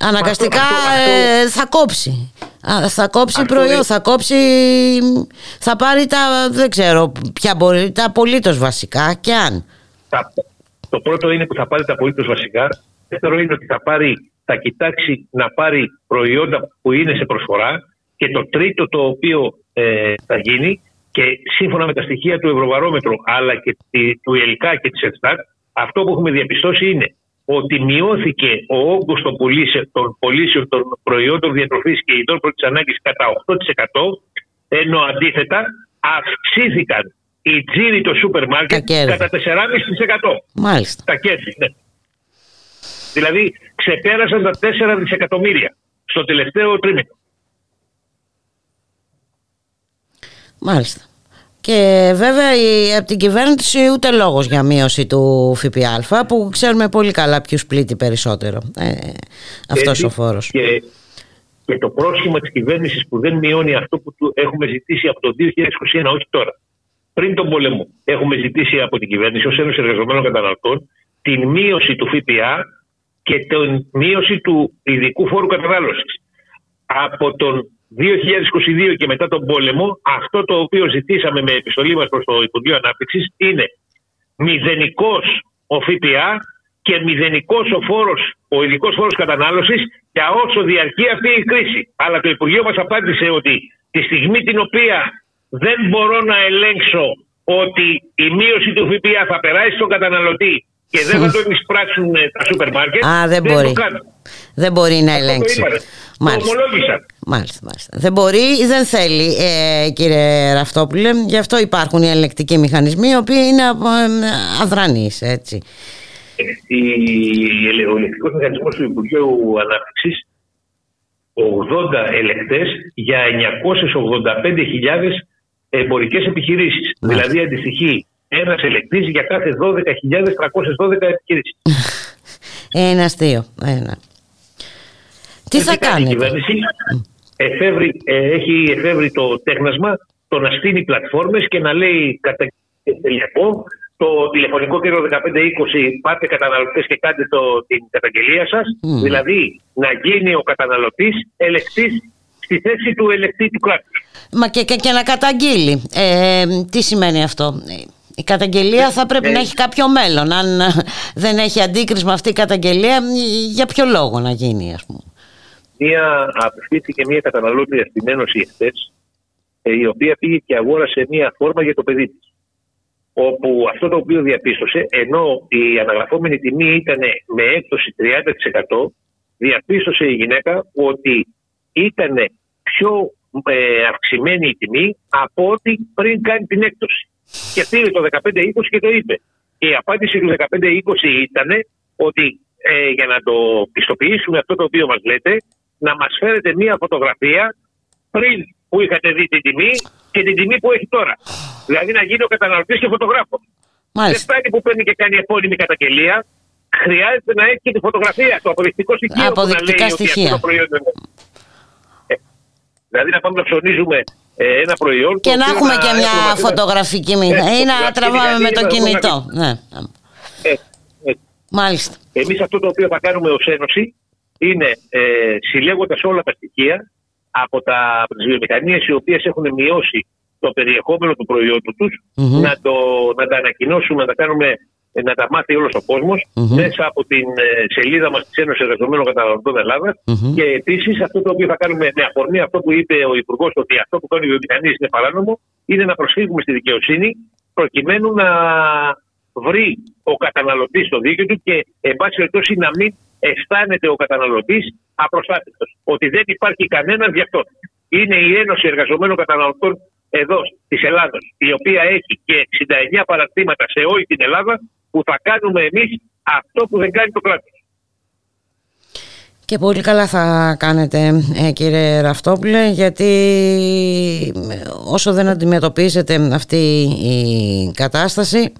Αναγκαστικά θα κόψει. Θα κόψει προϊόν, θα κόψει, θα πάρει τα, δεν ξέρω ποια μπορεί, τα απολύτως βασικά και αν. Το πρώτο είναι που θα πάρει τα απολύτως βασικά. Δεύτερο είναι ότι θα κοιτάξει να πάρει προϊόντα που είναι σε προσφορά και το τρίτο το οποίο θα γίνει και σύμφωνα με τα στοιχεία του Ευρωβαρόμετρου αλλά και του ΕΛΚΑ και της ΕΤΣΤΑΤ, αυτό που έχουμε διαπιστώσει είναι ότι μειώθηκε ο όγκος των πωλήσεων των προϊόντων διατροφής και ειδών πρώτης ανάγκης κατά 8%, ενώ αντίθετα αυξήθηκαν οι τζίροι των σούπερ μάρκετ κατά 4,5%. Μάλιστα. Τα κέρδη, ναι. Δηλαδή ξεπέρασαν τα 4 δισεκατομμύρια στο τελευταίο τρίμηνο. Μάλιστα. Και βέβαια από την κυβέρνηση ούτε λόγος για μείωση του ΦΠΑ που ξέρουμε πολύ καλά ποιους πλήττει περισσότερο. Αυτός ο φόρος. Και το πρόσχημα της κυβέρνησης που δεν μειώνει αυτό που έχουμε ζητήσει από το 2021, όχι τώρα. Πριν τον πολεμό έχουμε ζητήσει από την κυβέρνηση ως Ένωση Εργαζομένων Καταναλωτών την μείωση του ΦΠΑ και την μείωση του ειδικού φόρου κατανάλωσης. Από τον 2022 και μετά τον πόλεμο, αυτό το οποίο ζητήσαμε με επιστολή μας προς το Υπουργείο Ανάπτυξης είναι μηδενικός ο ΦΠΑ και μηδενικός ο ειδικός φόρος κατανάλωσης για όσο διαρκεί αυτή η κρίση. Αλλά το Υπουργείο μας απάντησε ότι τη στιγμή την οποία δεν μπορώ να ελέγξω ότι η μείωση του ΦΠΑ θα περάσει στον καταναλωτή και δεν θα το εισπράξουν τα σούπερ μάρκετ. Δεν μπορεί να ελέγξει. Μάλιστα. Μάλιστα. Δεν μπορεί ή δεν θέλει, κύριε Ραυτόπουλε. Γι' αυτό υπάρχουν οι ελεγκτικοί μηχανισμοί, οι οποίοι είναι αδρανείς. Ο ελεγκτικός μηχανισμός του Υπουργείου Ανάπτυξης, 80 ελεγκτές για 985.000 εμπορικές επιχειρήσεις. Μάλιστα. Δηλαδή αντιστοιχεί ένας ελεγκτής για κάθε 12.312 επιχειρήσεις. Ένα αστείο. Τι θα κάνει η κυβέρνηση? Έχει εφεύρει το τέχνασμα το να στείνει πλατφόρμες και να λέει κατά το τηλεφωνικό κέντρο 1520 πάτε καταναλωτές και κάντε την καταγγελία σας. Δηλαδή να γίνει ο καταναλωτής ελεγκτής στη θέση του ελεγκτή του κράτους. Μα και να καταγγείλει. Τι σημαίνει αυτό? Η καταγγελία θα πρέπει να έχει κάποιο μέλλον. Αν δεν έχει αντίκρισμα αυτή η καταγγελία, για ποιο λόγο να γίνει, ας πούμε? Απευθύνθηκε μια καταναλώτρια στην Ένωση εχθές, η οποία πήγε και αγόρασε μια φόρμα για το παιδί της. Όπου αυτό το οποίο διαπίστωσε, ενώ η αναγραφόμενη τιμή ήταν με έκπτωση 30%, διαπίστωσε η γυναίκα ότι ήταν πιο αυξημένη η τιμή από ό,τι πριν κάνει την έκπτωση. Και πήρε το 15-20 και το είπε. Και η απάντηση του 15-20 ήταν ότι για να το πιστοποιήσουμε αυτό το οποίο μας λέτε, να μας φέρετε μία φωτογραφία πριν που είχατε δει την τιμή και την τιμή που έχει τώρα. Δηλαδή να γίνει ο καταναλωτής και φωτογράφος. Δεν φτάνει που παίρνει και κάνει επώνυμη καταγγελία, χρειάζεται να έχει και τη φωτογραφία, το αποδεικτικό στοιχείο που να λέει στοιχεία ότι αυτό το προϊόν είναι. Δηλαδή να πάμε να ψωνίζουμε ένα προϊόν και να έχουμε και μια φωτογραφική ή να τραβάμε με το κινητό. Μάλιστα. Εμείς αυτό το οποίο θα κάνουμε ως Ένωση είναι συλλέγοντας όλα τα στοιχεία από τις βιομηχανίες οι οποίες έχουν μειώσει το περιεχόμενο του προϊόντου τους, να τα ανακοινώσουμε, να τα κάνουμε να τα μάθει όλος ο κόσμος μέσα από την σελίδα μας της Ένωσης Εργαζομένων Καταναλωτών Ελλάδα. Και επίσης αυτό το οποίο θα κάνουμε με αφορμή αυτό που είπε ο Υπουργός, ότι αυτό που κάνει η βιομηχανία είναι παράνομο, είναι να προσφύγουμε στη δικαιοσύνη προκειμένου να βρει ο καταναλωτής το δίκαιο του και εν πάση περιπτώσει να μην αισθάνεται ο καταναλωτής απροστάτευτος. Ότι δεν υπάρχει κανένας γι' αυτό. Είναι η Ένωση Εργαζομένων Καταναλωτών εδώ της Ελλάδας, η οποία έχει και 69 παραρτήματα σε όλη την Ελλάδα, που θα κάνουμε εμείς αυτό που δεν κάνει το κράτος. Και πολύ καλά θα κάνετε, κύριε Ραυτόπουλε, γιατί όσο δεν αντιμετωπίζετε αυτή η κατάσταση,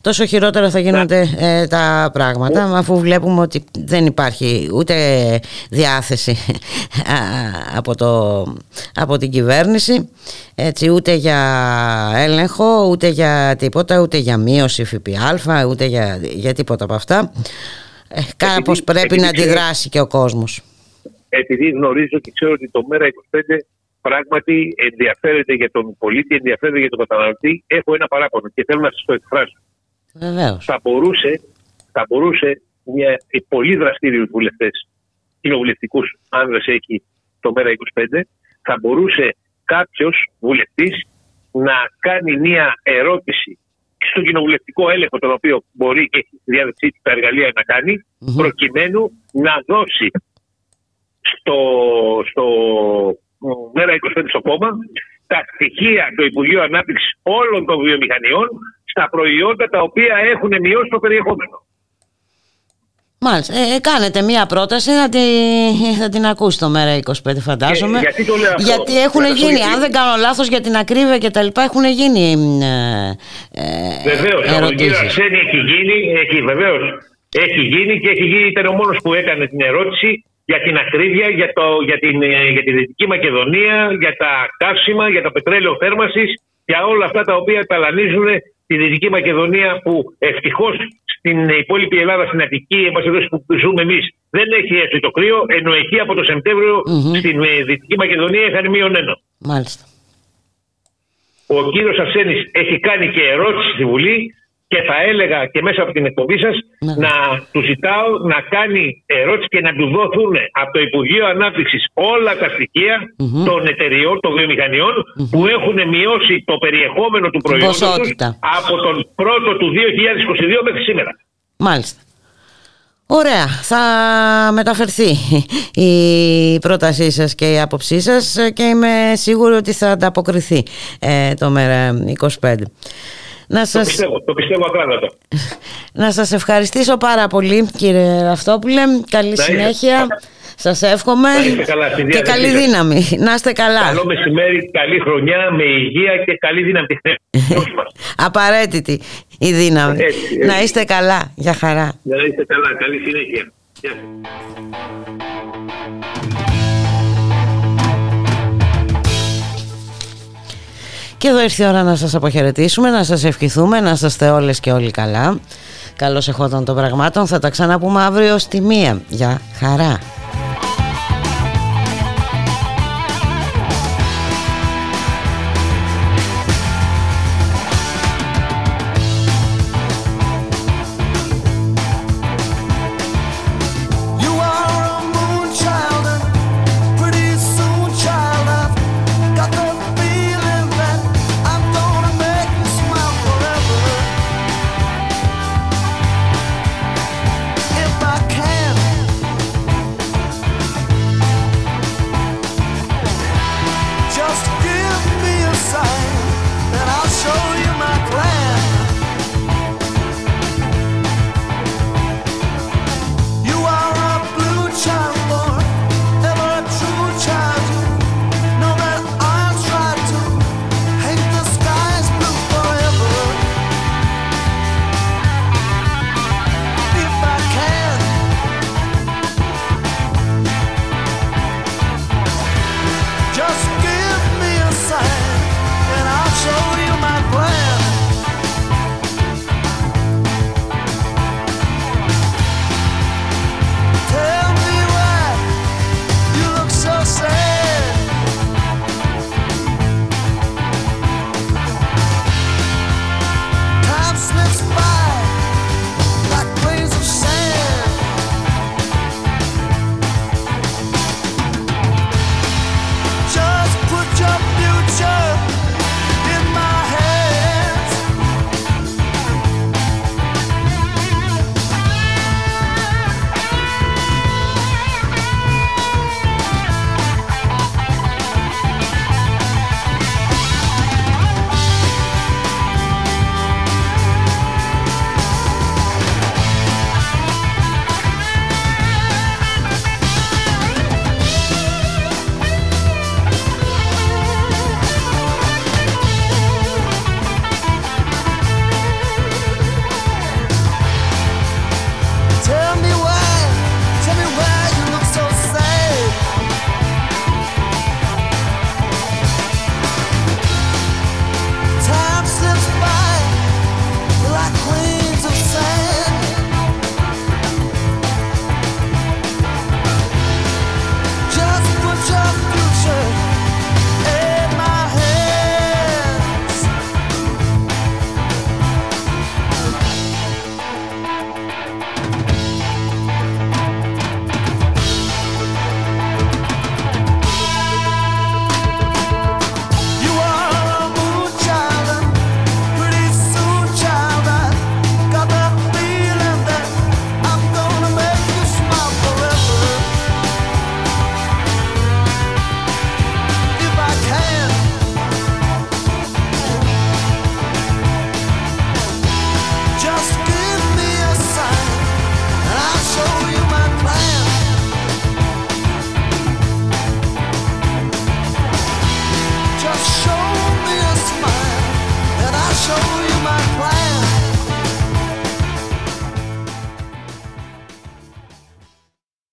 τόσο χειρότερα θα γίνονται τα πράγματα, αφού βλέπουμε ότι δεν υπάρχει ούτε διάθεση από την κυβέρνηση, έτσι, ούτε για έλεγχο, ούτε για τίποτα, ούτε για μείωση ΦΠΑ, ούτε για τίποτα από αυτά. Κάπως πρέπει να αντιδράσει και ο κόσμος. Επειδή γνωρίζω και ξέρω ότι το ΜΕΡΑ 25 πράγματι ενδιαφέρεται για τον πολίτη, ενδιαφέρεται για τον καταναλωτή, έχω ένα παράπονο και θέλω να σας το εκφράσω. Βεβαίως. Θα μπορούσε μια πολύ δραστήριους βουλευτές, κοινοβουλευτικούς, αν δεν έχει το ΜΕΡΑ 25, θα μπορούσε κάποιος βουλευτής να κάνει μια ερώτηση στο κοινοβουλευτικό έλεγχο, τον οποίο μπορεί και στη διάθεσή του τα εργαλεία να κάνει, προκειμένου να δώσει στο ΜΕΡΑ25 στο κόμμα τα στοιχεία του Υπουργείου Ανάπτυξης όλων των βιομηχανιών στα προϊόντα τα οποία έχουν μειώσει το περιεχόμενο. Μάλιστα. Κάνετε μία πρόταση να την ακούσει το ΜΕΡΑ25, φαντάζομαι. Γιατί το λέω αυτό? Γιατί έχουν γίνει, αν δεν κάνω λάθος, για την ακρίβεια και τα λοιπά, έχουν γίνει ερωτήσεις. Βεβαίως, ο κύριος Αρσένη έχει γίνει και ήταν ο μόνος που έκανε την ερώτηση για την ακρίβεια, για τη Δυτική Μακεδονία, για τα καύσιμα, για το πετρέλαιο θέρμανσης, για όλα αυτά τα οποία ταλανίζουν τη Δυτική Μακεδονία, που ευτυχώς στην υπόλοιπη Ελλάδα, στην Αττική, εμπασχεδόση που ζούμε εμείς, δεν έχει έρθει το κρύο, ενώ εκεί από το Σεπτέμβριο στην Δυτική Μακεδονία είχαν -1. Μάλιστα. Ο κύριος Αρσένης έχει κάνει και ερώτηση στη Βουλή και θα έλεγα και μέσα από την εκπομπή σας να του ζητάω να κάνει ερώτηση και να του δοθούν από το Υπουργείο Ανάπτυξης όλα τα στοιχεία των εταιριών, των βιομηχανιών που έχουν μειώσει το περιεχόμενο του προϊόντος από τον 1ο του 2022 μέχρι σήμερα. Μάλιστα. Ωραία, θα μεταφερθεί η πρότασή σας και η άποψή σας και είμαι σίγουρη ότι θα ανταποκριθεί το ΜΕΡΑ25. Το πιστεύω ακράδαντα. Να σας ευχαριστήσω πάρα πολύ, κύριε Ραυτόπουλε. Καλή συνέχεια. Σας εύχομαι και καλή δύναμη. Να είστε καλά. Καλό μεσημέρι, καλή χρονιά, με υγεία και καλή δύναμη. Απαραίτητη η δύναμη. Έτσι. Να είστε καλά. Για χαρά. Να είστε καλά. Καλή συνέχεια. Και εδώ ήρθε η ώρα να σας αποχαιρετήσουμε, να σας ευχηθούμε, να είστε όλες και όλοι καλά. Καλώς εχόταν των πραγμάτων, θα τα ξαναπούμε αύριο στη 1:00. Γεια χαρά. Just give me a sign and I'll show you my plan. show.